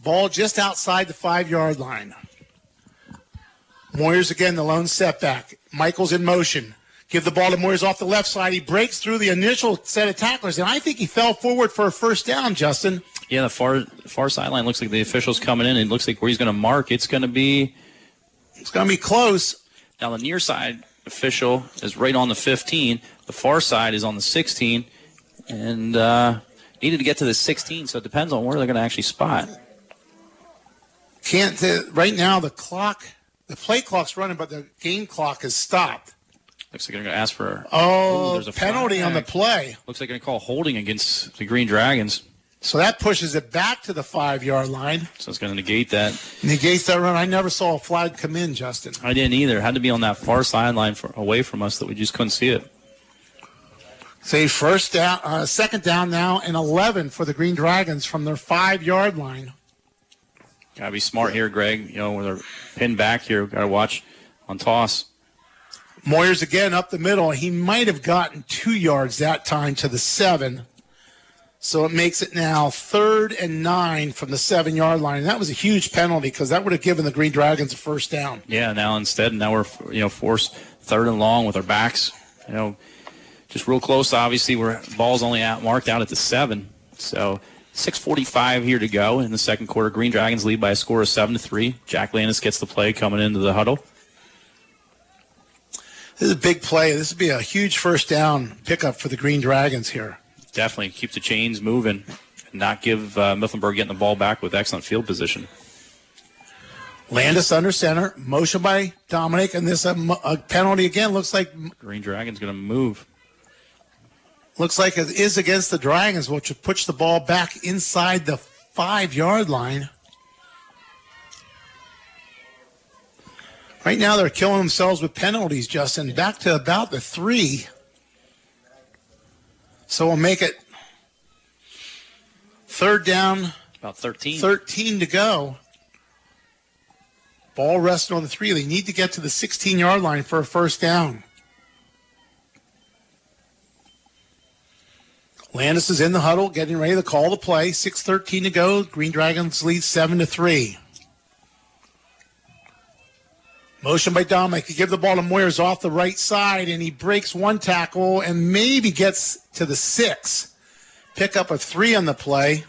Ball just outside the 5-yard line. Moyers again, the lone setback. Michael's in motion. Give the ball to Moyers off the left side. He breaks through the initial set of tacklers, and I think he fell forward for a 1st down, Justin. Yeah, the far sideline looks like the official's coming in. It looks like where he's going to mark, it's going to be close. Now the near side official is right on the 15. The far side is on the 16, and needed to get to the 16, so it depends on where they're going to actually spot. Right now the play clock's running, but the game clock is stopped. Looks like they're going to ask for there's a penalty on the play. Looks like they're going to call holding against the Green Dragons. So that pushes it back to the 5-yard line. So it's going to negate that. Negates that run. I never saw a flag come in, Justin. I didn't either. It had to be on that far sideline away from us that we just couldn't see it. Say first down, second down now, and 11 for the Green Dragons from their 5-yard line. Gotta be smart here, Greg. You know, when they're pinned back here, gotta watch on toss. Moyers again up the middle. He might have gotten 2 yards that time to the 7. So it makes it now 3rd and 9 from the 7-yard line. And that was a huge penalty because that would have given the Green Dragons a first down. Yeah. Now instead, now we're forced 3rd and long with our backs. You know. Just real close, obviously, where ball's only marked out at the 7. So 6:45 here to go in the second quarter. Green Dragons lead by a score of 7-3. Jack Landis gets the play coming into the huddle. This is a big play. This would be a huge first down pickup for the Green Dragons here. Definitely keep the chains moving and not give Mifflinburg getting the ball back with excellent field position. Landis under center. Motion by Dominic, and this a penalty again. Looks like Green Dragons going to move. Looks like it is against the Dragons, which would push the ball back inside the 5-yard line. Right now they're killing themselves with penalties, Justin. Back to about the 3. So we'll make it 3rd down. About 13. 13 to go. Ball resting on the 3. They need to get to the 16-yard line for a first down. Landis is in the huddle, getting ready to call the play. 6:13 to go. Green Dragons lead 7-3. Motion by Dominic to give the ball to Moyers off the right side, and he breaks one tackle and maybe gets to the 6. Pick up a 3 on the play.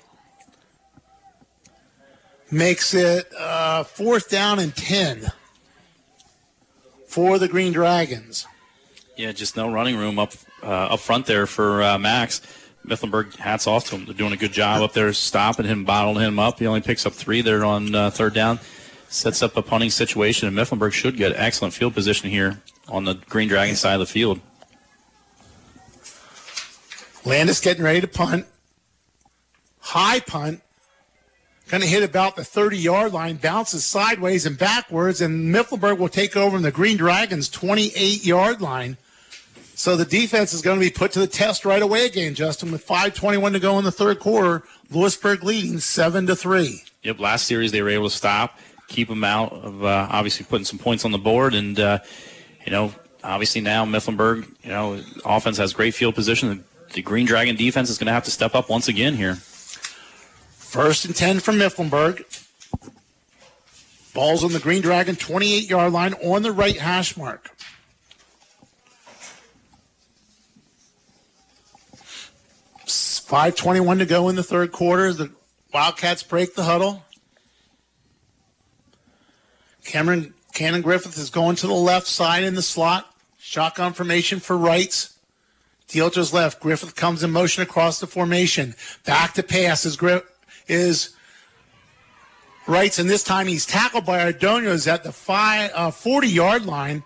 Makes it 4th down and 10 for the Green Dragons. Yeah, just no running room up front there for Max. Mifflinburg, hats off to him. They're doing a good job up there stopping him, bottling him up. He only picks up 3 there on 3rd down. Sets up a punting situation, and Mifflinburg should get excellent field position here on the Green Dragon side of the field. Landis getting ready to punt. High punt. Going to hit about the 30-yard line, bounces sideways and backwards, and Mifflinburg will take over in the Green Dragons' 28-yard line. So the defense is going to be put to the test right away again, Justin, with 5:21 to go in the third quarter. Lewisburg leading 7-3. Yep, last series they were able to stop, keep them out of obviously putting some points on the board. And, obviously now Mifflinburg, offense has great field position. The Green Dragon defense is going to have to step up once again here. 1st and 10 from Mifflinburg. Ball's on the Green Dragon 28-yard line on the right hash mark. It's 5:21 to go in the third quarter. The Wildcats break the huddle. Cameron Cannon Griffith is going to the left side in the slot. Shotgun formation for Wrights. Dieltra's left. Griffith comes in motion across the formation. Back to pass is Wrights, and this time he's tackled by Ordonez at the 40-yard line.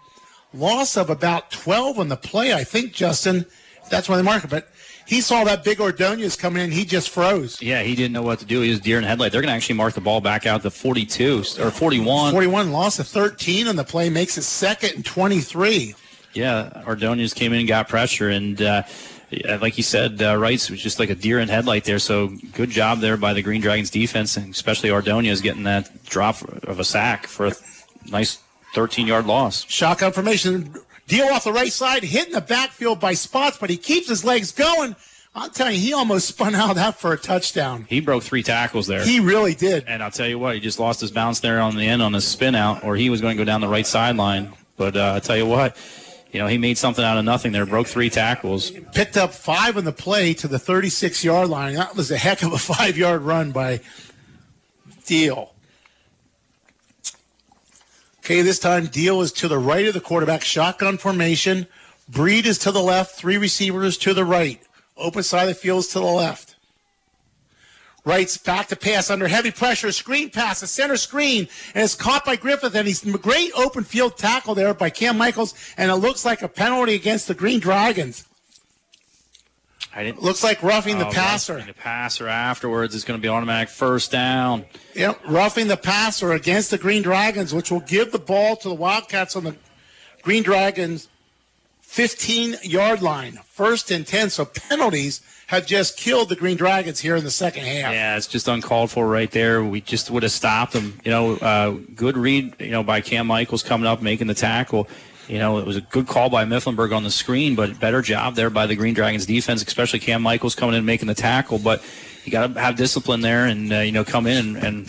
Loss of about 12 on the play, I think, Justin. That's why they mark it, but he saw that big Ordonez coming in. He just froze. Yeah, he didn't know what to do. He was deer in the headlight. They're going to actually mark the ball back out to 42 or 41. 41, loss of 13 on the play, makes it 2nd and 23. Yeah, Ordonez came in and got pressure. And like he said, Wrights was just like a deer in the headlight there. So good job there by the Green Dragons defense, and especially Ordonez getting that drop of a sack for a nice 13-yard loss. Shotgun formation. Deal off the right side, hitting the backfield by spots, but he keeps his legs going. I'll tell you, he almost spun out of that for a touchdown. He broke 3 tackles there. He really did. And I'll tell you what, he just lost his bounce there on the end on his spin out, or he was going to go down the right sideline. But I'll tell you what, he made something out of nothing there, broke 3 tackles. Picked up 5 on the play to the 36-yard line. That was a heck of a 5-yard run by Deal. Okay, this time Deal is to the right of the quarterback. Shotgun formation. Breed is to the left. 3 receivers to the right. Open side of the field is to the left. Wright's back to pass under heavy pressure. Screen pass to center screen. And it's caught by Griffith. And he's a great open field tackle there by Cam Michaels. And it looks like a penalty against the Green Dragons. Looks like roughing the passer. Roughing the passer afterwards is going to be automatic first down. Yep, roughing the passer against the Green Dragons, which will give the ball to the Wildcats on the Green Dragons' 15-yard line. First and 10, so penalties have just killed the Green Dragons here in the second half. Yeah, it's just uncalled for right there. We just would have stopped them. You know, good read, you know, by Cam Michaels coming up, making the tackle. You know, it was a good call by Mifflinburg on the screen, but better job there by the Green Dragons defense, especially Cam Michaels coming in and making the tackle. But you got to have discipline there and, you know, come in and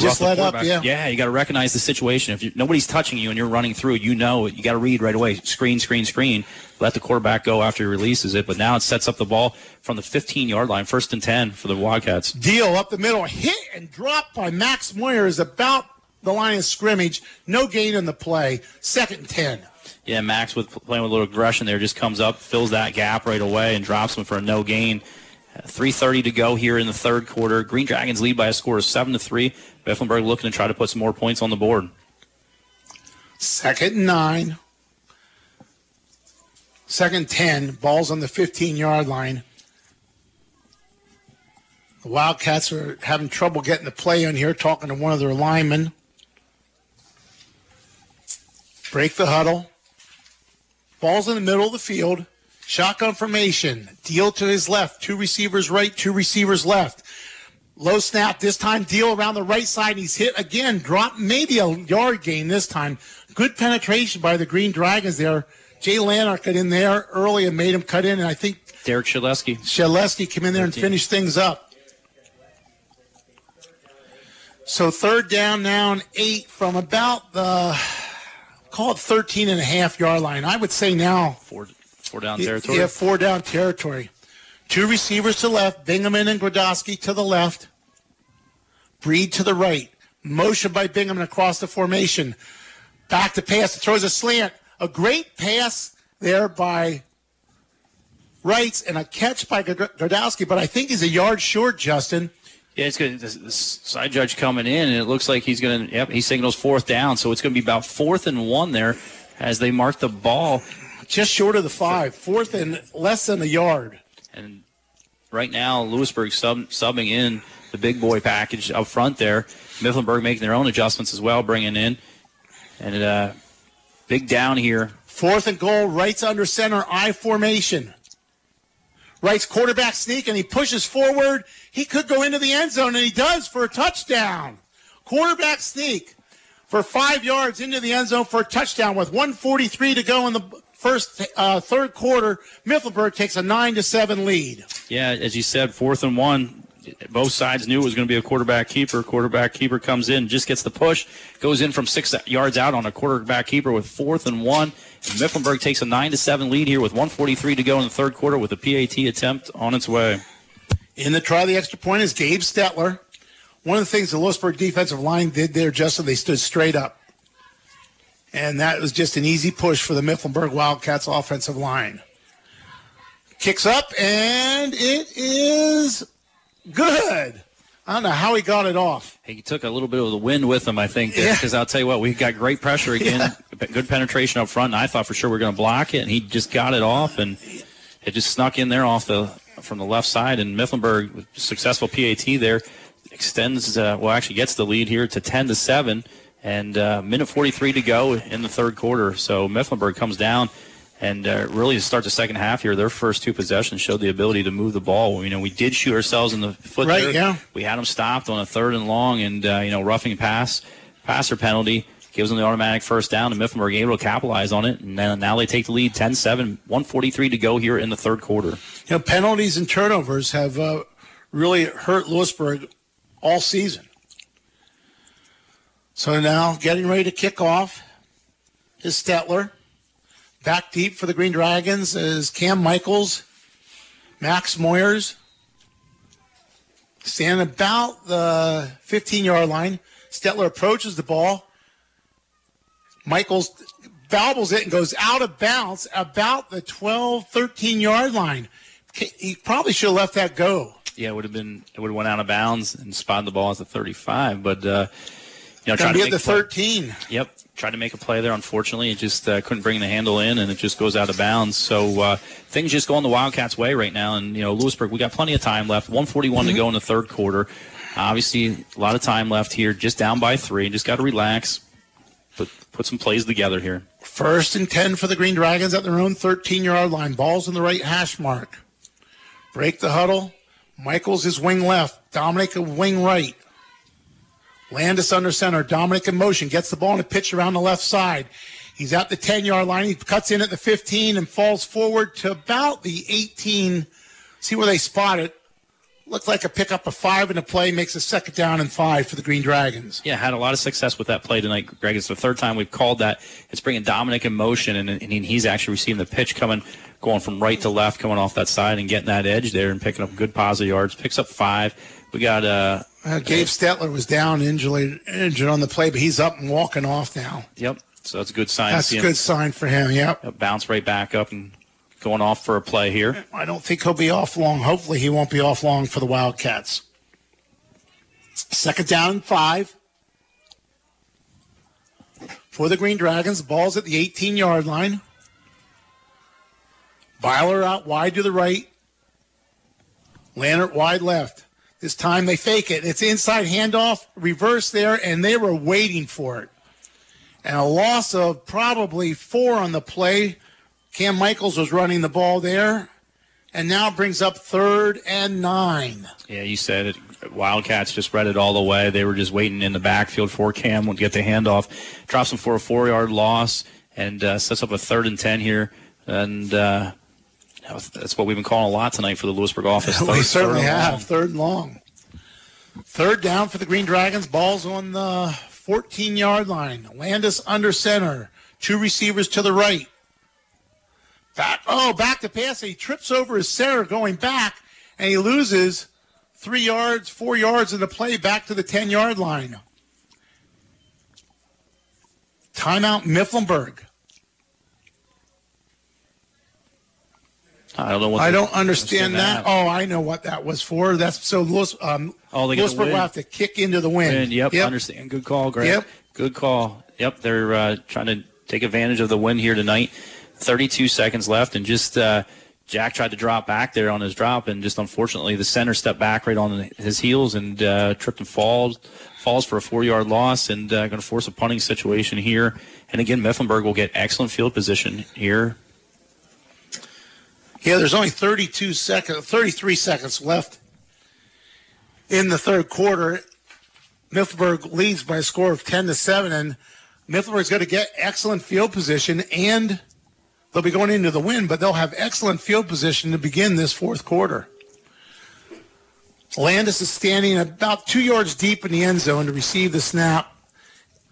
just let up, yeah. Yeah, you got to recognize the situation. If nobody's touching you and you're running through, you know it. You got to read right away. Screen, screen, screen. Let the quarterback go after he releases it. But now it sets up the ball from the 15-yard line, first and 10 for the Wildcats. Deal up the middle. Hit and drop by Max Moyer is about the line of scrimmage, no gain in the play, second and 10. Yeah, Max with playing with a little aggression there, just comes up, fills that gap right away, and drops him for a no gain. 3:30 to go here in the third quarter. Green Dragons lead by a score of 7-3. Mifflinburg looking to try to put some more points on the board. Second and 9. Second 10, ball's on the 15-yard line. The Wildcats are having trouble getting the play in here, talking to one of their linemen. Break the huddle. Ball's in the middle of the field. Shotgun formation. Deal to his left. Two receivers right, two receivers left. Low snap. This time Deal around the right side. He's hit again. Dropped maybe a yard gain this time. Good penetration by the Green Dragons there. Jay Lanark got in there early and made him cut in. And I think Derek Shaleski came in there and finished things up. So third down now and 8 from about the, call it 13.5-yard line. I would say now. Four down territory. Yeah, 4 down territory. Two receivers to left, Bingaman and Grodowski to the left, Breed to the right. Motion by Bingaman across the formation. Back to pass, throws a slant. A great pass there by Wrights and a catch by Grodowski, but I think he's a yard short, Justin. Yeah, it's good. The side judge coming in, and it looks like he's going to. Yep, he signals fourth down, so it's going to be about 4th and 1 there as they mark the ball, just short of the 5. 4th and less than a yard. And right now, Lewisburg subbing in the big boy package up front there. Mifflinburg making their own adjustments as well, bringing in and big down here. 4th and goal. Wright's under center, I formation. Wright's quarterback sneak, and he pushes forward. He could go into the end zone, and he does for a touchdown. Quarterback sneak for 5 yards into the end zone for a touchdown with 1:43 to go in the first third quarter. Mifflinburg takes a 9-7 lead. Yeah, as you said, 4th and 1. Both sides knew it was going to be a quarterback keeper. Quarterback keeper comes in, just gets the push, goes in from 6 yards out on a quarterback keeper with 4th and 1. Mifflinburg takes a 9-7 lead here with 1:43 to go in the third quarter with a PAT attempt on its way. In the try, the extra point is Gabe Stetler. One of the things the Lewisburg defensive line did there, Justin, they stood straight up. And that was just an easy push for the Mifflinburg Wildcats offensive line. Kicks up, and it is good. I don't know how he got it off. He took a little bit of the wind with him, I think, because yeah. I'll tell you what, we got great pressure again, yeah. Good penetration up front, and I thought for sure we were going to block it, and he just got it off, and it just snuck in there off the from the left side, and Mifflinburg, with successful PAT there, extends, actually gets the lead here to 10-7, and minute 43 to go in the third quarter. So Mifflinburg comes down. And really, to start the second half here, their first 2 possessions showed the ability to move the ball. You know, we did shoot ourselves in the foot there. Right, yeah. We had them stopped on a 3rd and long, and, roughing passer penalty gives them the automatic first down, and Mifflinburg able to capitalize on it. And now they take the lead 10-7, 1:43 to go here in the third quarter. You know, penalties and turnovers have really hurt Lewisburg all season. So now getting ready to kick off is Stetler. Back deep for the Green Dragons is Cam Michaels, Max Moyers. Standing about the 15-yard line. Stetler approaches the ball. Michaels bobbles it and goes out of bounds about the 12-13-yard line. He probably should have left that go. yeah, it would have went out of bounds and spotted the ball at the 35. But tried to get the 13. Yep, tried to make a play there. Unfortunately, it just couldn't bring the handle in, and it just goes out of bounds. So things just go in the Wildcats' way right now. And Lewisburg, we got plenty of time left. 1:41 to go in the third quarter. Obviously, a lot of time left here. Just down by 3. Just got to relax. Put some plays together here. 1st and 10 for the Green Dragons at their own 13-yard line. Ball's in the right hash mark. Break the huddle. Michaels is wing left. Dominic wing right. Landis under center. Dominic in motion. Gets the ball in a pitch around the left side. He's at the 10-yard line. He cuts in at the 15 and falls forward to about the 18. See where they spot it. Looked like a pickup of 5 in a play, makes a 2nd down and 5 for the Green Dragons. Yeah, had a lot of success with that play tonight, Greg. It's the 3rd time we've called that. It's bringing Dominic in motion, and he's actually receiving the pitch going from right to left, coming off that side and getting that edge there and picking up good positive yards. Picks up 5. We got Gabe Stetler was down, injured on the play, but he's up and walking off now. Yep, so that's a good sign. That's a good sign for him, yep. Bounce right back up and going off for a play here. I don't think he'll be off long. Hopefully he won't be off long for the Wildcats. 2nd down and 5 for the Green Dragons. Ball's at the 18-yard line. Byler out wide to the right. Lannert wide left. This time they fake it. It's inside handoff, reverse there, and they were waiting for it. And a loss of probably 4 on the play. Cam Michaels was running the ball there, and now brings up 3rd and 9. Yeah, you said it. Wildcats just read it all the way. They were just waiting in the backfield for Cam to get the handoff. Drops him for a 4-yard loss and sets up a 3rd and 10 here. And that's what we've been calling a lot tonight for the Lewisburg office. We certainly have. 3rd and long. 3rd down for the Green Dragons. Ball's on the 14-yard line. Landis under center. 2 receivers to the right. Back to pass. He trips over his center going back, and he loses 4 yards in the play back to the 10-yard line. Timeout, Mifflinburg. I don't understand that. Oh, I know what that was for. That's so Lewisburg will have to kick into the wind. Yep, understand. Good call, Greg. Yep. Good call. Yep, they're trying to take advantage of the wind here tonight. 32 seconds left, and just Jack tried to drop back there on his drop, and just unfortunately the center stepped back right on his heels and tripped and falls for a 4-yard loss, and going to force a punting situation here. And again, Mifflinburg will get excellent field position here. Yeah, there's only 33 seconds left in the third quarter. Mifflinburg leads by a score of 10-7, and Mifflinburg's going to get excellent field position, and they'll be going into the wind, but they'll have excellent field position to begin this fourth quarter. Landis is standing about 2 yards deep in the end zone to receive the snap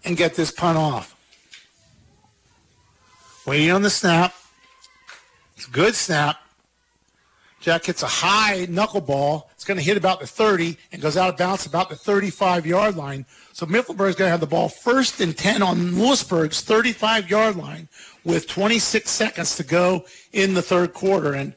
and get this punt off. Waiting on the snap. It's a good snap. Jack hits a high knuckleball. It's going to hit about the 30 and goes out of bounds about the 35-yard line. So Mifflinburg's going to have the ball 1st and 10 on Lewisburg's 35-yard line with 26 seconds to go in the third quarter. And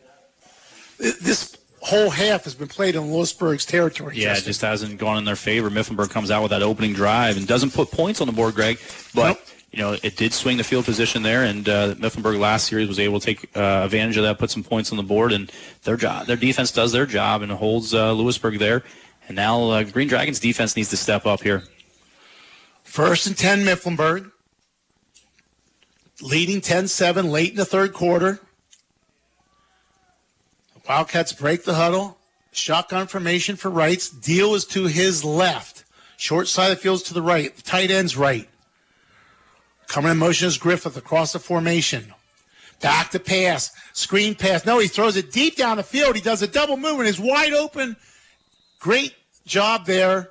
this whole half has been played in Lewisburg's territory. Yeah, Justin. It just hasn't gone in their favor. Mifflinburg comes out with that opening drive and doesn't put points on the board, Greg, but nope. It did swing the field position there, and Mifflinburg last series was able to take advantage of that, put some points on the board, and their defense does their job and holds Lewisburg there. And now Green Dragons defense needs to step up here. 1st and 10, Mifflinburg. Leading 10-7 late in the third quarter. Wildcats break the huddle. Shotgun formation for Wrights. Deal is to his left. Short side of the field is to the right. The tight end's right. Coming in motion is Griffith across the formation. Back to pass. Screen pass. No, he throws it deep down the field. He does a double move and is wide open. Great job there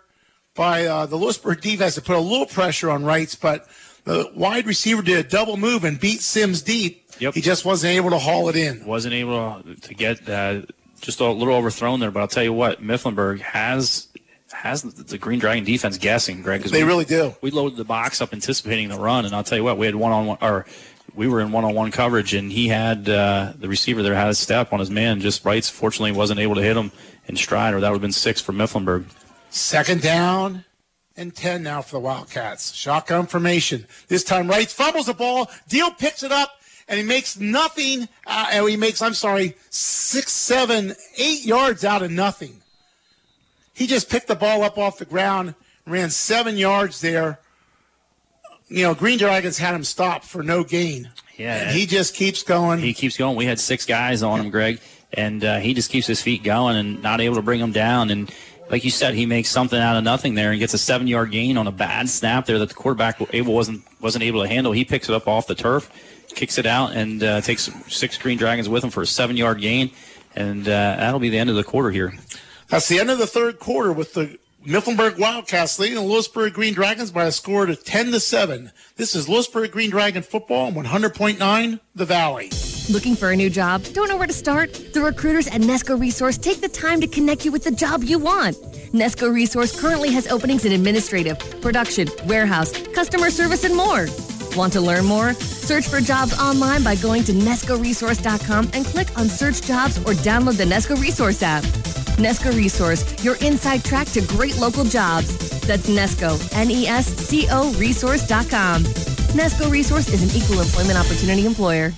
by the Lewisburg defense to put a little pressure on Wrights, but the wide receiver did a double move and beat Sims deep. Yep. He just wasn't able to haul it in. Wasn't able to get just a little overthrown there, but I'll tell you what, Mifflinburg has the Green Dragon defense guessing, Greg. They really do. We loaded the box up anticipating the run, and I'll tell you what, we had one on one, or we were in one-on-one coverage, and he had the receiver there had a step on his man. Just Wrights, fortunately, wasn't able to hit him in stride, or that would have been 6 for Mifflinburg. Second down and 10 now for the Wildcats. Shotgun formation. This time Wrights fumbles the ball. Deal picks it up, and he makes nothing. He makes, 6, 7, 8 yards out of nothing. He just picked the ball up off the ground, ran 7 yards there. You know, Green Dragons had him stopped for no gain. Yeah. And he just keeps going. He keeps going. We had 6 guys on him, Greg, and he just keeps his feet going and not able to bring them down. And like you said, he makes something out of nothing there and gets a 7-yard gain on a bad snap there that the quarterback wasn't able to handle. He picks it up off the turf, kicks it out, and takes 6 Green Dragons with him for a 7-yard gain. And that'll be the end of the quarter here. That's the end of the third quarter with the Mifflinburg Wildcats leading the Lewisburg Green Dragons by a score of 10-7. This is Lewisburg Green Dragon football on 100.9 The Valley. Looking for a new job? Don't know where to start? The recruiters at Nesco Resource take the time to connect you with the job you want. Nesco Resource currently has openings in administrative, production, warehouse, customer service, and more. Want to learn more? Search for jobs online by going to nescoresource.com and click on Search Jobs or download the Nesco Resource app. Nesco Resource, your inside track to great local jobs. That's Nesco, N-E-S-C-O, resource.com. Nesco Resource is an equal employment opportunity employer.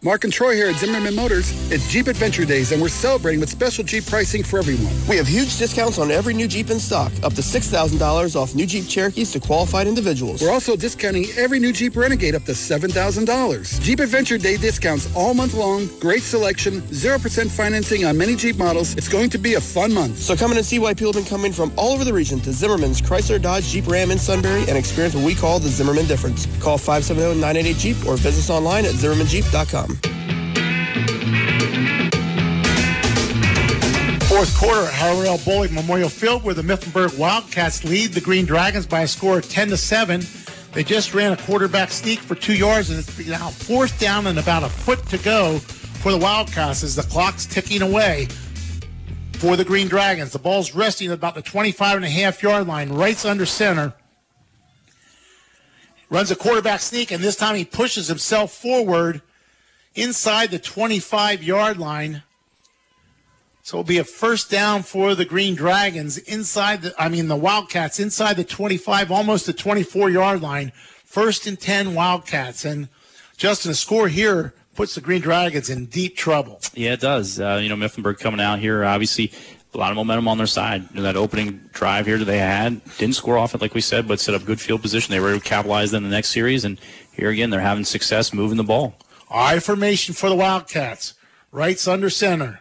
Mark and Troy here at Zimmerman Motors. It's Jeep Adventure Days, and we're celebrating with special Jeep pricing for everyone. We have huge discounts on every new Jeep in stock, up to $6,000 off new Jeep Cherokees to qualified individuals. We're also discounting every new Jeep Renegade up to $7,000. Jeep Adventure Day discounts all month long, great selection, 0% financing on many Jeep models. It's going to be a fun month. So come in and see why people have been coming from all over the region to Zimmerman's Chrysler Dodge Jeep Ram in Sunbury and experience what we call the Zimmerman difference. Call 570-988-JEEP or visit us online at ZimmermanJeep.com. Fourth quarter at Harold L. Bullock Memorial Field, where the Mifflinburg Wildcats lead the Green Dragons by a score of 10-7. They just ran a quarterback sneak for 2 yards, and it's now fourth down and about a foot to go for the Wildcats as the clock's ticking away for the Green Dragons. The ball's resting at about the 25.5-yard line, right under center. Runs a quarterback sneak, and this time he pushes himself forward inside the 25-yard line. So it'll be a first down for the Green Dragons the Wildcats inside the 25, almost the 24-yard line. First and 10 Wildcats. And Justin, a score here puts the Green Dragons in deep trouble. Yeah, it does. Mifflinburg coming out here, obviously a lot of momentum on their side. That opening drive here that they had, didn't score off it like we said, but set up good field position. They were able to capitalize in the next series. And here again, they're having success moving the ball. I formation for the Wildcats. Wrights under center.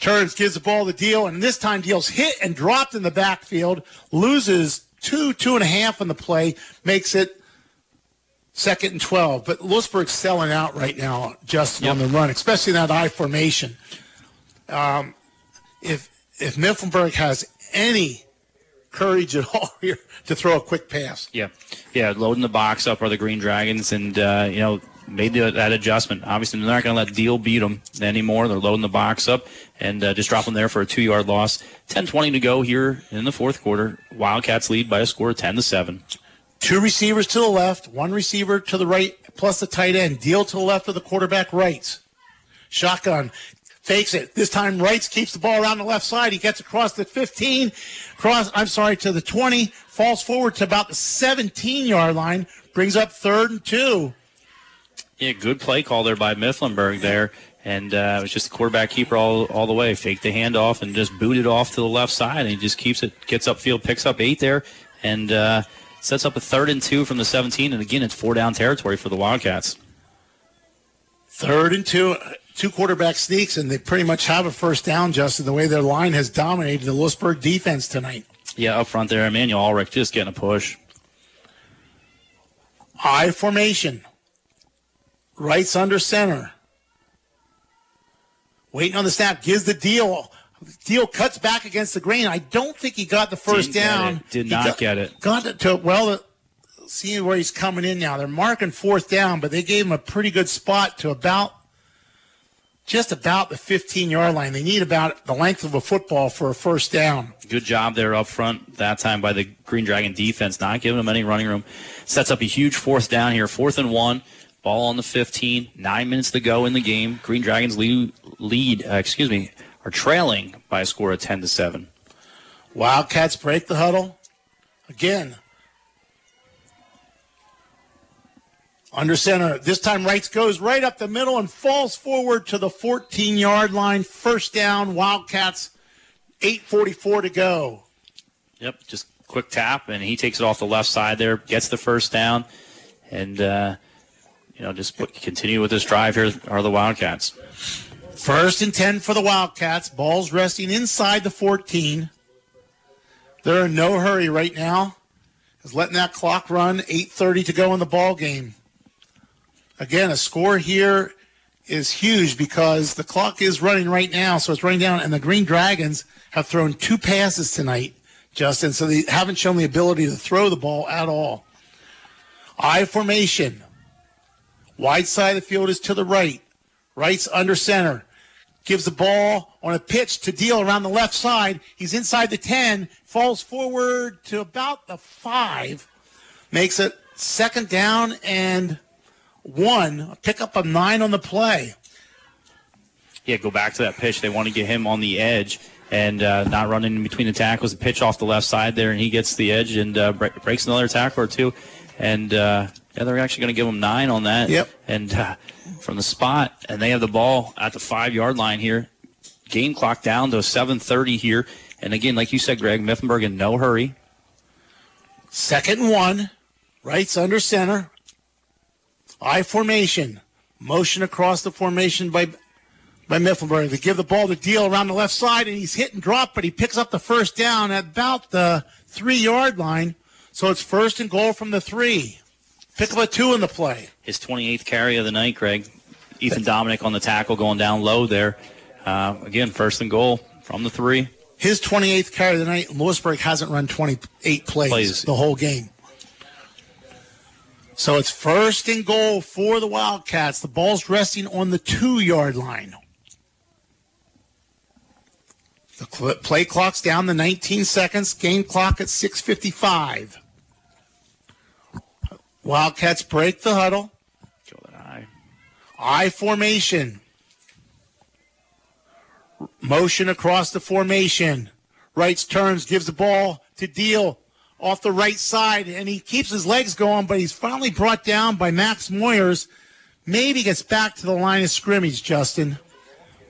Turns, gives the ball to Deal, and this time Deal's hit and dropped in the backfield. Loses 2.5 in the play. Makes it 2nd and 12. But Lewisburg's selling out right now, Justin, on the run, especially in that I formation. If Mifflinburg has any courage at all here to throw a quick pass. Yeah, loading the box up are the Green Dragons, and, made that adjustment. Obviously, they're not going to let Deal beat them anymore. They're loading the box up and just dropping there for a 2-yard loss. 10:20 to go here in the fourth quarter. Wildcats lead by a score of 10-7. 2 receivers to the left, 1 receiver to the right, plus the tight end. Deal to the left of the quarterback, Wrights. Shotgun. Fakes it. This time, Wrights keeps the ball around the left side. He gets across the 15, to the 20, falls forward to about the 17-yard line, brings up 3rd and 2. Yeah, good play call there by Mifflinburg there, and it was just the quarterback keeper all the way. Faked the handoff and just booted off to the left side, and he just keeps it, gets upfield, picks up 8 there, and sets up a 3rd and 2 from the 17, and again, it's 4-down territory for the Wildcats. 3rd and 2, 2 quarterback sneaks, and they pretty much have a first down, Justin, the way their line has dominated the Lewisburg defense tonight. Yeah, up front there, Emmanuel Ulrich just getting a push. I formation. Wrights under center. Waiting on the snap. Gives the Deal. Deal cuts back against the grain. I don't think he got the first down. Did not get it. Got it to, see where he's coming in now. They're marking 4th down, but they gave him a pretty good spot to about just about the 15-yard line. They need about the length of a football for a first down. Good job there up front that time by the Green Dragon defense, not giving them any running room. Sets up a huge fourth down here, 4th and 1. Ball on the 15, 9 minutes to go in the game. Green Dragons are trailing by a score of 10-7. Wildcats break the huddle. Again, under center. This time Wrights goes right up the middle and falls forward to the 14-yard line. First down, Wildcats, 8:44 to go. Yep, just quick tap, and he takes it off the left side there, gets the first down, and continue with this drive. Here are the Wildcats. 1st and 10 for the Wildcats. Ball's resting inside the 14. They're in no hurry right now. Is letting that clock run. 8:30 to go in the ball game. Again, a score here is huge because the clock is running right now, so it's running down, and the Green Dragons have thrown 2 passes tonight, Justin, so they haven't shown the ability to throw the ball at all. I formation. Wide side of the field is to the right. Wright's under center. Gives the ball on a pitch to Deal around the left side. He's inside the 10, falls forward to about the 5, makes it 2nd down and 1, pick up a 9 on the play. Yeah, go back to that pitch. They want to get him on the edge and not running in between the tackles. The pitch off the left side there, and he gets the edge and breaks another tackle or two. And they're actually going to give him 9 on that. Yep. And from the spot, and they have the ball at the 5-yard line here. Game clock down to 7:30 here. And again, like you said, Greg, Miffenberg in no hurry. 2nd and 1, Wright's under center. I formation. Motion across the formation by Miffenberg. They give the ball to Deal around the left side, and he's hit and dropped, but he picks up the first down at about the 3-yard line. So it's 1st and goal from the 3. Pick up a 2 in the play. His 28th carry of the night, Greg. Ethan Dominick on the tackle going down low there. Again, 1st and goal from the 3. His 28th carry of the night. Lewisburg hasn't run 28 plays the whole game. So it's 1st and goal for the Wildcats. The ball's resting on the 2-yard line. The play clock's down to 19 seconds. Game clock at 6:55. Wildcats break the huddle. I formation. Motion across the formation. Wrights turns, gives the ball to Deal off the right side, and he keeps his legs going, but he's finally brought down by Max Moyers. Maybe gets back to the line of scrimmage, Justin.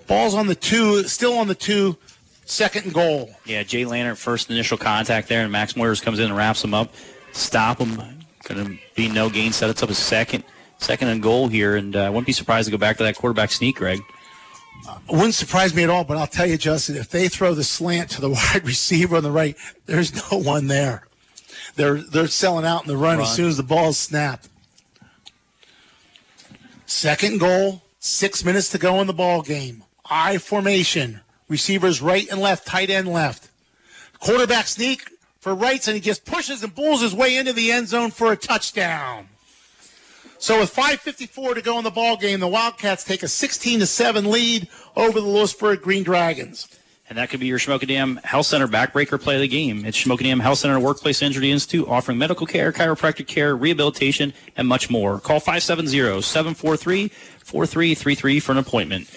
Ball's on the 2, still on the 2, 2nd and goal. Yeah, Jay Lannert, first initial contact there, and Max Moyers comes in and wraps him up. Stop him. Going to be no gain. Sets up a second and goal here, and I wouldn't be surprised to go back to that quarterback sneak, Greg. Wouldn't surprise me at all, but I'll tell you, Justin, if they throw the slant to the wide receiver on the right, there's no one there. They're selling out in the run as soon as the ball is snapped. 2nd goal, 6 minutes to go in the ball game. I formation. Receivers right and left, tight end left. Quarterback sneak for Wrights, and he just pushes and bulls his way into the end zone for a touchdown. So with 5:54 to go in the ball game, the Wildcats take a 16-7 lead over the Lewisburg Green Dragons. And that could be your Shamokin Dam Health Center backbreaker play of the game. It's Shamokin Dam Health Center Workplace Injury Institute, offering medical care, chiropractic care, rehabilitation, and much more. Call 570-743-4333 for an appointment.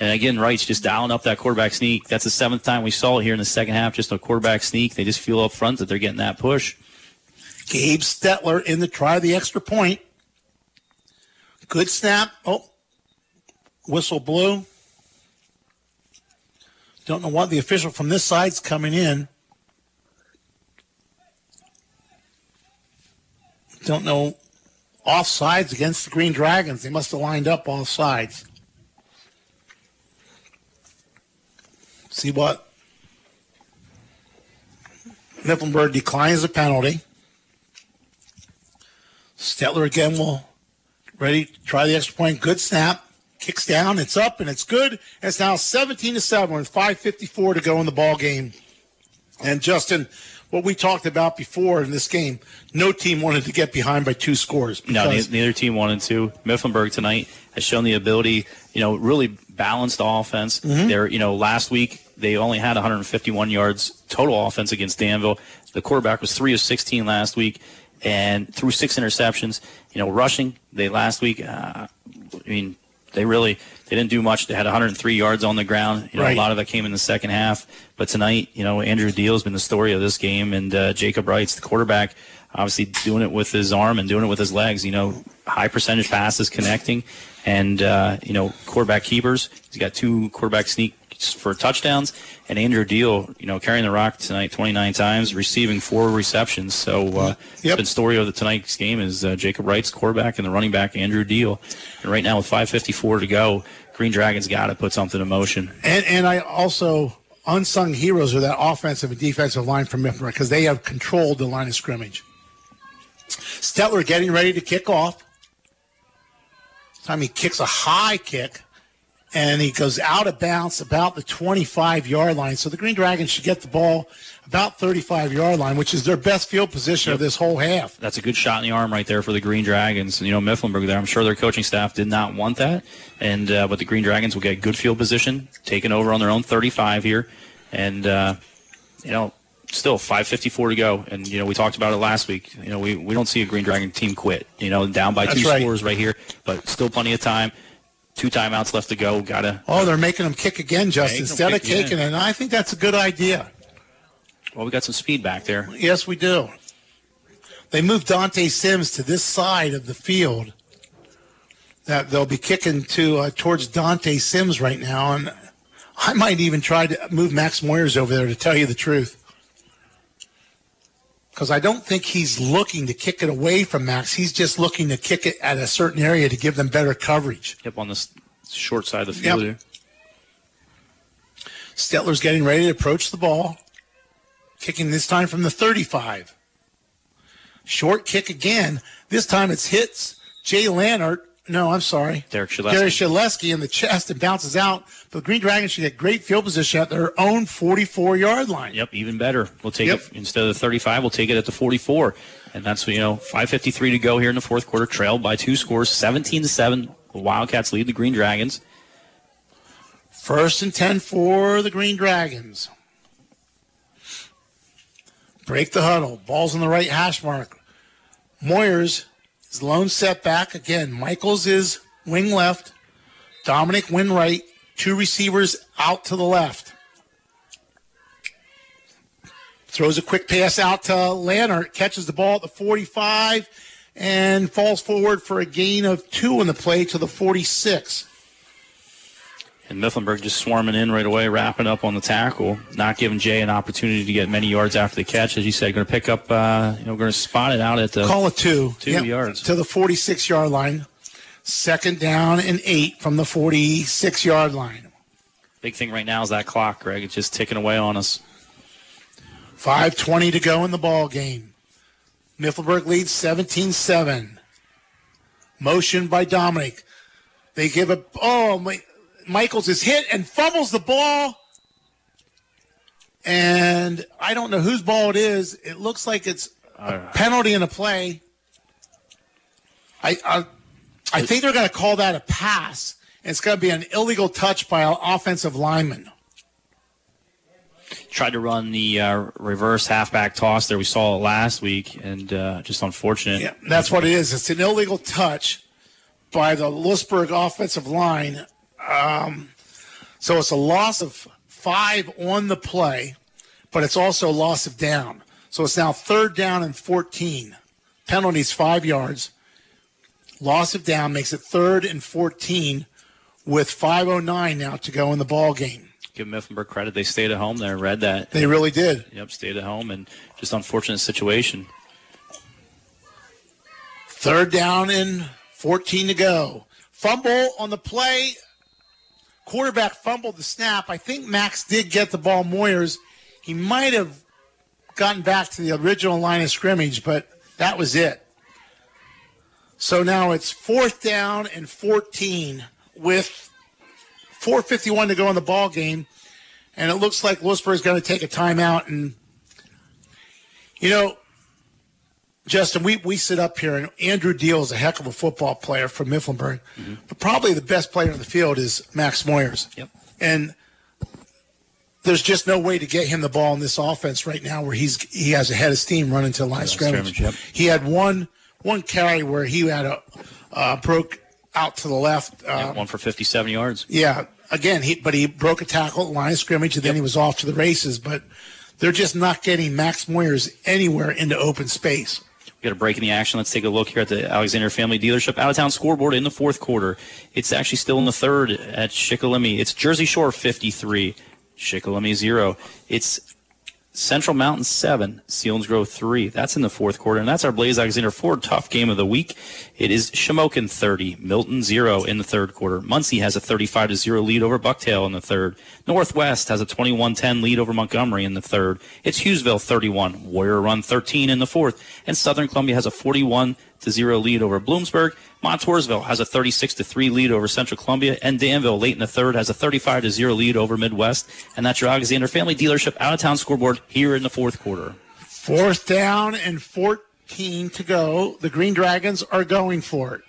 And again, Wright's just dialing up that quarterback sneak. That's the 7th time we saw it here in the second half, just a quarterback sneak. They just feel up front that they're getting that push. Gabe Stettler in the try the extra point. Good snap. Oh, whistle blew. Don't know what the official from this side's coming in. Don't know. Offsides against the Green Dragons. They must have lined up offsides. See what? Miffenberg declines the penalty. Stettler again will ready to try the extra point. Good snap. Kicks down, it's up, and it's good. It's now 17-7 with 5:54 to go in the ball game. And Justin, what we talked about before in this game, no team wanted to get behind by 2 scores. No, neither team wanted to. Mifflinburg tonight has shown the ability, really balanced offense. Mm-hmm. They're, last week they only had 151 yards total offense against Danville. The quarterback was 3 of 16 last week and threw 6 interceptions. Rushing, they last week, they didn't do much. They had 103 yards on the ground. Right. A lot of that came in the second half. But tonight, Andrew Deal's been the story of this game, and Jacob Wright's the quarterback, obviously doing it with his arm and doing it with his legs. High percentage passes connecting, and quarterback keepers. He's got 2 quarterback sneaks for touchdowns, and Andrew Deal, carrying the rock tonight 29 times, receiving 4 receptions. So the story of tonight's game is Jacob Wright's quarterback and the running back Andrew Deal. And right now with 5:54 to go, Green Dragons got to put something in motion. And I also, unsung heroes are that offensive and defensive line from Mifflin because they have controlled the line of scrimmage. Stettler getting ready to kick off. This time he kicks a high kick, and he goes out of bounds about the 25-yard line. So the Green Dragons should get the ball about 35-yard line, which is their best field position of this whole half. That's a good shot in the arm right there for the Green Dragons. Mifflinburg there, I'm sure their coaching staff did not want that, and but the Green Dragons will get good field position, taking over on their own 35 here, and, still 5:54 to go, and we talked about it last week. We don't see a Green Dragon team quit. Down by 2 scores right here, but still plenty of time. 2 timeouts left to go. They're making them kick again, Justin. Instead of kicking, and I think that's a good idea. Well, we got some speed back there. Yes, we do. They moved Dante Sims to this side of the field. That they'll be kicking to towards Dante Sims right now, and I might even try to move Max Moyers over there to tell you the truth. Because I don't think he's looking to kick it away from Max. He's just looking to kick it at a certain area to give them better coverage. Yep, on the short side of the field here. Stettler's getting ready to approach the ball. Kicking this time from the 35. Short kick again. This time it's hits Jay Lannert. No, I'm sorry. Derek Shaleski in the chest and bounces out. The Green Dragons should get great field position at their own 44-yard line. Yep, even better. We'll take it instead of the 35. We'll take it at the 44, and that's 5:53 to go here in the fourth quarter. Trailed by 2 scores, 17-7. The Wildcats lead the Green Dragons. First and 10 for the Green Dragons. Break the huddle. Ball's on the right hash mark. Moyers. His lone setback again. Michaels is wing left. Dominic wing right. 2 receivers out to the left. Throws a quick pass out to Lannert. Catches the ball at the 45 and falls forward for a gain of 2 in the play to the 46. And Mifflinburg just swarming in right away, wrapping up on the tackle, not giving Jay an opportunity to get many yards after the catch. As you said, going to pick up, going to spot it out at the call it 2 yards to the 46-yard line. Second down and 8 from the 46-yard line. Big thing right now is that clock, Greg. It's just ticking away on us. 5:20 to go in the ball game. Mifflinburg leads 17-7. Motion by Dominic. They give a Michaels is hit and fumbles the ball. And I don't know whose ball it is. It looks like it's a penalty in a play. I think they're going to call that a pass. And it's going to be an illegal touch by an offensive lineman. Tried to run the reverse halfback toss there. We saw it last week, and just unfortunate. Yeah, that's what it is. It's an illegal touch by the Lewisburg offensive line. So it's a loss of 5 on the play, but it's also a loss of down. So it's now 3rd down and 14. Penalties 5 yards. Loss of down makes it 3rd and 14 with 5:09 now to go in the ball game. Give Mifflinburg credit. They stayed at home there and read that. They really did. Yep, stayed at home, and just unfortunate situation. 3rd down and 14 to go. Fumble on the play. Quarterback fumbled the snap. I think Max did get the ball. Moyers, he might have gotten back to the original line of scrimmage, but that was it. So now it's 4th down and 14 with 4:51 to go in the ball game, and it looks like Lewisburg is going to take a timeout, and You know, Justin, we sit up here, and Andrew Deal is a heck of a football player from Mifflinburg. Mm-hmm. But probably the best player on the field is Max Moyers. Yep. And there's just no way to get him the ball in this offense right now where he has a head of steam running to the line of scrimmage. Yep. He had one carry where he had a broke out to the left. One for 57 yards. Yeah. Again, he broke a tackle at the line of scrimmage, and then he was off to the races. But they're just not getting Max Moyers anywhere into open space. We've got a break in the action. Let's take a look here at the Alexander Family Dealership out-of-town scoreboard in the fourth quarter. It's actually still in the third at Shikellamy. It's Jersey Shore 53, Shikellamy 0. It's Central Mountain 7, Selinsgrove 3. That's in the fourth quarter, and that's our Blaze Alexander Ford Tough Game of the Week. It is Shamokin 30, Milton 0 in the third quarter. Muncie has a 35-0 lead over Bucktail in the third. Northwest has a 21-10 lead over Montgomery in the third. It's Hughesville 31, Warrior Run 13 in the fourth. And Southern Columbia has a 41-0 lead over Bloomsburg. Montoursville has a 36-3 lead over Central Columbia, and Danville late in the third has a 35-0 lead over Midwest. And that's your Alexander Family Dealership out-of-town scoreboard here in the fourth quarter. Fourth down and 14 to go. The Green Dragons are going for it.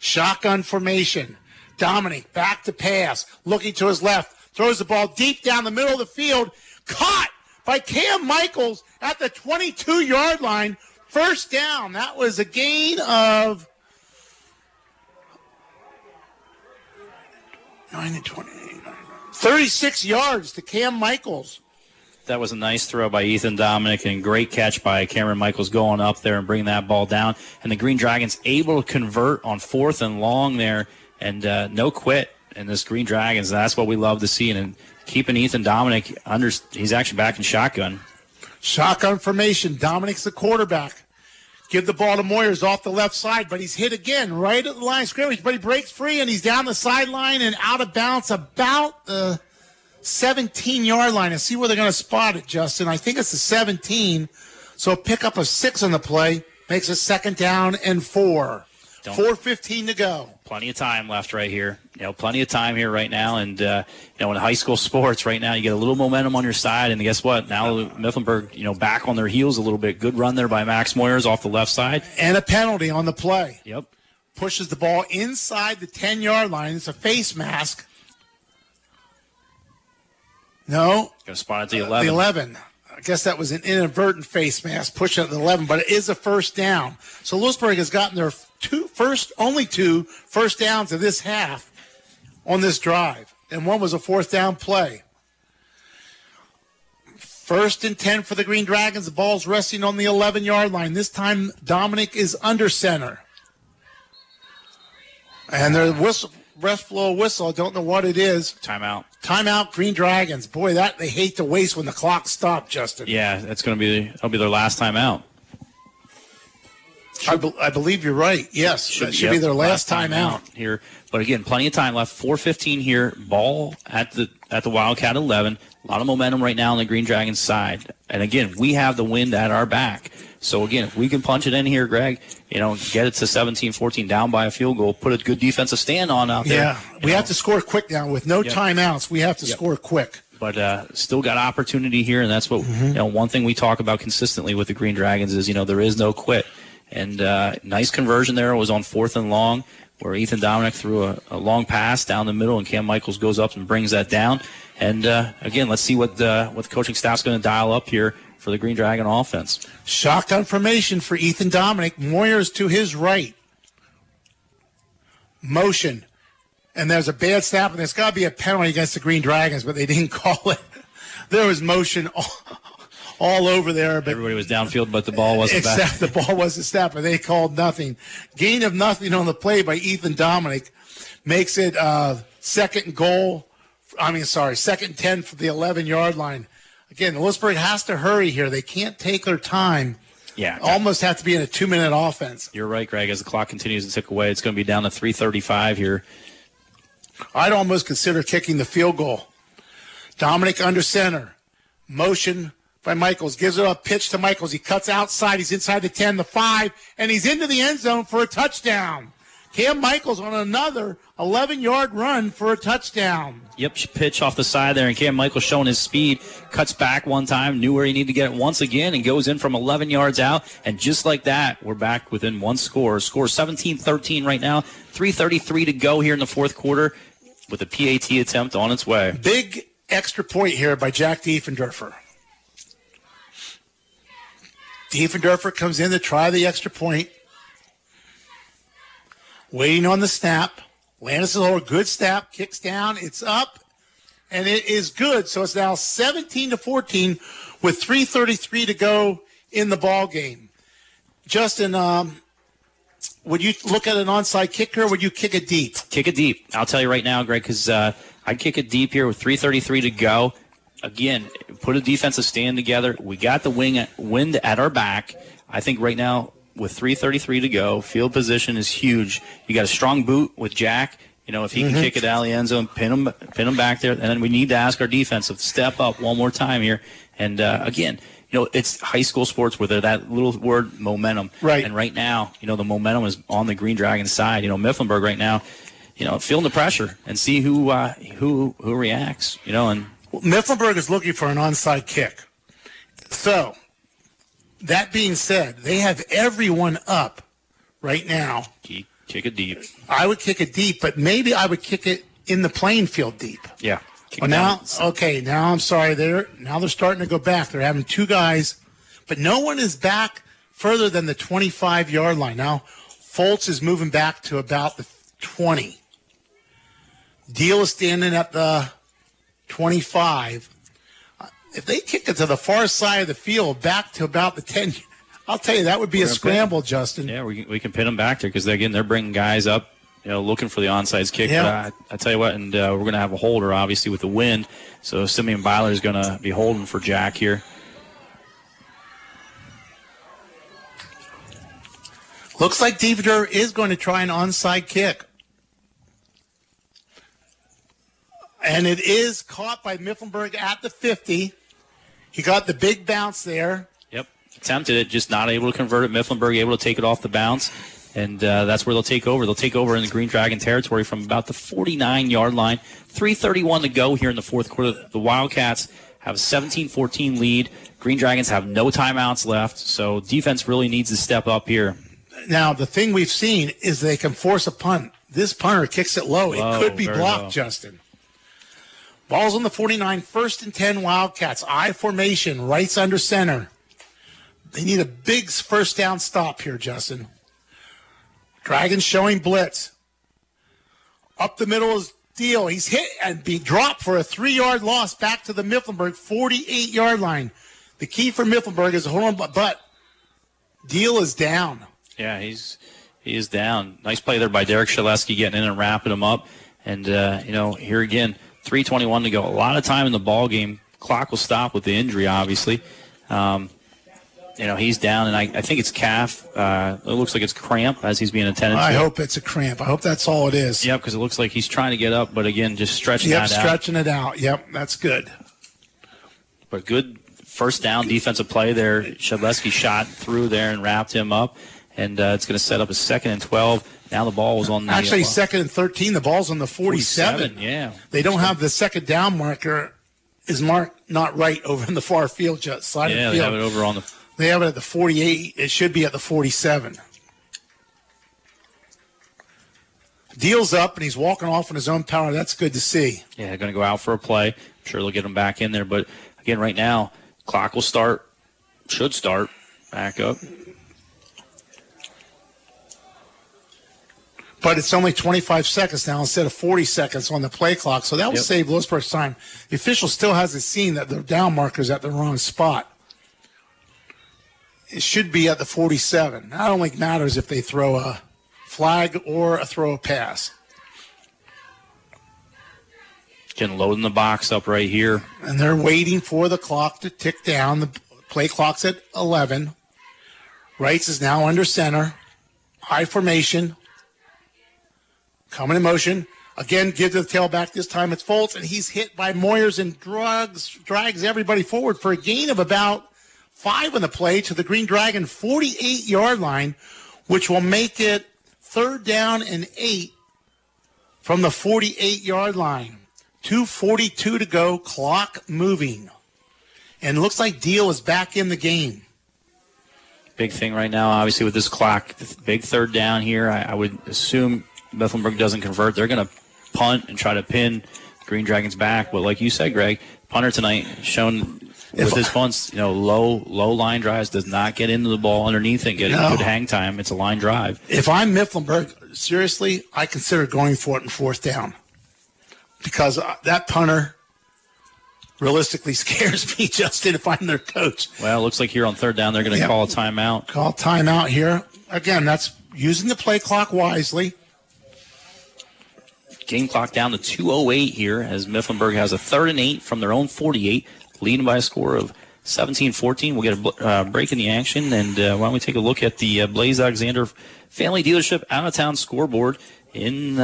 Shotgun formation. Dominic back to pass, looking to his left, throws the ball deep down the middle of the field. Caught by Cam Michaels at the 22-yard line. First down. That was a gain of 9 and 28, 36 yards to Cam Michaels. That was a nice throw by Ethan Dominic and great catch by Cameron Michaels going up there and bringing that ball down. And the Green Dragons able to convert on fourth and long there, and no quit in this Green Dragons. That's what we love to see. And keeping Ethan Dominic under, he's actually back in shotgun. Shotgun formation. Dominic's the quarterback. Give the ball to Moyers off the left side, but he's hit again right at the line of scrimmage, but he breaks free, and he's down the sideline and out of bounds about the 17-yard line. And see where they're going to spot it, Justin. I think it's the 17, so pick up a 6 on the play. Makes a second down and 4. 4:15 to go. Plenty of time left right here. You know, plenty of time here right now. And, you know, in high school sports right now, you get a little momentum on your side. And guess what? Now Mifflinburg, you know, back on their heels a little bit. Good run there by Max Moyers off the left side. And a penalty on the play. Yep. Pushes the ball inside the 10-yard line. It's a face mask. No. Got to spot it to the 11. The 11. I guess that was an inadvertent face mask pushing at the 11, but it is a first down. So Lewisburg has gotten their only two first downs of this half on this drive, and one was a fourth down play. First and 10 for the Green Dragons. The ball's resting on the 11-yard line. This time Dominic is under center. And their ref blow a whistle. I don't know what it is. Timeout. Timeout, Green Dragons. Boy, that they hate to waste when the clock stopped, Justin. Yeah, that's going to be that'll be their last timeout. I believe you're right. Yes, that should be their last time out here. But again, plenty of time left. 4:15 here. Ball at the Wildcat 11. A lot of momentum right now on the Green Dragons side. And again, we have the wind at our back. So again, if we can punch it in here, Greg, you know, get it to 17-14, down by a field goal, put a good defensive stand on out there. Yeah, we have to score quick now with no timeouts. We have to score quick. But still got opportunity here, and that's what you know. One thing we talk about consistently with the Green Dragons is, you know, there is no quit. And nice conversion there. It was on fourth and long where Ethan Dominic threw a long pass down the middle, and Cam Michaels goes up and brings that down. And, again, let's see what the coaching staff's going to dial up here for the Green Dragon offense. Shotgun formation for Ethan Dominic. Moyers to his right. Motion. And there's a bad snap, and there's got to be a penalty against the Green Dragons, but they didn't call it. There was motion all over there, but everybody was downfield, but the ball wasn't back. Except the ball wasn't snapped, but they called nothing. Gain of nothing on the play by Ethan Dominic makes it second and 10 for the 11-yard line. Again, Lewisburg has to hurry here. They can't take their time. Yeah, almost have to be in a 2-minute offense. You're right, Greg. As the clock continues to tick away, it's going to be down to 3:35 here. I'd almost consider kicking the field goal. Dominic under center, motion by Michaels, gives it a pitch to Michaels. He cuts outside. He's inside the 10, the 5, and he's into the end zone for a touchdown. Cam Michaels on another 11-yard run for a touchdown. Yep, pitch off the side there, and Cam Michaels showing his speed. Cuts back one time, knew where he needed to get it once again, and goes in from 11 yards out. And just like that, we're back within one score. Score 17-13 right now, 3:33 to go here in the fourth quarter with a PAT attempt on its way. Big extra point here by Jack Diefendorfer. Diefendorfer comes in to try the extra point. Waiting on the snap. Landis will hold a good snap. Kicks down. It's up. And it is good. So it's now 17-14 with 3:33 to go in the ball game. Justin, would you look at an onside kicker or would you kick it deep? Kick it deep. I'll tell you right now, Greg, because I'd kick it deep here with 3:33 to go. Again, put a defensive stand together. We got the wind at our back. I think right now, with 3:33 to go, field position is huge. You got a strong boot with Jack. You know, if he can kick it out of the end zone, pin him back there. And then we need to ask our defense to step up one more time here. And, again, you know, it's high school sports where they're that little word momentum. Right. And right now, you know, the momentum is on the Green Dragons' side. You know, Mifflinburg right now, you know, feeling the pressure and see who reacts, you know. And Mifflinburg is looking for an onside kick. So that being said, they have everyone up right now. Kick it deep. I would kick it deep, but maybe I would kick it in the playing field deep. Yeah. Well, now, okay, now I'm sorry. They're starting to go back. They're having two guys, but no one is back further than the 25-yard line. Now, Foltz is moving back to about the 20. Deal is standing at the 25. If they kick it to the far side of the field, back to about the 10, I'll tell you, that would be a scramble, Justin. Yeah, we can pin them back there because, again, they're bringing guys up, you know, looking for the onside kick. Yeah. But I tell you what, and we're going to have a holder, obviously, with the wind. So Simeon Byler is going to be holding for Jack here. Looks like Deveter is going to try an onside kick. And it is caught by Mifflinburg at the 50. He got the big bounce there. Yep, attempted it, just not able to convert it. Mifflinburg able to take it off the bounce, and that's where they'll take over. They'll take over in the Green Dragon territory from about the 49-yard line. 3:31 to go here in the fourth quarter. The Wildcats have a 17-14 lead. Green Dragons have no timeouts left, so defense really needs to step up here. Now, the thing we've seen is they can force a punt. This punter kicks it low. It could be blocked, low. Justin. Ball's on the 49, first and 10 Wildcats. I formation, Wright's under center. They need a big first down stop here, Justin. Dragons showing blitz. Up the middle is Deal. He's hit and be dropped for a 3-yard loss back to the Mifflinburg 48-yard line. The key for Mifflinburg is hold on, but Deal is down. Yeah, he is down. Nice play there by Derek Shaleski getting in and wrapping him up. And, you know, here again, 3:21 to go. A lot of time in the ball game. Clock will stop with the injury, obviously. You know, he's down, and I think it's calf. It looks like it's cramp as he's being attended to. I hope it's a cramp. I hope that's all it is. Yep, because it looks like he's trying to get up, but, again, just stretching that out. Yep, stretching it out. Yep, that's good. But good first down defensive play there. Shadleski shot through there and wrapped him up, and it's going to set up a second and 12. Now the ball was on the... Actually, second and 13. The ball's on the 47. Yeah. They don't have the second down marker. Is marked not right over in the far field side of the field. Yeah, they have it over on the... They have it at the 48. It should be at the 47. Deal's up, and he's walking off on his own power. That's good to see. Yeah, they're going to go out for a play. I'm sure they'll get him back in there. But, again, right now, clock will start. Should start. Back up. But it's only 25 seconds now instead of 40 seconds on the play clock, so that will save Lewisburg's time. The official still hasn't seen that the down marker's at the wrong spot. It should be at the 47. Not only matters if they throw a flag or throw a pass. Again, loading the box up right here. And they're waiting for the clock to tick down. The play clock's at 11. Wrights is now under center. High formation. Coming in motion. Again, gives the tailback. This time it's Foltz, and he's hit by Moyers and drags everybody forward for a gain of about 5 on the play to the Green Dragon 48-yard line, which will make it third down and 8 from the 48-yard line. 2:42 to go, clock moving. And it looks like Deal is back in the game. Big thing right now, obviously, with this clock. Big third down here. I would assume Mecklenburg doesn't convert. They're going to punt and try to pin Green Dragons back. But like you said, Greg, punter tonight shown with his punts, low line drives, does not get into the ball underneath and get a good hang time. It's a line drive. If I'm Mifflinburg, seriously, I consider going for it in fourth down because that punter realistically scares me, Justin, if I'm their coach. Well, it looks like here on third down they're going to call a timeout. Call timeout here. Again, that's using the play clock wisely. Game clock down to 2:08 here as Mifflinburg has a third and 8 from their own 48, leading by a score of 17-14. We'll get a break in the action, and why don't we take a look at the Blaze Alexander Family Dealership out-of-town scoreboard in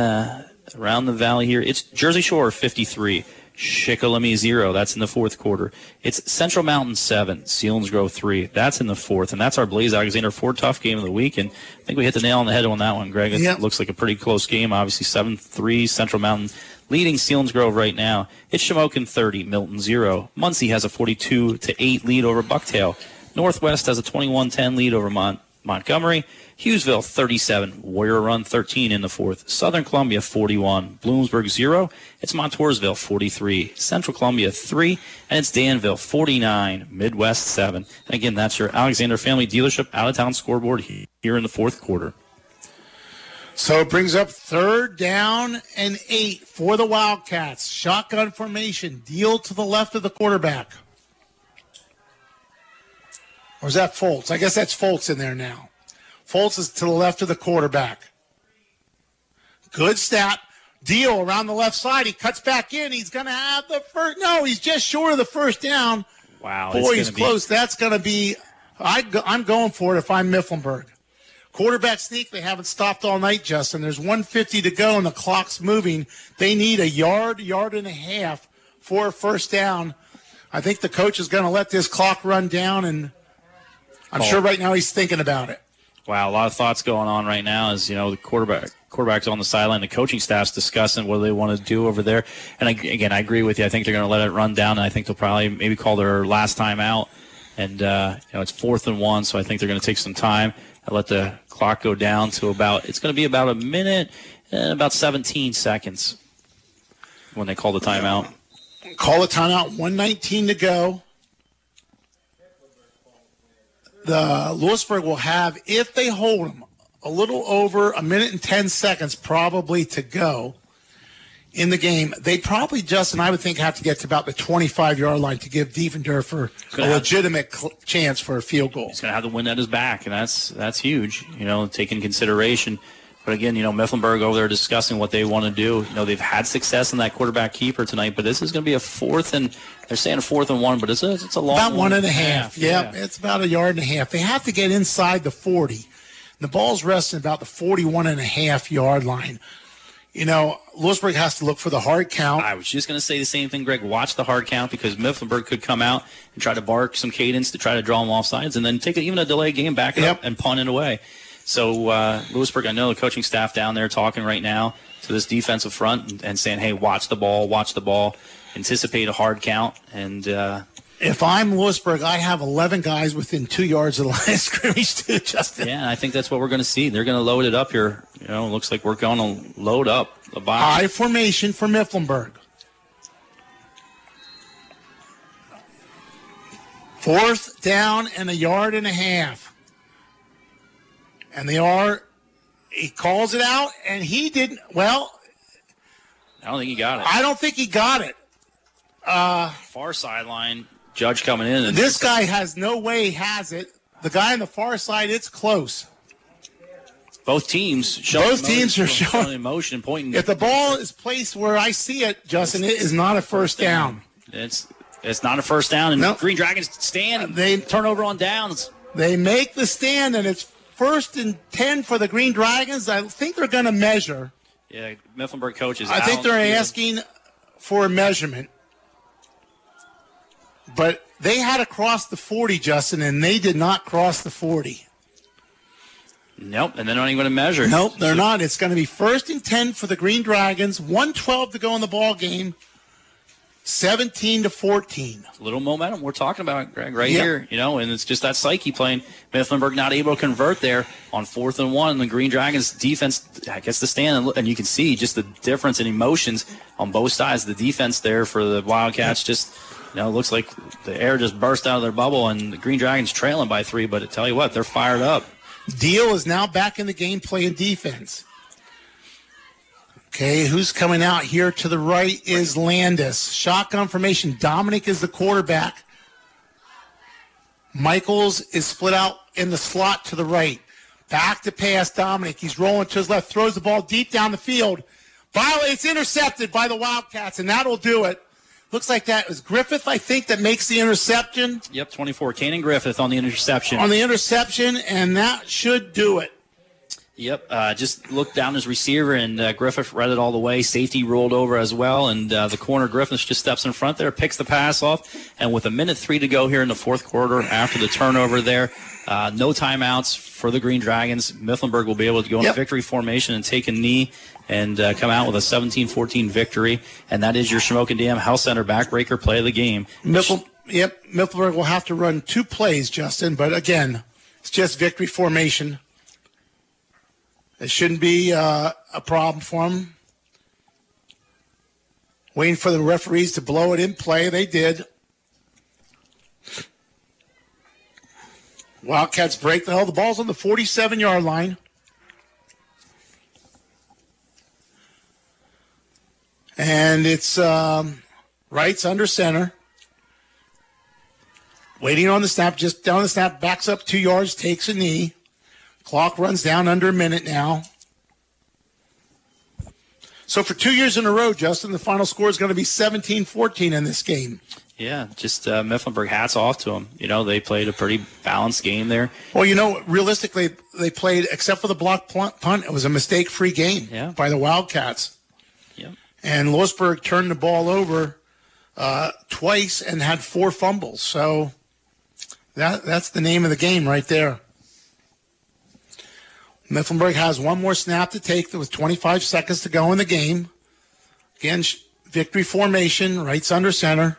around the valley here. It's Jersey Shore 53, Shikellamy 0. That's in the fourth quarter. It's Central Mountain 7, Selinsgrove 3. That's in the fourth, and that's our Blaze Alexander Ford Tough game of the week, and I think we hit the nail on the head on that one, Greg. It looks like a pretty close game, obviously 7-3 Central Mountain leading Selinsgrove right now. It's Shamokin 30, Milton 0. Muncie has a 42-8 lead over Bucktail. Northwest has a 21-10 lead over Montgomery. Hughesville 37, Warrior Run 13 in the fourth. Southern Columbia 41, Bloomsburg 0. It's Montoursville 43, Central Columbia 3, and it's Danville 49, Midwest 7. And again, that's your Alexander Family Dealership out-of-town scoreboard here in the fourth quarter. So it brings up third down and 8 for the Wildcats. Shotgun formation. Deal to the left of the quarterback. Or is that Foltz? I guess that's Foltz in there now. Foltz is to the left of the quarterback. Good snap. Deal around the left side. He cuts back in. He's going to have the first. No, he's just short of the first down. Wow. Boy, he's close. That's going to be. I'm going for it if I'm Mifflinburg. Quarterback sneak, they haven't stopped all night, Justin. There's 1:50 to go, and the clock's moving. They need a yard and a half for a first down. I think the coach is going to let this clock run down, and I'm sure right now he's thinking about it. Wow, a lot of thoughts going on right now as, the quarterback's on the sideline. The coaching staff's discussing what they want to do over there. And, I agree with you. I think they're going to let it run down, and I think they'll probably maybe call their last time out. And, it's 4th and 1, so I think they're going to take some time. I let the clock go down to it's going to be about a minute and about 17 seconds when they call the timeout. Call the timeout, 1:19 to go. The Lewisburg will have, if they hold them, a little over a minute and 10 seconds probably to go in the game. They probably, Justin, I would think, have to get to about the 25-yard line to give Diefendorfer a legitimate chance for a field goal. He's going to have the wind at his back, and that's huge, taking consideration. But, again, Mifflinburg over there discussing what they want to do. They've had success in that quarterback keeper tonight, but this is going to be a 4th and 1, but it's a long one. About 1.5. Yep, yeah. It's about a yard and a half. They have to get inside the 40. The ball's resting about the 41.5-yard line. Lewisburg has to look for the hard count. I was just going to say the same thing, Greg. Watch the hard count because Mifflinburg could come out and try to bark some cadence to try to draw them off sides and then take even a delayed game back up and punt it away. So, Lewisburg, I know the coaching staff down there talking right now to this defensive front and saying, hey, watch the ball, anticipate a hard count. And if I'm Lewisburg, I have 11 guys within 2 yards of the line of scrimmage too, Justin. Yeah, I think that's what we're going to see. They're going to load it up here. It looks like we're going to load up the box. High formation for Mifflinburg. 4th down and a yard and a half. And he calls it out, and he didn't, I don't think he got it. Far sideline, Judge coming in. And this guy has no way has it. The guy on the far side, it's close. Both teams are showing emotion, pointing. If the ball is placed where I see it, Justin, it is not a first down. It's not a first down, and nope. Green Dragons stand. They turn over on downs. They make the stand, and it's 1st and 10 for the Green Dragons. I think they're going to measure. Yeah, Mifflinburg coaches. I think they're asking for a measurement, but they had to cross the 40, Justin, and they did not cross the 40. Nope, and they're not even going to measure. Nope, they're not. It's going to be 1st and 10 for the Green Dragons. 1:12 to go in the ball game. 17-14. A little momentum we're talking about, Greg, right here. You know, and it's just that psyche playing. Mifflinburg not able to convert there on 4th and 1. The Green Dragons defense gets the stand, and, look, and you can see just the difference in emotions on both sides. The defense there for the Wildcats just, you know, looks like the air just burst out of their bubble, and the Green Dragons trailing by 3. But I tell you what, they're fired up. Deal is now back in the game playing defense. Okay, who's coming out here to the right is Landis. Shotgun formation. Dominic is the quarterback. Michaels is split out in the slot to the right. Back to pass, Dominic. He's rolling to his left, throws the ball deep down the field. It's intercepted by the Wildcats, and that'll do it. Looks like that was Griffith, I think, that makes the interception. Yep, 24. Kanan Griffith on the interception. On the interception, and that should do it. Yep, just looked down his receiver, and Griffith read it all the way. Safety rolled over as well, and the corner, Griffith, just steps in front there, picks the pass off, and with 1:03 to go here in the fourth quarter after the turnover there, no timeouts for the Green Dragons. Mifflinburg will be able to go in victory formation and take a knee and come out with a 17-14 victory, and that is your Shamokin Dam Health Center backbreaker play of the game. Mifflinburg will have to run 2 plays, Justin, but again, it's just victory formation. It shouldn't be a problem for them. Waiting for the referees to blow it in play. They did. Wildcats break the hell. The ball's on the 47-yard line. And it's Wright's under center. Waiting on the snap. Just down the snap. Backs up 2 yards. Takes a knee. Clock runs down under a minute now. So for 2 years in a row, Justin, the final score is going to be 17-14 in this game. Yeah, just Mifflinburg, hats off to them. You know, they played a pretty balanced game there. Well, you know, realistically, they played, except for the blocked punt, it was a mistake-free game by the Wildcats. Yep. And Lewisburg turned the ball over twice and had 4 fumbles. So that's the name of the game right there. Mifflinburg has 1 more snap to take with 25 seconds to go in the game. Again, victory formation, Wright's under center.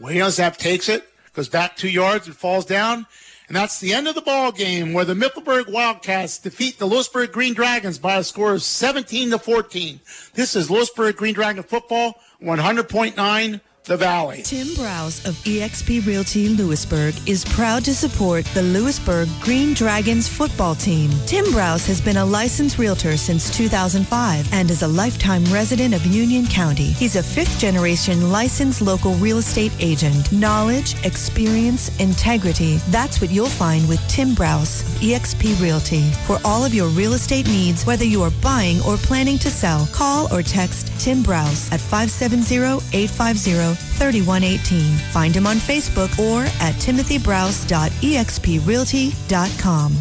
Waiting on snap, takes it, goes back 2 yards and falls down. And that's the end of the ball game where the Mifflinburg Wildcats defeat the Lewisburg Green Dragons by a score of 17-14. This is Lewisburg Green Dragon football, 100.9. The Valley. Tim Browse of EXP Realty Lewisburg is proud to support the Lewisburg Green Dragons football team. Tim Browse has been a licensed realtor since 2005 and is a lifetime resident of Union County. He's a 5th-generation licensed local real estate agent. Knowledge, experience, integrity. That's what you'll find with Tim Browse of EXP Realty. For all of your real estate needs, whether you are buying or planning to sell, call or text Tim Browse at 570-850-3118. Find him on Facebook or at timothybrowse.exprealty.com.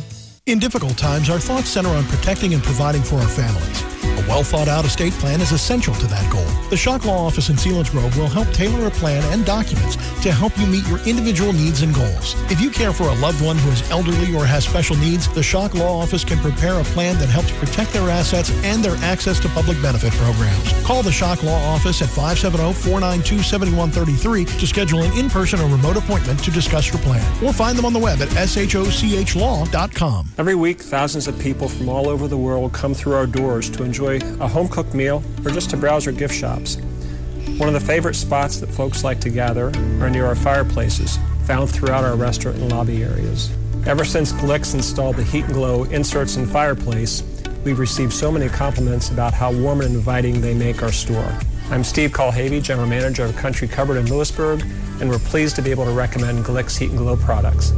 In difficult times, our thoughts center on protecting and providing for our families. A well-thought-out estate plan is essential to that goal. The Shock Law Office in Selinsgrove will help tailor a plan and documents to help you meet your individual needs and goals. If you care for a loved one who is elderly or has special needs, the Shock Law Office can prepare a plan that helps protect their assets and their access to public benefit programs. Call the Shock Law Office at 570-492-7133 to schedule an in-person or remote appointment to discuss your plan. Or find them on the web at shochlaw.com. Every week, thousands of people from all over the world come through our doors to enjoy a home-cooked meal or just to browse our gift shops. One of the favorite spots that folks like to gather are near our fireplaces, found throughout our restaurant and lobby areas. Ever since Glick's installed the Heat and Glow inserts in fireplace, we've received so many compliments about how warm and inviting they make our store. I'm Steve Colhavy, General Manager of Country Cupboard in Lewisburg, and we're pleased to be able to recommend Glick's Heat and Glow products.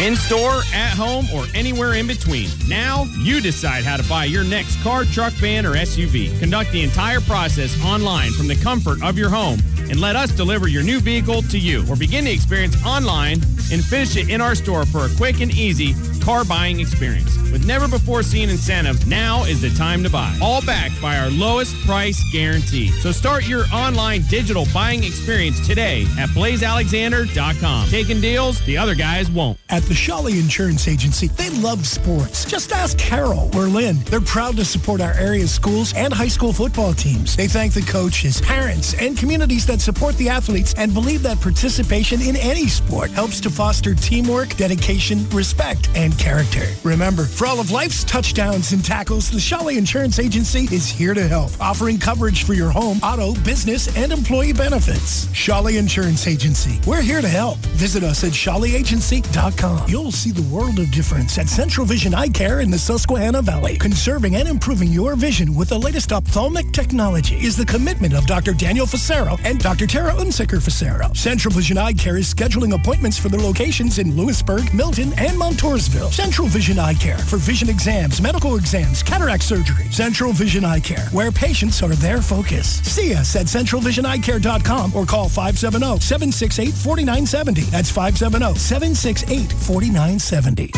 In-store, at home, or anywhere in between. Now, you decide how to buy your next car, truck, van, or SUV. Conduct the entire process online from the comfort of your home and let us deliver your new vehicle to you. Or begin the experience online and finish it in our store for a quick and easy car buying experience. With never-before-seen incentives, now is the time to buy. All backed by our lowest price guarantee. So start your online digital buying experience today at BlazeAlexander.com. Taking deals the other guys won't. At the Shawley Insurance Agency, they love sports. Just ask Carol or Lynn. They're proud to support our area's schools and high school football teams. They thank the coaches, parents, and communities that support the athletes and believe that participation in any sport helps to foster teamwork, dedication, respect, and character. Remember, for all of life's touchdowns and tackles, the Shawley Insurance Agency is here to help, offering coverage for your home, auto, business, and employee benefits. Shawley Insurance Agency. We're here to help. Visit us at ShawleyAgency.com. You'll see the world of difference at Central Vision Eye Care in the Susquehanna Valley. Conserving and improving your vision with the latest ophthalmic technology is the commitment of Dr. Daniel Facero and Dr. Tara Unsicker-Facero. Central Vision Eye Care is scheduling appointments for their locations in Lewisburg, Milton, and Montoursville. Central Vision Eye Care for vision exams, medical exams, cataract surgery. Central Vision Eye Care, where patients are their focus. See us at centralvisioneyecare.com or call 570-768-4970. That's 570-768-4970.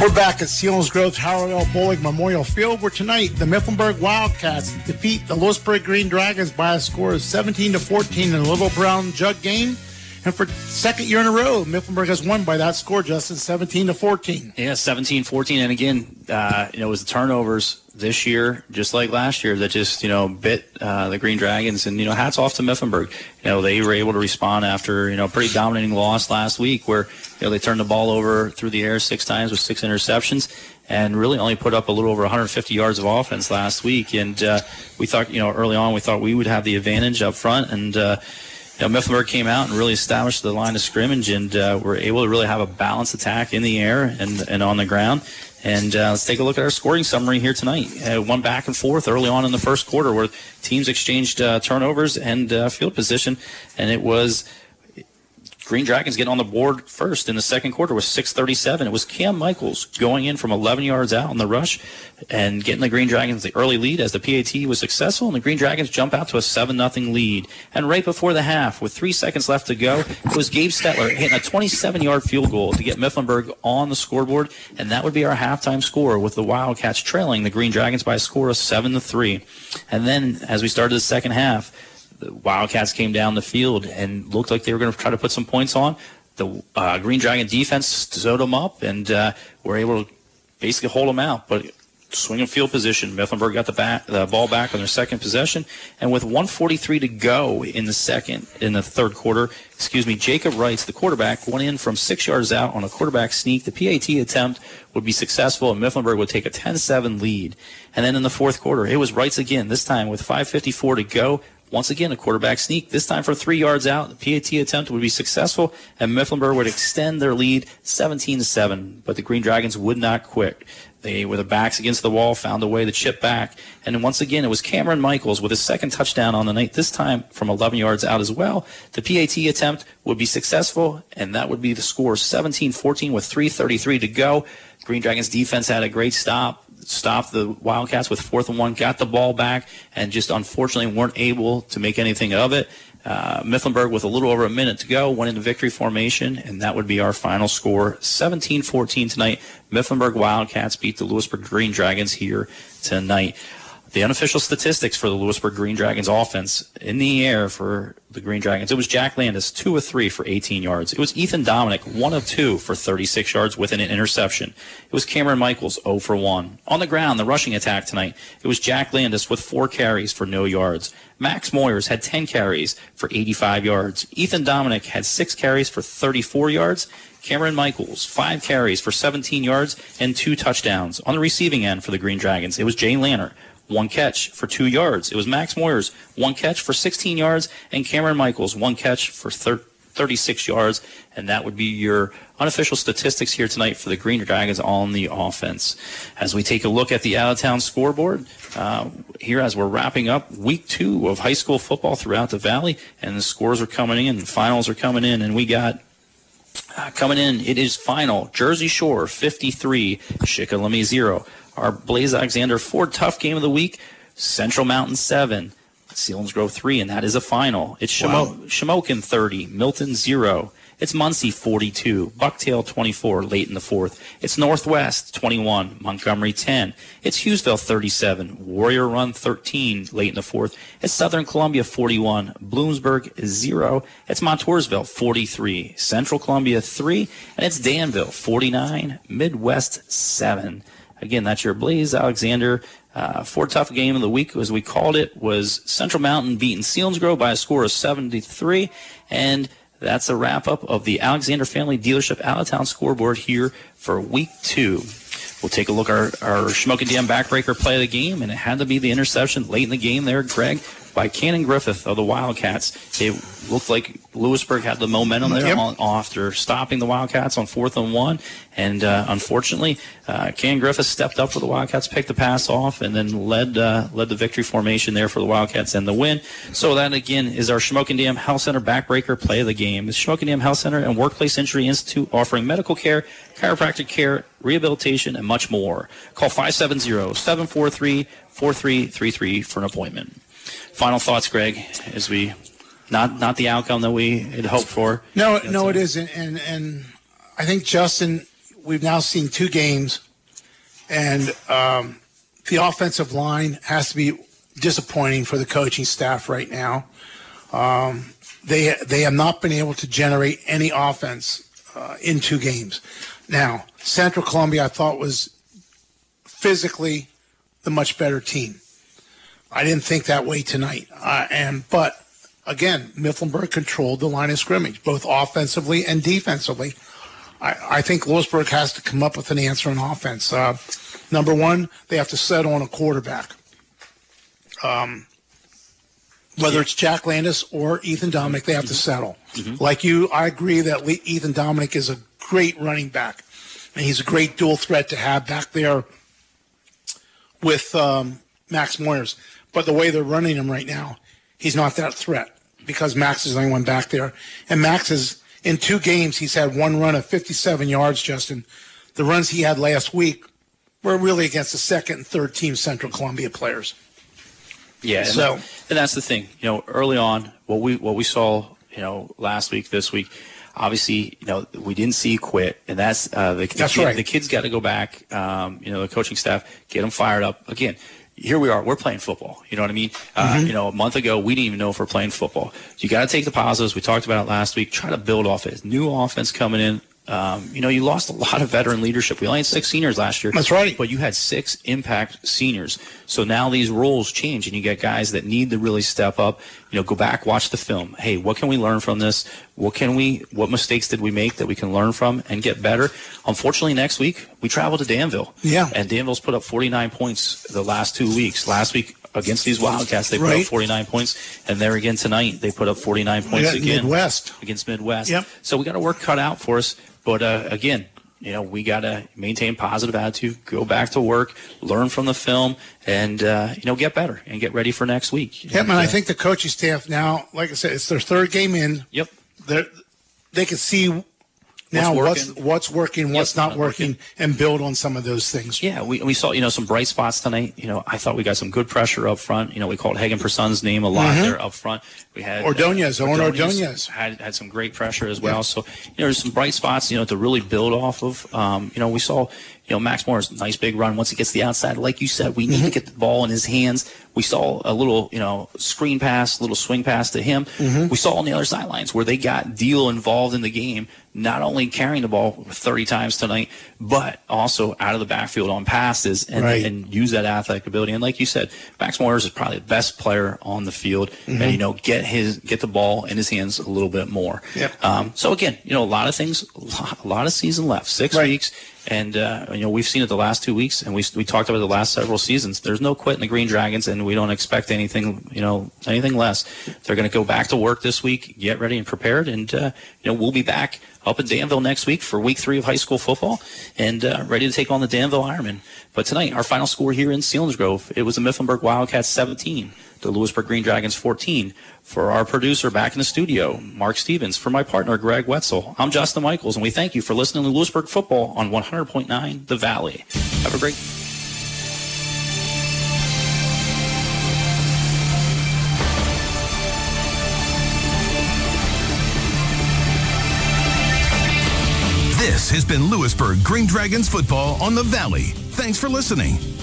We're back at Selinsgrove's Harold L. Bullock Memorial Field, where tonight the Mifflinburg Wildcats defeat the Lewisburg Green Dragons by a score of 17-14 in the Little Brown Jug game. And for second year in a row, Mifflinburg has won by that score, Justin, 17-14. Yeah, 17-14. And again, it was the turnovers this year, just like last year, that just, bit the Green Dragons. And, hats off to Mifflinburg. They were able to respond after, a pretty dominating loss last week where, they turned the ball over through the air 6 times with 6 interceptions and really only put up a little over 150 yards of offense last week. And we thought, early on we thought we would have the advantage up front. And, Mifflinburg came out and really established the line of scrimmage and were able to really have a balanced attack in the air and on the ground. And let's take a look at our scoring summary here tonight. One back and forth early on in the first quarter where teams exchanged turnovers and field position, and it was Green Dragons getting on the board first in the second quarter with 6:37. It was Cam Michaels going in from 11 yards out on the rush and getting the Green Dragons the early lead as the PAT was successful, and the Green Dragons jump out to a 7-0 lead. And right before the half, with 3 seconds left to go, it was Gabe Stettler hitting a 27-yard field goal to get Mifflinburg on the scoreboard, and that would be our halftime score with the Wildcats trailing the Green Dragons by a score of 7-3. And then as we started the second half, the Wildcats came down the field and looked like they were going to try to put some points on. The Green Dragon defense sewed them up and were able to basically hold them out. But swing of field position, Mifflinburg got the ball back on their second possession. And with 1:43 to go in the third quarter, Jacob Wrights, the quarterback, went in from 6 yards out on a quarterback sneak. The PAT attempt would be successful, and Mifflinburg would take a 10-7 lead. And then in the fourth quarter, it was Wrights again, this time with 5:54 to go. Once again, a quarterback sneak, this time for 3 yards out. The PAT attempt would be successful, and Mifflinburg would extend their lead 17-7. But the Green Dragons would not quit. They, with their backs against the wall, found a way to chip back. And once again, it was Cameron Michaels with his second touchdown on the night, this time from 11 yards out as well. The PAT attempt would be successful, and that would be the score 17-14 with 3:33 to go. Green Dragons defense had a great stop the Wildcats with 4th and 1, got the ball back, and just unfortunately weren't able to make anything of it. Mifflinburg, with a little over a minute to go, went into victory formation, and that would be our final score, 17-14 tonight. Mifflinburg Wildcats beat the Lewisburg Green Dragons here tonight. The unofficial statistics for the Lewisburg Green Dragons offense in the air for the Green Dragons. It was Jack Landis, 2 of 3 for 18 yards. It was Ethan Dominick, 1 of 2 for 36 yards with an interception. It was Cameron Michaels, 0 for 1. On the ground, the rushing attack tonight, it was Jack Landis with 4 carries for no yards. Max Moyers had 10 carries for 85 yards. Ethan Dominick had 6 carries for 34 yards. Cameron Michaels, 5 carries for 17 yards and 2 touchdowns. On the receiving end for the Green Dragons, it was Jay Lanner, 1 catch for 2 yards. It was Max Moyers, 1 catch for 16 yards, and Cameron Michaels, 1 catch for 36 yards, and that would be your unofficial statistics here tonight for the Green Dragons on the offense. As we take a look at the out-of-town scoreboard, here as we're wrapping up week 2 of high school football throughout the Valley, and the scores are coming in, finals are coming in, and we got... coming in, it is final. Jersey Shore, 53, Shikellamy, 0. Our Blaze Alexander Ford Tough Game of the Week, Central Mountain, 7. Selinsgrove 3, and that is a final. It's Shamokin 30, Milton 0. It's Muncie 42, Bucktail 24 late in the fourth. It's Northwest 21, Montgomery 10. It's Hughesville 37, Warrior Run 13 late in the fourth. It's Southern Columbia 41, Bloomsburg 0. It's Montoursville 43, Central Columbia 3, and it's Danville 49, Midwest 7. Again, that's your Blaze Alexander. Four tough game of the week, as we called it, was Central Mountain beating Selinsgrove by a score of 7-3, and that's a wrap-up of the Alexander Family Dealership Out-of-Town Scoreboard here for Week 2. We'll take a look at our Shamokin Dam backbreaker play of the game, and it had to be the interception late in the game there, Greg, by Cannon Griffith of the Wildcats. It looked like Lewisburg had the momentum there after stopping the Wildcats on 4th and 1, and unfortunately, Cannon Griffith stepped up for the Wildcats, picked the pass off, and then led the victory formation there for the Wildcats and the win. So that, again, is our Shamokin Dam Health Center backbreaker play of the game. The Shamokin Dam Health Center and Workplace Injury Institute offering medical care, chiropractic care, rehabilitation, and much more. Call 570-743-4333 for an appointment. Final thoughts, Greg, as we not the outcome that we had hoped for. No, it isn't. And I think, Justin, we've now seen two games, and the offensive line has to be disappointing for the coaching staff right now. They have not been able to generate any offense in two games. Now, Central Columbia, I thought, was physically the much better team. I didn't think that way tonight. But, again, Mifflinburg controlled the line of scrimmage, both offensively and defensively. I think Lewisburg has to come up with an answer on offense. Number one, they have to settle on a quarterback. Whether it's Jack Landis or Ethan Dominic, they have to settle. Like you, I agree that Ethan Dominic is a great running back, and he's a great dual threat to have back there with Max Moyers. But the way they're running him right now, he's not that threat because Max is the only one back there. And Max is, in two games, he's had one run of 57 yards, Justin. The runs he had last week were really against the second and third team Central Columbia players. Yeah, so, and that's the thing. You know, early on, what we saw, you know, last week, this week, obviously, you know, we didn't see quit, and that's the kids got to go back. You know, the coaching staff, get them fired up again. Here we are. We're playing football. You know what I mean? You know, a month ago, we didn't even know if we're playing football. So you got to take the positives. We talked about it last week. Try to build off it. New offense coming in. You know, you lost a lot of veteran leadership. We only had 6 seniors last year. That's right. But you had 6 impact seniors. So now these roles change, and you get guys that need to really step up. You know, go back, watch the film. Hey, what can we learn from this? What mistakes did we make that we can learn from and get better? Unfortunately, next week, we travel to Danville. Yeah. And Danville's put up 49 points the last 2 weeks. Last week, against these Wildcats, they put up 49 points. And there again tonight, they put up 49 points again. Against Midwest. Yep. So we got to work cut out for us. But, again, you know, we got to maintain positive attitude, go back to work, learn from the film, and, you know, get better and get ready for next week. Yeah, man, I think the coaching staff now, like I said, it's their 3rd game in. Yep. They can see now what's working, what's not working, and build on some of those things. Yeah, we saw, you know, some bright spots tonight. You know, I thought we got some good pressure up front. You know, we called Hagen Person's name a lot there up front. We had Ordonez had some great pressure as well. Yeah. So, you know, there's some bright spots, you know, to really build off of. You know, we saw, you know, Max Moore's nice big run. Once he gets the outside, like you said, we need to get the ball in his hands. We saw a little, you know, screen pass, little swing pass to him. We saw on the other sidelines where they got Deal involved in the game, not only carrying the ball 30 times tonight, but also out of the backfield on passes and use that athletic ability. And like you said, Max Moyers is probably the best player on the field, and, you know, get the ball in his hands a little bit more. Yep. So, again, you know, a lot of things, a lot of season left, 6 weeks. And, you know, we've seen it the last 2 weeks, and we talked about it the last several seasons. There's no quit in the Green Dragons, and we don't expect anything, you know, anything less. They're going to go back to work this week, get ready and prepared, and, you know, we'll be back up in Danville next week for Week 3 of high school football and ready to take on the Danville Ironmen. But tonight, our final score here in Selinsgrove, it was the Mifflinburg Wildcats 17, the Lewisburg Green Dragons 14. For our producer back in the studio, Mark Stevens, for my partner, Greg Wetzel, I'm Justin Michaels, and we thank you for listening to Lewisburg Football on 100.9 The Valley. Have a great This has been Lewisburg Green Dragons football on the Valley. Thanks for listening.